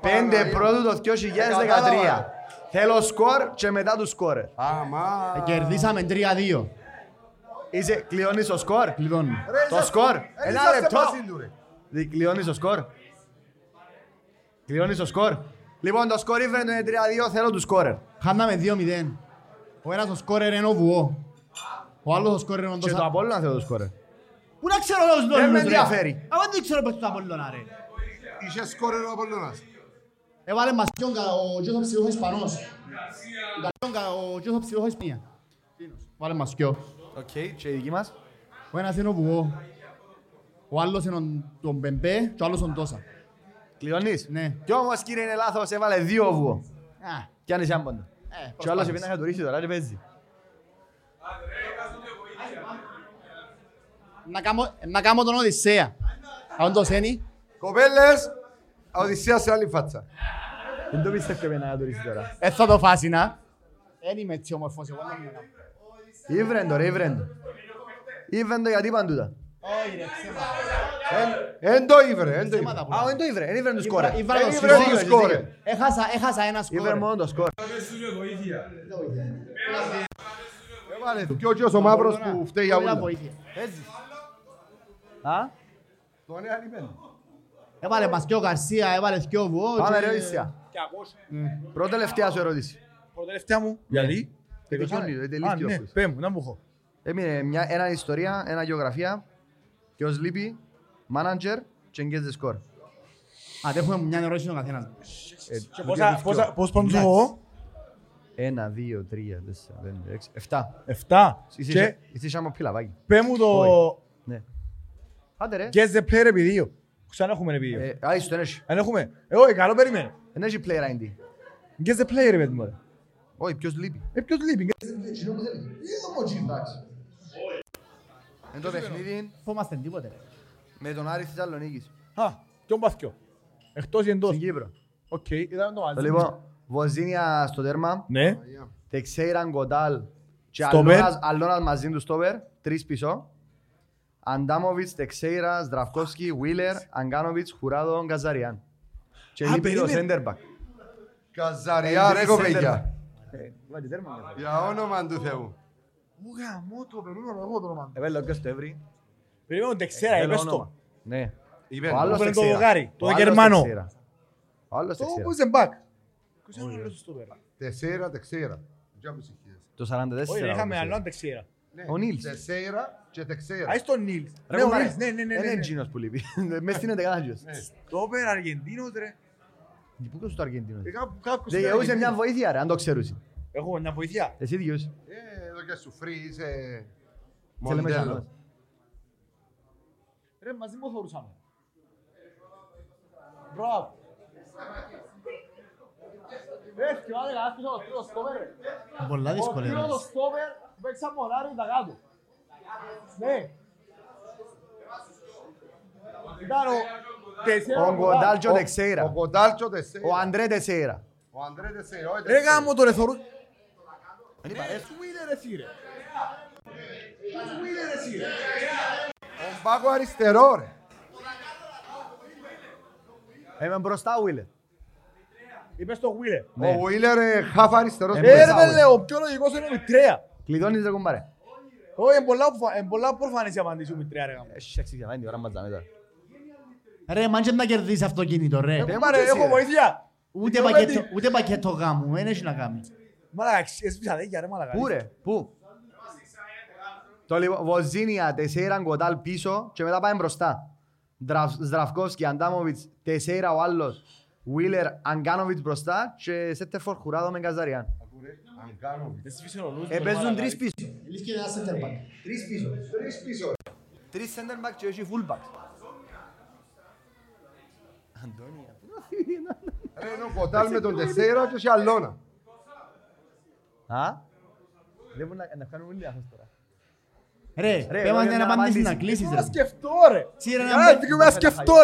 5 πρώτου το 2013. Θέλω σκορ και μετά του σκορ. Κερδίσαμε 3-2. Κλειώνεις το σκορ. Το σκορ. Ένα λεπτό. Κλειώνεις το σκορ. Κλειώνεις το σκορ. Λοιπόν, το σκορ ήφερε το 3-2, θέλω του σκόρερ. Χάναμε 2-0. Ο ένας ο σκόρερ είναι ο βουό. Ο άλλος ο σκόρερ είναι ο ντοσά. Και το Απόλλωνα θέλω το σκόρερ. Πού να ξέρω όλους τους νόμους ρε. Αγώ δεν ξέρω πως το Απόλλωνα ρε. Είχε σκόρερ ο Απόλλωνας. Έβαλε μας κιόνκα ο Γιώθο ψηλόχο Ισπανός. Ο Γιώθο ψηλόχο Ισπανία. Βάλε μας κιό. Οκ, και η δική μας. Ο ένας είναι ο βουό. Ο άλλος είναι τον Μπεμπέ και ο άλλος τον Τόσα. Κλειώνεις. Κι όμως κύριε είναι λάθος, έβαλε δύο βουό. Κι αν είσαι άμποντο. Κι ο άλλος επειδή να χατουρίσει τώρα, δεν παίζει. Να κάνω τον Οδυσσέα. Αν το σένει. Κοπέλες, Οδυσσέα σε άλλη φάτσα. Δεν το πιστεύω να χατουρίσει τώρα. Θα το φάσει να. Εν είμαι έτσι ομορφός. Ήβρεντο ρε, ήβρεντο. Ήβρεντο γιατί παντούτα. Όχι ρε, ξέμα. Εν το ήβρε, εν το ήβρε. Α, εν το ήβρε, εν ήβρε το σκόρε. Έχασα ένα σκόρε. Ήβρε μόνο το σκόρε. Κι ο μαύρος που φταίει για όλα. Παίζεις. Α? Το νέα λιμένο. Έβαλε μας κι ο Γκαρσία, έβαλε κι ο Βουό. Πάμε ρε Οδυσσία. Προτελευταία σου ερώτηση. Προτελευταία μου. Γιατί? Πες μου, να μου έχω. Έμεινε ένα ιστορία, ένα γεωγραφία. Ποιος λείπει, μάναντζερ και guess the score. Α, έχουμε μια ερώτηση στον καθένας. Πώς πάνω του εγώ? 1, 2, 3, 4, 5, 6, 7. 7. Είσαι σαν πιλαβάκι. Πέ μου το... Άντε ρε. Guess the player επί 2. Ξανά έχουμε επί 2. Α, είσαι το ενέχει. Αν έχουμε. Εγώ, καλό περίμενε. Ενέχει player ID. Guess the player επί μου. Όχι, ποιος λείπει. Ποιος λείπει. Εν το παιχνίδι φόμαστε τίποτε. Με τον Άρη της Θεσσαλονίκης. Α, ποιον παθκιό. Εκτός ή εντός. Στην Κύπρο. Οκ, είδαμε το άλλο. Λοιπόν, Βοζίνια στο τέρμα. Ναι. Τεξέιραν Κοντάλ και Αλώνας μαζί του στόπερ. Τρεις πίσω. Αντάμοβιτς, Τεξέιρας, Δραφκόσκι, Βίλερ, Αγκάνοβιτς, Χουράδο, Καζαριάν. Και λείπει το σέντερμπακ. Καζαριάν ρε κοπέγια. Για όνομα του Θεού. Μουγα, μότο, περίμενε εγώ το όνομα. Επέλε όποιος το έβρι. Περίμενε τεξέρα, είπες το. Ναι. Ο άλλος τεξέρα. Το Γερμανό. Ο άλλος τεξέρα. Το πούσε μπακ. Τεξέρα, τεξέρα. Το 44. Όχι, είχαμε άλλον τεξέρα. Ο Νίλς. Τεξέρα και τεξέρα. Α, είσαι τον Νίλς. Ναι, ο Νίλς, ναι, ναι, ναι. Είναι Τζίνος που λείπει. Μες είναι τεκανάγιος. Το όπερα Αργεντίνος, ρε. Πού το Αργεντίνος. Είχε μια βοήθεια, ρε, αν το ξέρουσαι. Έχω μια βοήθεια. Εσύ δυος. Εδώ και σου φρύ, είσαι μοντέλο. Ρε, μαζί μου θεωρούσαμε. Μπράβο. Ρε, σκεφάτε καλά, πήρω το στόπερ, ρε. Πολλά δύσκολα. Πήρω το στόπερ, παίξα μονάρι τα κάτω. Ναι. Ήταν ο Κοντάλτσο Τεξέιρα. Ο Αντρέ Τεξέιρα. Ρε, γάμο το ρε θεωρούν. Είναι σου είναι ρε σύρε. Ο Μπάκο αριστερό ρε. Είμαι μπροστά ο Βίλερ. Είπες το Βίλερ. Ο Βίλερ είναι χαφ αριστερός. Έρβε λέω, πιο λογικός είναι ο Μητρέα. Κλειδώνεις ρε κουμπάρε. Όχι, είναι πολλά προφανές η απαντήση ο Μητρέα ρε. Έχεις εξηγήσει, είναι η ώρα μας δάμε. Ρε, μάντια να κερδίσεις αυτοκίνητο ρε. Έχω βοήθεια. Ούτε πακέτο γάμου, δεν έχει να κάνει. Μαλάκα, έσπισα δέκια ρε μαλάκα. Πού ρε, πού. Το λοιπόν, Βοζίνια, Τεσέιραν, Κοντάλ πίσω και μετά πάμε μπροστά. Zdravkovski, Andamovic, Teixeira ο άλλος, Wheeler, Anganovic μπροστά και Setterford, Χουράδο με Καζαριάν. Παίζουν τρεις πίσω. Τρεις centerback και όχι fullback. Αντώνια, πού να φύγει να... Ρε, ο Κοτάλ με τον Τeixeira και όχι Αλώνα. Α, δεν μπορούν να κάνουν όλοι λάθος τώρα. Ρε, πέμαστε να απαντήσεις να κλείσεις ρε. Σκεφτώ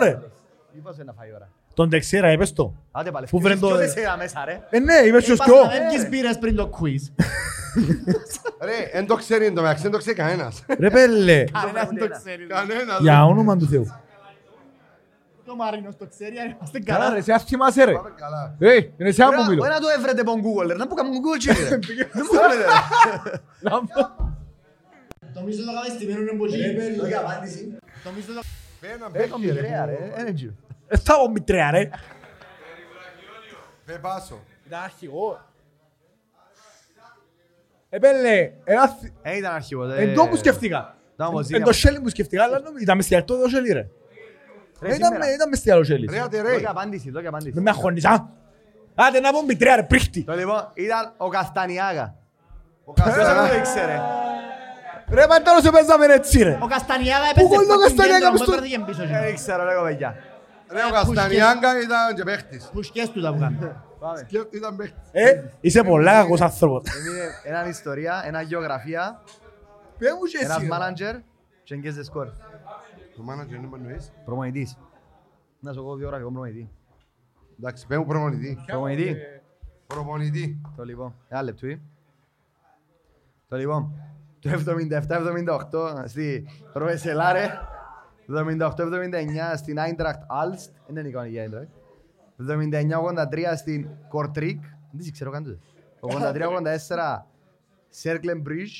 ρε. Είπα σε να φάει ώρα. Τον Τeixeira έπες το. Άντε πάλι, φύγεις πιο Τeixeira μέσα ρε. Ναι, είπες πιο σκιό. Είπα να έπιες πήρες πριν το quiz. Ρε, εν το ξέρει εν το μεταξύ, εν το ξέρει κανένας. Ρε πέλε. Κανένας. Για όνομα του Θεού. Το Μαρίνος το ξέρει, είμαστε καλά. Καλά ρε, σε θυμάσαι ρε. Ρε, είναι σε άμπο μιλώ. Ένα το έβρετε πον Google, να πω καμπον Google. Το μισό το καβέστη, μένουν εμποτζή. Όχι απάντηση. Το μισό το καβέστη. Έχω μητρέα ρε, ένεγγιο. Έχω μητρέα ρε. Δεν πάσω. Ήταν αρχηγό. Επέλε, δεν ήταν αρχηγό. Εν το που σκεφτήκα. Εν το σέλι που σκεφτήκα, αλλά ήταν μεστιαρτό το σέλι ρε. Ήταν μεστιαρτό σέλι. Ρέατε ρε. Τόκια απάντηση. Δεν με αγχώνεις, α. Άντε να πω μητρέα ρε, πρίχτη. Το λοιπόν, ήταν ο Καστανιάγα. Ρε παντώνος έπαιζαμε έτσι ρε. Ο Καστανιάγα έπαιζε παντιέντρο, πίσω. Δεν ξέρω, λέγω παιδιά. Ρε ο Καστανιάγκα ήταν και παίχτης. Πουσκές του τα βγάνε. Ήταν παίχτης. Είσαι πολλά κακός άνθρωπος. Έναν ιστορία, έναν γεωγραφία, ένας μάναντζερ και εγγες δε σκορ. Το μάναντζερ είναι παντοίς. Προμονητής. Να σου πω βιογραφικό προμονητή. Εντάξει, πέμου προμονητή. Το λοιπόν. Το 77-78 στη Ροβεσελάρε, το 78-79 στην Άιντραχτ Άλστ, δεν είναι εικόνα για Άιντραχτ, το 79-83 στην Κορτρίκ, δεν ξέρω καν τότε, το 83-84 Σέρκλεν Μπρίζ,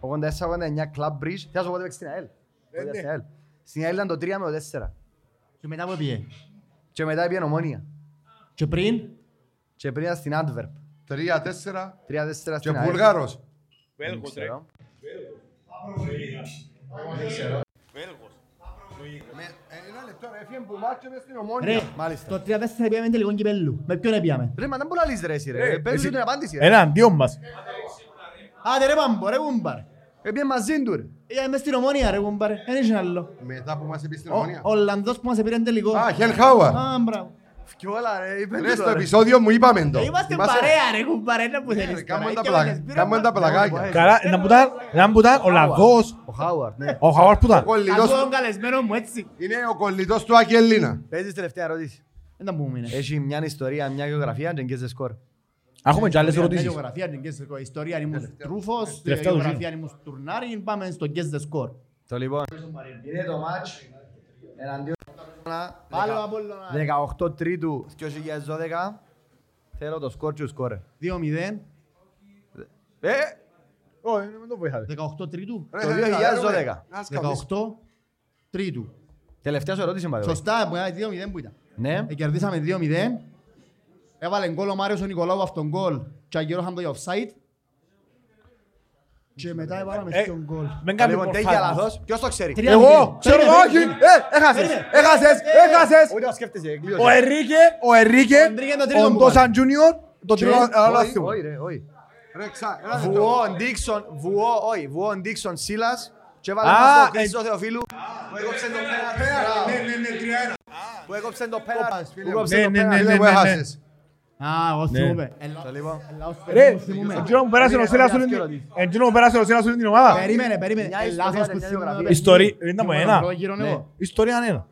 το 84-89 Κλαμπ Μπρίζ, θα σου πω ότι παίξει στην ΑΕΛ. Στην ΑΕΛ ήταν το 3 με το 4. Και μετά που πήγε. Και μετά πήγε Ομόνια. Και πριν. Και πριν ήταν στην Άντβερπ. 3-4 και Βουλγάρος. Βέλγος ρε. Ένα λεπτό ρε, έφυγε που μάτσο μες στην Ομόνια. Το 3-4 πήγαμε τελικό κυπέλλου. Με ποιον έπιαμε. Ρε, μα δεν μπορεί να λύσεις ρε εσύ ρε. Παίζουν την απάντηση ρε. Έναν, δύο μας. Άντε ρε Πάμπο, ρε Βούμπα ρε. Έπιε μαζί του ρε. Είχαμε μες στην Ομόνια ρε Βούμπα ρε. Εν είχε άλλο. Μετά που μας έπιε στην Ομόνια. Ο Ολλανδός που μας έπιε τελικό. Α, Χελχάουαρ. Α, μπράβο. Φκιόλα ρε, είπεν το ρε. Στο επεισόδιο μου είπαμε το. Είμαστε παρέα ρε, κουμπαρένα που θέλεις. Κάμουν τα πλακάκια. Καλά, έναν που ήταν ο Λαγκός. Ο Χάουαρτ, ναι. Ο Χάουαρτ που ήταν. Ακούω τον καλεσμένο μου έτσι. Είναι ο κολλητός του Άκη Ελλήνα. Παίζεις τελευταία ερώτηση. Δεν τα πούμε είναι. Έχει μια ιστορία, μια γεωγραφία και εγγέζε σκορ. Έχουμε και άλλες ερωτήσεις. Γεωγραφία και εγγέζε σκορ. Ιστορία είναι μου τρούφος, γεωγραφία είναι μου τουρνάρι. Πάμε στο εγγέζε σκορ. Το λοιπόν. Είναι το μάτς. Δεκαοχτώ τρίτου 2012. Θέλω το σκορ και ο σκορ 2-0. Όχι, δεν το βοηθάτε. 18 τρίτου το 2012. 18 τρίτου. Τελευταία σου ερώτηση μπαδεύει. Σωστά, 2-0 που ήταν. Ναι. Κερδίσαμε 2-0. Έβαλε γκολ ο Μάριος ο Νικολάου από τον γκολ. Και αγγελόχαμε το offside. Και μετά έβαλαμε στον γκολ. Λοιπόν, τέτοια λάθος. Ποιος το ξέρει. Εγώ! Ξέρω το όχι! Έχασες! Ούτε να σκέφτεσαι. Ο Ερίκε, ο Ντόσαν Τζούνιορ, το τρίτο λάθος. Όχι ρε, όχι. Βουόν, Ντίξον, Σίλας. Και έβαλε μας το Χρήστο Θεοφίλου. Που έκοψε το πέναλτι. Ναι, 3-1. Που έκοψε το πέναλτι. Α, εγώ θυμούμαι. Ρε, εντύνο μου πέρασε ο Σέλας όλη την ομάδα. Περίμενε. Λάθος που θυμούμαι. Ιστορία, ήταν ένα. Ιστορία είναι ένα.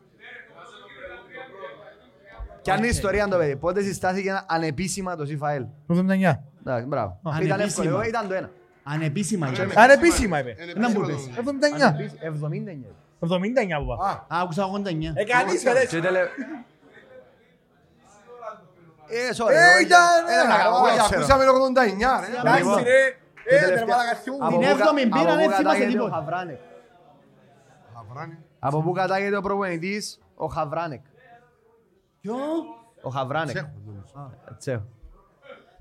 Κι αν είναι ιστορία το παιδί, πότε συστάθηκε ένα ανεπίσημα το ΣΥΦΑΕΛ. Το 79. Εντάξει, μπράβο. Ήταν εύκολο, ήταν το ένα. Ανεπίσημα. Ανεπίσημα, είπε. Δεν μου πες. 79. 79 που πας. Άκουσα 89. Εκανείς, αρέσει. Ακούσαμε 89 ρε. Εντάξει ρε. Την έβδομη πήραν έτσι μας τίποτα. Από πού κατάγεται ο προπονητής ο Χαβράνεκ. Ποιο? Ο Χαβράνεκ. Τσέχο.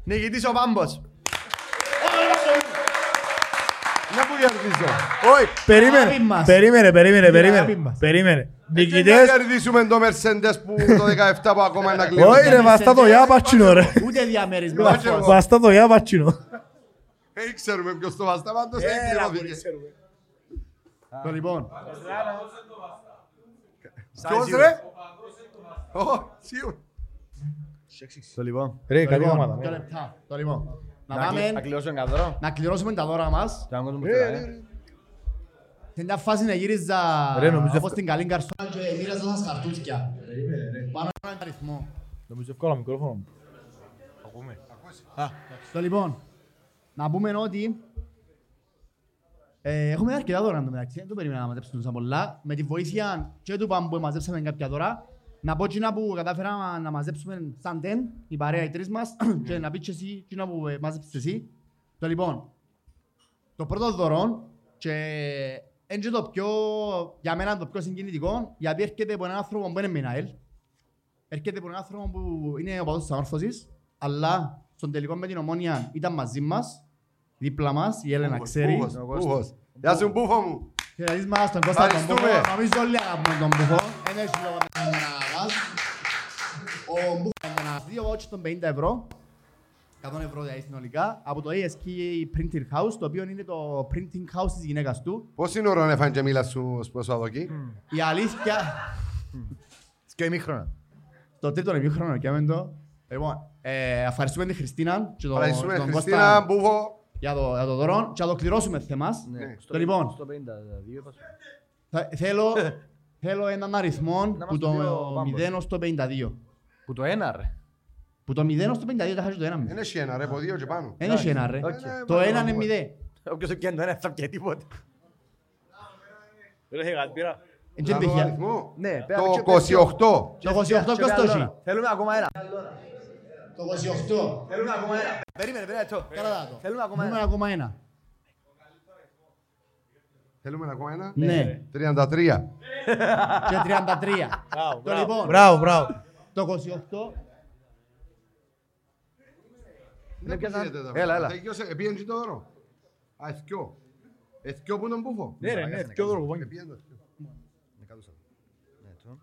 Νικητής ο Πάμπος. Περίμενε. Νικητές. Να κερδίσουμε το Mercedes που το 17 που ακόμα είναι να κλείνουμε. Όχι ρε, βαστά το για πατσινό ρε. Ούτε διαμέρισμα. Βαστά το για πατσινό. Δεν ξέρουμε ποιος το βαστά, πάντως δεν κληρώθηκε. Το λοιπόν. Ποιος ρε. Το λοιπόν. Ρε, καλή ομάδα. Το λοιπόν. Να κληρώσουμε τα δώρα μας. Σε μια φάση να γύριζα όπως την καλή καρσόνα και μοίραζα σας χαρτούκια. Πάνω έναν αριθμό. Νομίζω εύκολα μικρόφωνο μου. Ακούμε. Στο λοιπόν, να πούμε ότι έχουμε αρκετά δώρα να το μεταξύ. Δεν το περιμέναμε να μαζέψουμε σαν πολλά. Με τη βοήθεια και του Πάμπου μαζέψαμε κάποια δώρα. Να πω εκείνα που κατάφερα να μαζέψουμε σαν Ντεν, η παρέα οι τρεις μας, και να πεις και εσύ εκείνα που μαζέψεις εσύ. Το λοιπόν, το πρώτο δωρό και είναι το πιο, για μένα το πιο συγκινητικό, γιατί έρχεται από έναν άνθρωπο που είναι με ΑΕΛ. Έρχεται από έναν άνθρωπο που είναι ο παδός της Ανόρθωσης, αλλά στον τελικό με την Ομόνια ήταν μαζί μας, δίπλα μας, η Έλενα ξέρει. Γεια σου Μπούφο μου! Χαιρετίζεις μας τον Κώστα τον Μπούφο, νομίζω όλοι αγαπούμε τον Μπούφο. Δεν έχει λόγο να αγαπάς. Ο Μπούφο έκανε ένα δύο βάουτσερ των 50 ευρώ. 100 ευρώ δηλαδή συνολικά, από το ASK Printing House, το οποίο είναι το printing house της γυναίκας του. Πώς είναι ώρα να φάνε και μίλας σου σπρόσο από εκεί? Η αλήθεια... Σκιο ημίχρονα. Το τρίτο ημίχρονα, κοιάμε το. Λοιπόν, ευχαριστούμε τη Χριστίνα και τον Κώστα για το δωρό και θα το κληρώσουμε θέμας. Λοιπόν, θέλω έναν αριθμό που το 0 ως το 52. Που το 1 ρε. Που το 0 στο 52 θα χάσω το 1. Είναι ένα ρε, από 2 και πάνω. Είναι ένα ρε. Το 1 είναι 0. Όποιος πιάνει το 1 θα πιάνει τίποτα. Δεν έχει γαλπίρα. Το 28. Το 28 ποιος το έχει. Θέλουμε ακόμα ένα. Το 28. Θέλουμε ακόμα ένα. Περίμενε, θέλουμε ακόμα ένα. Θέλουμε ακόμα ένα. Ναι. 33. Και 33. Μπράβο, μπράβο. Το 28. Έλα. Επίεντζε το δώρο. Α, εθκιό. Εθκιό που τον Μπούφο. Ναι ρε, εθκιό δώρο που πάνε. Επίεντζε το εθκιό.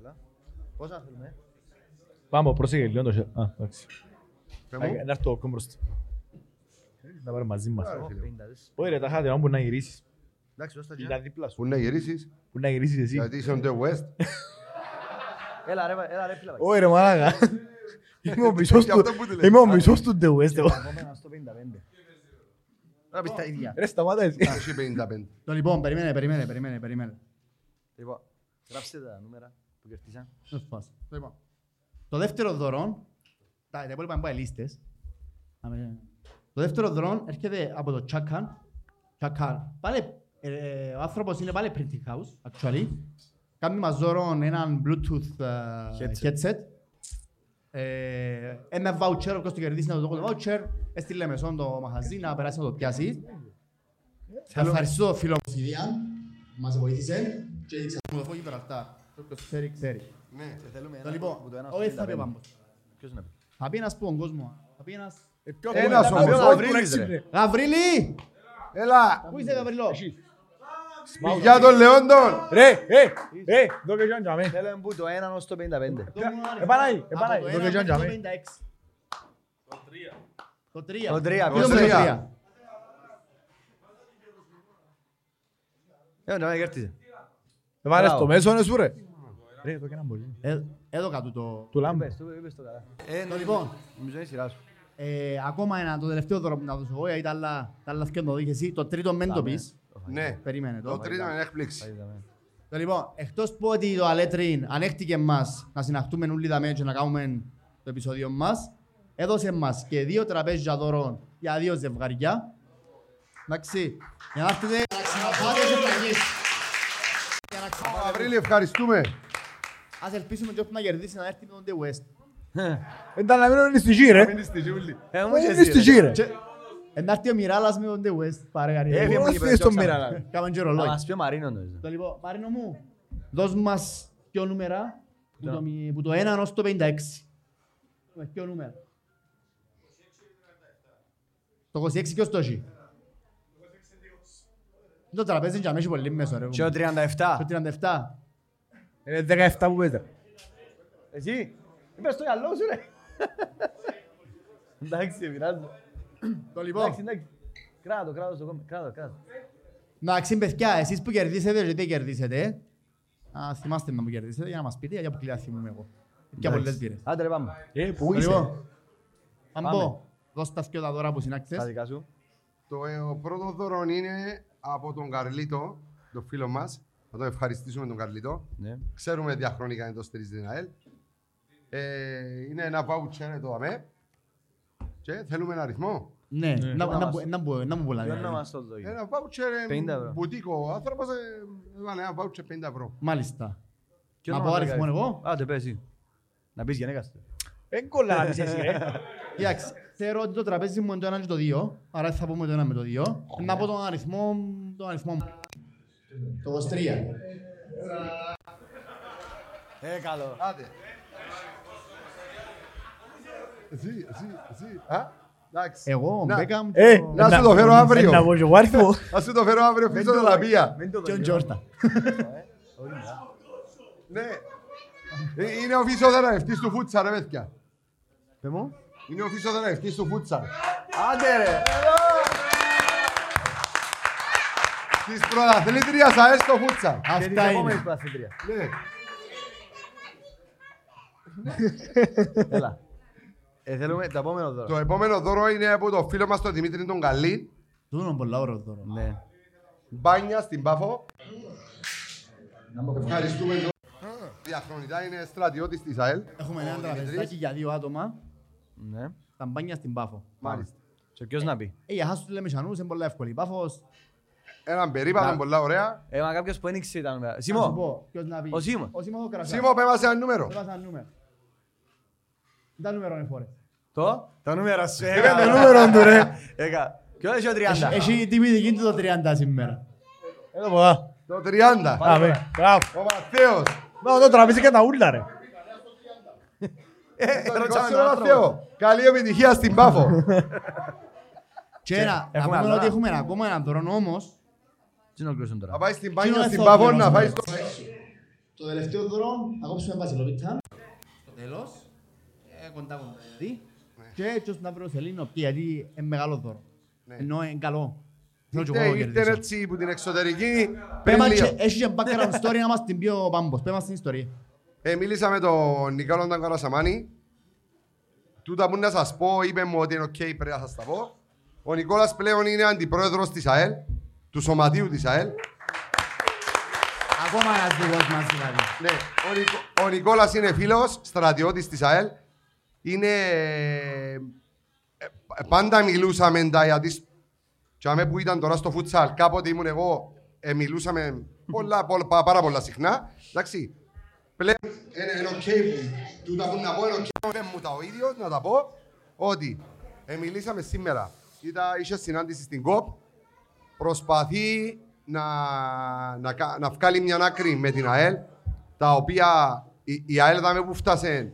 Έλα. Πόσα θέλουμε. Πάμε, πρόσεχε, λιόντος. Α, εντάξει. Να έρθω ακόμα μπροστά. Να πάρω μαζί μας. Όχι ρε, τα χάτε, αν μπορεί να γυρίσεις. Πού να γυρίσεις. Πού να γυρίσεις εσύ. Γιατί είσαι on the west. Έλα ρε φίλα. Όχι ρε μαλάκα. Είμαι ο μισός του the west. Ρε σταμάτα εσύ. Λοιπόν, περιμένε. Λοιπόν, γράψτε τα νούμερα που κερδίσαν. Το δεύτερο δωρό, τα υπόλοιπα είναι πάει λίστες. Το δεύτερο δωρό έρχεται από το Τσάκαν. Ο άνθρωπος είναι πάλι printing house, actually. Κάμει μας δώρον έναν Bluetooth headset. Ένα voucher, όποιος το κερδίσει να το δω το voucher. Έστειλε μεσόν το μαχαζί να περάσει να το πιάσει. Ευχαριστώ το φίλο μου Σιδία, μας βοήθησε. Και έδειξε μου το φόγι πέρα αυτά. Όποιος ξέρει, ξέρει. Λοιπόν, όχι θα πει ο Πάμπος. Θα πει ένας που τον κόσμο. Θα πει ένας... Ένας όμως, Γαβρίλη! Έλα! Πού είσαι Γαβριλό! Για τον Λεόντον! Ρε! Δω και γιόντια με! Θέλω εμπού το 1 ως το 55. Επανάει! Δω και γιόντια με! Το 3. Το 3. Γιόντια με κέρδισε. Βάλες το μέσο είναι σου ρε! Ρε, το έκαναν πολύ. Έδωκα του το... Του λάμπες. Το λοιπόν. Νομίζω είναι η σειρά σου. Ακόμα ένα, το τελευταίο δώρο που να δώσω εγώ, γιατί τα άλλα θεκέντο δείχε εσύ, το τρίτο μεν το πεις. Ναι, το τρίτο είναι έκπληξη. Λοιπόν, εκτός που ότι το Αλέτριν ανέχτηκε μας να συναχτούμε όλοι τα μέτια να κάνουμε το επεισόδιο μας, έδωσε μας και δύο τραπέζια δώρων για δύο ζευγαριά. Εντάξει, για να έρθετε να ξαναπάτε ζευγαριές. Αβρίλη, ευχαριστούμε. Ας ελπίσουμε και όπου να κερδίσει να έρθει με τον The West. Ήταν να μείνουν στη γύρε. Εν άρθει ο Μιράλας με τον The West παρεγαρία. Πώς θες τον Μιράλα. Κάμεν και ρολόγι. Ας πει ο Μαρίνο. Λοιπόν, Μαρίνο μου, δώσ' μας ποιο νούμερα που το 1 ως το 56. Με ποιο νούμερο? Το 26 ποιος το έχει? Το τραπέζι και αμέσως πολύ μέσα ρε. Και ο 37. Είναι 17 που πέτα. Εσύ, είπες το γυαλό σου ρε. Εντάξει, πειράζω. Το λοιπόν. Κράτο στο κόμμα, κράτο. Εντάξει, παιδιά, εσείς που κερδίσετε, γιατί κερδίσετε. Α, θυμάστε με που κερδίσετε, για να μας πείτε, για που κλειά θυμούμαι εγώ. Ποια πολλές πήρες. Άντε ρε, πάμε. Πού είσαι. Πάμπο, δώσ' τα σκιώτα δώρα που συνάξεις. Το πρώτο δώρο είναι από τον Καρλίτο, τον φίλο μας. Να τον ευχαριστήσουμε τον Καρλίτο. Ξέρουμε διαχρονικά να το στηρίζει την ΑΕΛ. Είναι ένα βάουτσερ εδώ αμέ. Και θέλουμε ένα αριθμό. Ναι, να μου πουλάνε. Ένα βάουτσερ μπουτίκο. Άνθρωπος έβαλε ένα βάουτσερ 50€. Μάλιστα. Να πω αριθμό εγώ. Άντε πες εσύ. Να πεις γενέκας. Δεν κολλάνεις εσύ. Εντάξει, ξέρω ότι το τραπέζι μου είναι το 1 και το 2. Άρα θα πούμε το 1 με το 2. Να πω τον αριθμό μου. Το 23. Καλό. Άντε. Εγώ, ο Μπέκαμ... Να σου το φέρω αύριο. Να σου το φέρω αύριο πίσω το λαμπία. Και ο Τζόρτα. Ναι. Είναι ο φυσιοθεραπευτής του φούτσα ρε παιδιά. Είναι ο φυσιοθεραπευτής του φούτσα. Άντε ρε. Της πρωταθλήτριας ΑΕΛ στο φούτσα. Αυτά είναι. Έλα. Το επόμενο δώρο είναι από το φίλο μας τον Δημήτρη τον Καλή. Του είναι πολλά ωραίο δώρο. Μπάνια στην Πάφο. Ευχαριστούμε. Διαχρονικά είναι στρατιώτης της ΑΕΛ. Έχουμε ένα τραπεζάκι για 2 άτομα. Τα μπάνια στην Πάφο. Μάλιστα. Σε ποιος να πει? Για χάσου τους Λεμεσανούς είναι πολύ εύκολη. Πάφος. Έναν περίπατο πολλά ωραία. Μα κάποιος που ένοιξε ήταν. Σίμω. Ο Σίμω. Σίμω πέβασε ένα νούμερο. Τα νούμερο είναι φορές. Τα νούμερα σου. Έκανε το νούμερο του ρε. Ποιο έχει ο 30. Έχει τιμητική του το 30 σήμερα. Εδώ πολλά. Το 30. Πάμε. Ο Ματθαίος. Μα το τραπέζι και τα ούλα ρε. Ρωτήσαμε ο Ματθαίο. Καλή επιτυχία στην Πάφο. Τσέρα, να πούμε ότι έχουμε ακόμα έναν δωρό όμως. Τι να κλείσουν τώρα. Να πάει στην Πάνιο στην Πάφο να πάει στο... Το τελευταίο δωρό, να κόψουμε βασιλοπίτσα. Στο τέλος. Κοντά δηλαδή και έτσι να βρω σελήνο γιατί είναι μεγάλο δώρο, ενώ είναι καλό. Ήρθεν έτσι που την εξωτερική πέμλιο. Έχει και background story να μας την πει ο Πάμπος, πέμας την ιστορία. Μίλησα με τον Νικόλο τον Καρασαμάνη, τούτα που να σας πω, είπε μου ότι είναι ok, πρέπει να σας τα πω. Ο Νικόλας πλέον είναι αντιπρόεδρος της ΑΕΛ, του σωματείου της ΑΕΛ. Ακόμα ένας δικός μας δηλαδή. Ο Νικόλας είναι φίλος, στρατιώτης της ΑΕΛ. Είναι... Πάντα μιλούσαμε τα γιατί και που ήταν τώρα στο φουτσάλ, κάποτε ήμουν εγώ, μιλούσαμε πάρα πολλά συχνά. Εντάξει, πλέον είναι ok που τα μου τα ο ίδιος, να τα πω, ότι μιλήσαμε σήμερα, είχε συνάντηση στην ΚΟΠ, προσπαθεί να βγάλει μια άκρη με την ΑΕΛ, τα οποία η ΑΕΛ δάμε που φτάσε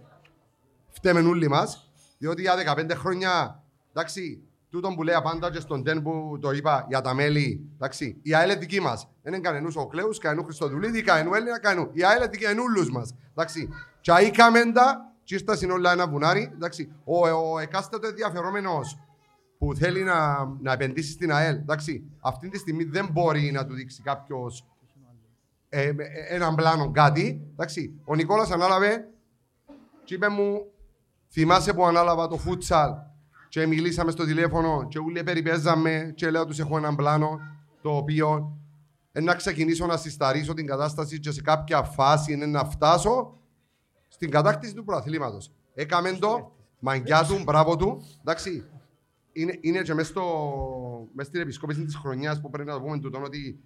φταίμεν όλοι μας, διότι για 15 χρόνια, εντάξει, τούτον που λέει πάντα και στον Ντεν που το είπα για τα μέλη, εντάξει, η ΑΕΛ είναι δική μας. Δεν είναι κανένας ο Κλέους, κανένας Χριστοδουλίδη, κανένας Έλληνα, κανένας. Η ΑΕΛ είναι δική ενούλους μας, εντάξει. Και η καμέντα, και ήρθα συνόλα ένα βουνάρι, εντάξει, ο εκάστοτε ενδιαφερόμενος που θέλει να επενδύσει στην ΑΕΛ, εντάξει, αυτή τη στιγμή δεν μπορεί να του δείξει κάποιος έναν πλάνο κάτι, εντάξει. Ο Νικόλας ανάλαβε και είπε μου, θυμάσαι που ανάλαβα το φούτσαλ και μιλήσαμε στο τηλέφωνο και όλοι περιπέζαμε και λέω τους έχω έναν πλάνο το οποίο να ξεκινήσω να συσταρίσω την κατάσταση και σε κάποια φάση είναι να φτάσω στην κατάκτηση του προαθλήματος. Έκαμε το, μαγκιά του, μπράβο του, εντάξει. Είναι και μέσα στην επισκόπηση της χρονιάς που πρέπει να το πούμε τούτον ότι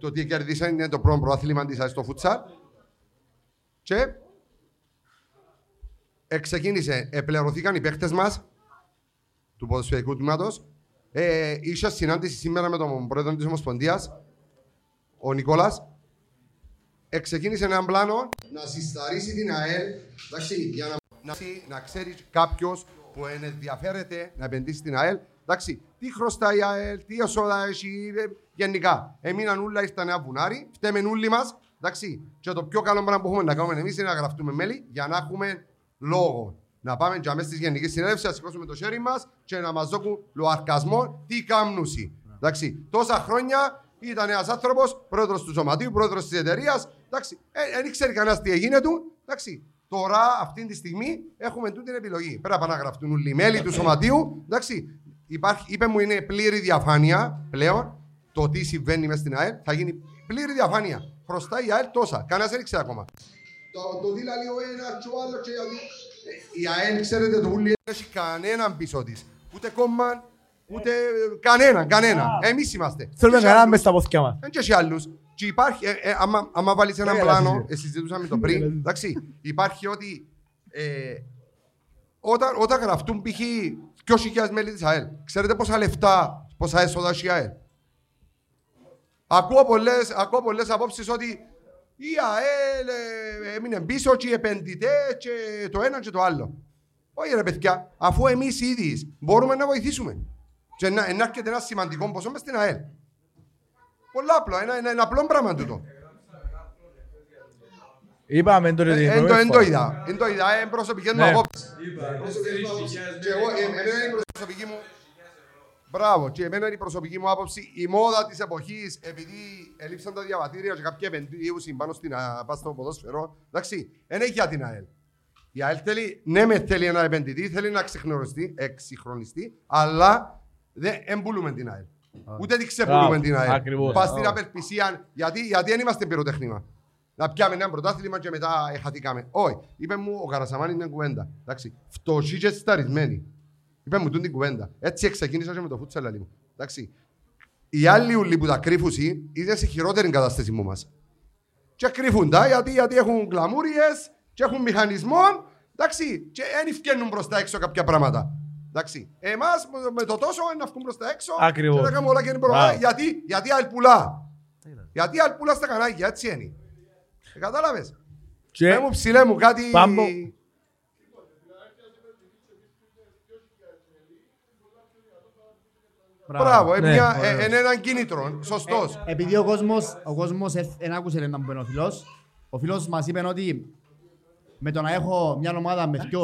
το τι κερδίσαν είναι το πρώτο προαθλήμα της στο φούτσαλ και ξεκίνησε, επληρωθήκαν οι παίκτες μας του ποδοσφαιρικού τμήματος. Είχε συνάντηση σήμερα με τον πρόεδρο της Ομοσπονδίας, ο Νικόλας. Ξεκίνησε έναν πλάνο να συσταρίσει την ΑΕΛ, εντάξει, για να να ξέρει κάποιο που ενδιαφέρεται να επενδύσει στην ΑΕΛ. Εντάξει, τι χρωστάει η ΑΕΛ, τι εσόδα έχει γενικά. Εμείναν ούλα, ήρθαν ένα βουνάρι, φταίμεν ούλοι μας. Εντάξει, και το πιο καλό πράγμα που έχουμε να κάνουμε εμείς είναι να γραφτούμε μέλη για να έχουμε λόγο. Να πάμε και αμέσως στις γενικές συνέλευσεις, να σηκώσουμε το χέρι μας και να μας δώσουν λοαρκασμό τι κάμνουσι. Εντάξει, τόσα χρόνια ήταν ένας άνθρωπος, πρόεδρος του σωματείου, πρόεδρος της εταιρείας. Εντάξει, δεν ήξερε κανένας τι έγινε του. Εντάξει. Τώρα, αυτή τη στιγμή, έχουμε τούτη την επιλογή. Πρέπει να γραφτούν όλοι οι μέλη του σωματείου. Εντάξει, υπάρχει, είπε μου είναι πλήρη διαφάνεια πλέον το τι συμβαίνει μες στην ΑΕΛ. Θα γίνει πλήρη διαφάνεια. Χρωστάει η ΑΕΛ τόσα. Κανένας δεν ξέρει ακόμα. Το τι λέει ο ένας, ο άλλος, η ΑΕΛ, ξέρετε, το βουλή έχει κανέναν πίσω της. Ούτε κόμμα, ούτε κανέναν. Εμείς είμαστε. Θέλουμε κανέναν μες στα ποθηκιά μας. Και υπάρχει, άμα βάλεις έναν πλάνο, συζητούσαμε το πριν, εντάξει, υπάρχει ότι όταν γραφτούν π.χ. 2.000 μέλη της ΑΕΛ, ξέρετε πόσα λεφτά, πόσα έσοδα έχει η ΑΕΛ. Ακούω πολλές απόψεις ότι η ΑΕΛ έμεινε πίσω και οι επενδυτές και το ένα και το άλλο. Όχι ρε παιδιά, αφού εμείς οι ίδιοι μπορούμε να βοηθήσουμε και να έρχεται ένα σημαντικό ποσό μες στην ΑΕΛ. Πολλά απλό, ένα απλό πράγμα τούτο. Είπαμε, εν το είδα. Είναι προσωπικές μου απόψεις. Και εμένα είναι η προσωπική μου... Μπράβο, και εμένα είναι η προσωπική μου άποψη. Η μόδα της εποχής, επειδή ελείψαν τα διαβατήρια και κάποιοι επενδύουν πάνω στο ποδόσφαιρο, εντάξει, είναι για την ΑΕΛ. Η ΑΕΛ θέλει, ναι με θέλει ένα επενδυτή, θέλει να εξυγχρονιστεί, αλλά δεν εμπούλουμε την ΑΕΛ. Ούτε τη ξεπούλουμε την ΑΕΛ. Πας στην απελπισία, γιατί δεν είμαστε πυροτεχνήμα. Να πιάμε ένα πρωτάθλημα και μετά χαθήκαμε. Όχι, είπε μου ο Καρασαμάνης μια κουβέντα. Φτωχοί και σταρισμένοι. Είπε μου την κουβέντα. Έτσι ξεκίνησα και με το φούτσαλ λίγο. Οι άλλοι ουλοί που τα κρύφουσι είναι σε χειρότερη κατάσταση μου μας. Και κρύφουν τα γιατί έχουν γκλαμούριες και έχουν μηχανισμό. Και δεν φκαίνουν προς τα έξω κάποια πράγματα. Εμάς με το τόσο να βγουν προς τα έξω και να κάνουμε όλα και είναι προβάλλα. Γιατί αλπουλά. Γιατί αλπουλά στα κανάλια, έτσι είναι. Κατάλαβες. Πέ μου ψηλέ μου κάτι... Μπράβο, είναι έναν κίνητρο, σωστός. Επειδή ο κόσμος δεν άκουσε να μου πένει ο φίλος. Ο φίλος μας είπε ότι με το να έχω μια ομάδα με 2-3.000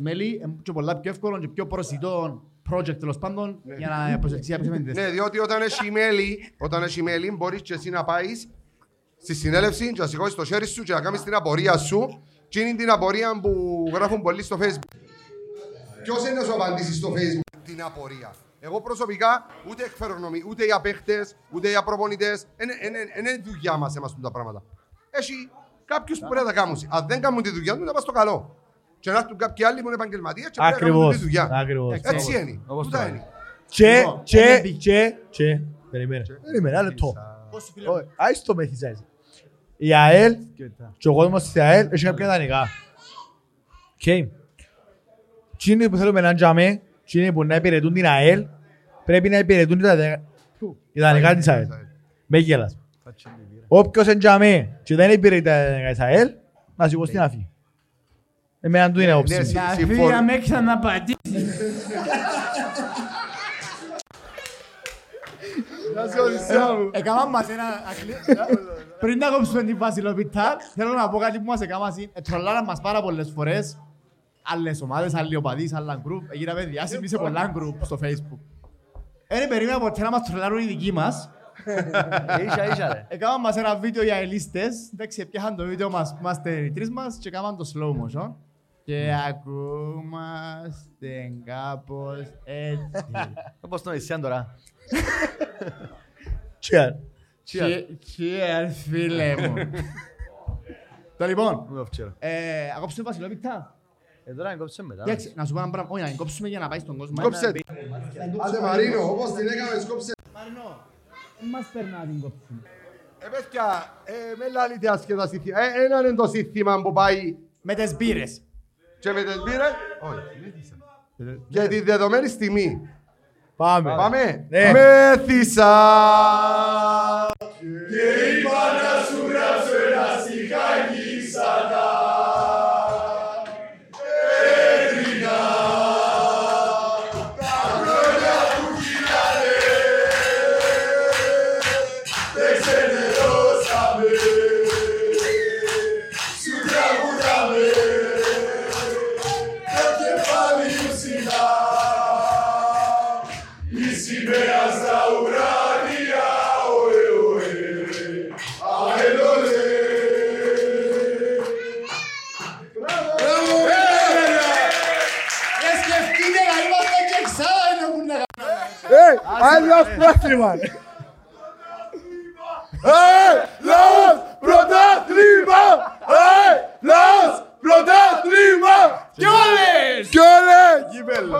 μέλη είναι πολλά πιο εύκολο και πιο προσιτό project τέλος πάντων για να προσεξεί απευθυμένες. Ναι, διότι όταν έχει μέλη μπορείς και εσύ να πάεις στη συνέλευση και να σηκώσεις το χέρι σου και να κάνεις την απορία σου και είναι την απορία που γράφουν πολλοί στο Facebook. Ποιος είναι να σου απαντήσει στο Facebook την απορία. Εγώ προσωπικά ούτε εκφερονομεί, ούτε για παίχτες, ούτε για προπονητές. Είναι δουλειά μας εμάς τα πράγματα. Έχει κάποιους που πρέπει να κάνουν. Αν δεν κάνουν τη δουλειά του, θα πας στο καλό. Και να έρθουν κάποιοι άλλοι που είναι επαγγελματίες και πρέπει να κάνουν τη δουλειά. Ακριβώς. Έτσι είναι. Τούτα είναι. Και. Περιμένα λεπτό. Άις το μεθυσάζει. Η ΑΕΛ και ο κόσμος της ΑΕΛ έχει κάποια δανεικά. Τι είναι που θέλουμε να κάνουμε. Τι είναι που να υπηρετούν την ΑΕΛ, πρέπει να υπηρετούν οι δανεικά της ΑΕΛ. Με γέλας. Όποιος εντιαμέ και δεν υπηρετεί τα δανεικά της ΑΕΛ, να σηκώσει την αφή. Εμένα του είναι όψη. Τα αφήρια με ξαναπατήσει. Εκάμαν μας ένα ακλή. Πριν να κόψουμε την βασιλοπιτά, θέλω να πω κάτι που μας εκάμασαι. Τρολάραν μας πάρα πολλές φορές. Άλλες ομάδες, άλλοι οπαδείς, άλλα γκρουπ. Έγινα με διάσημη σε πολλά γκρουπ στο Facebook. Έναι περίμενα ποτέ να μας τρολάρουν οι δικοί μας. Έκαναν μας ένα βίντεο για ελίστες. Εντάξει, έπιαχαν το βίντεο μας που είμαστε οι τρεις μας και έκαναν το slow motion. Και ακούμαστε κάπως έτσι. Όπως το Ισιάν τώρα. Cheer, φίλε μου. Τώρα λοιπόν, ακόψτε βασιλόπιτα. Τώρα να κόψουμε μετά. Εντάξει, να σου πω ένα πράγμα. Όχι, να κόψουμε για να πάει στον κόσμο. Κόψε. Άντε Μαρίνο, όπως την έκαμε, κόψε. Μαρίνο, δεν μας περνά να την κόψουμε. Παιδιά, με λαλείτε ασχετά σύστημα. Έναν είναι το σύστημα που πάει... Με τις μπύρες. Και με τις μπύρες, όχι. Για τη δεδομένη στιγμή. Πάμε. Μέθησα. Και είπα να σου γράψω ένα στιχάκι σαν τα... Λαός πρωτάθλημα! Λαός πρωτάθλημα! Λαός πρωτάθλημα! Κι όλες! Κι όλες! Κιπέλ!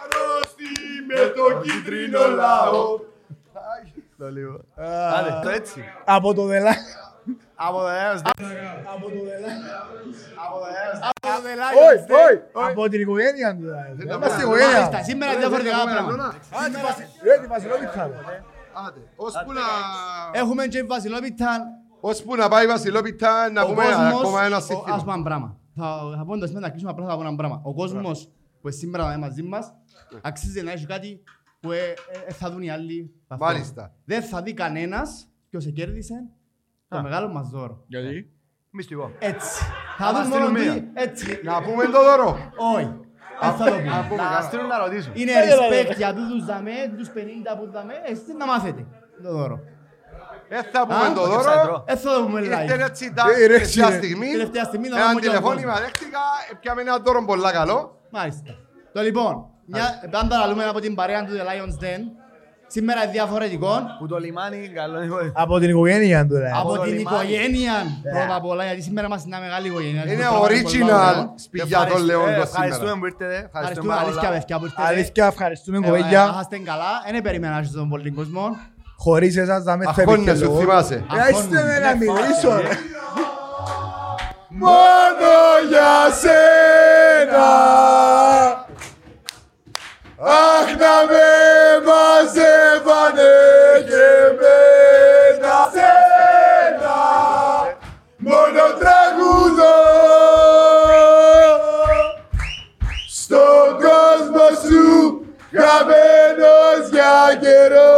Αρρώστη με το κίτρινο λαό. Άντε, το έτσι. Από το δελά. Από το δελά. Από το δελά. Από την οικογένεια του. Είμαστε οικογένεια. Σήμερα διαφορετικά πράγματα. Τη βασιλόπιτα. Έχουμε και βασιλόπιτα. Ώσπου να πάει η βασιλόπιτα να πούμε ακόμα ένα σύστημα. Ας πούμε πράγμα. Θα πω το σήμερα να κλείσουμε απλά θα πω ένα πράγμα. Ο κόσμος που σήμερα μαζί μας αξίζει να έχει κάτι που θα δουν οι άλλοι. Δεν θα δει κανένας ποιος κέρδισε το μεγάλο μας δώρο. Γιατί? Μυστικό. Έτσι. Θα δουν μόνο τι. Έτσι. Να πούμε το δώρο. Όχι. Αυτό το πούμε. Να στείλουν να ρωτήσουν. Είναι respect για τους δαμέ, τους 50 που δαμέ. Εσείς να μάθετε το δώρο. Δεν θα πούμε το δώρο. Δεν θα το πούμε live. Ήταν έτσι τα τελευταία στιγμή. Ένα τηλεφώνημα δέχτηκα. Πιάμε ένα δώρο πολύ καλό. Μάλιστα. Το λοιπόν. Πάντα να λέμε από την παρέα του The Lions Den. Σήμερα είναι διαφορετικό. Που το λιμάνι, καλό. Από την οικογένεια του. Από την οικογένεια. Πρώτα απ' όλα, γιατί σήμερα είμαστε μια μεγάλη οικογένεια. Είναι original σπίτια των Λεόντων. Ευχαριστούμε που ήρθατε. Αλήθεια, ευχαριστούμε κοπέλια. Να είστε καλά. Δεν περίμενα να έρθει στον πολύ κόσμο. Χωρίς εσάς θα με φεύγετε. Αχώνε, σου θυμάσαι. Άστε με να μιλήσω. Μόνο για σένα. Αχ, να με μαζεύανε και εμένα. Σένα, μόνο τραγουδώ. Στον κόσμο σου, χαμένος για καιρό.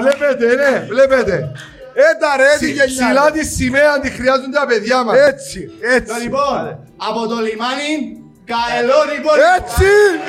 Βλέπετε, ναι, βλέπετε. Ψηλά τη σημαία τη χρειάζονται τα παιδιά μας. Έτσι, έτσι. Λοιπόν, από το λιμάνι, καλό λοιπόν. Έτσι.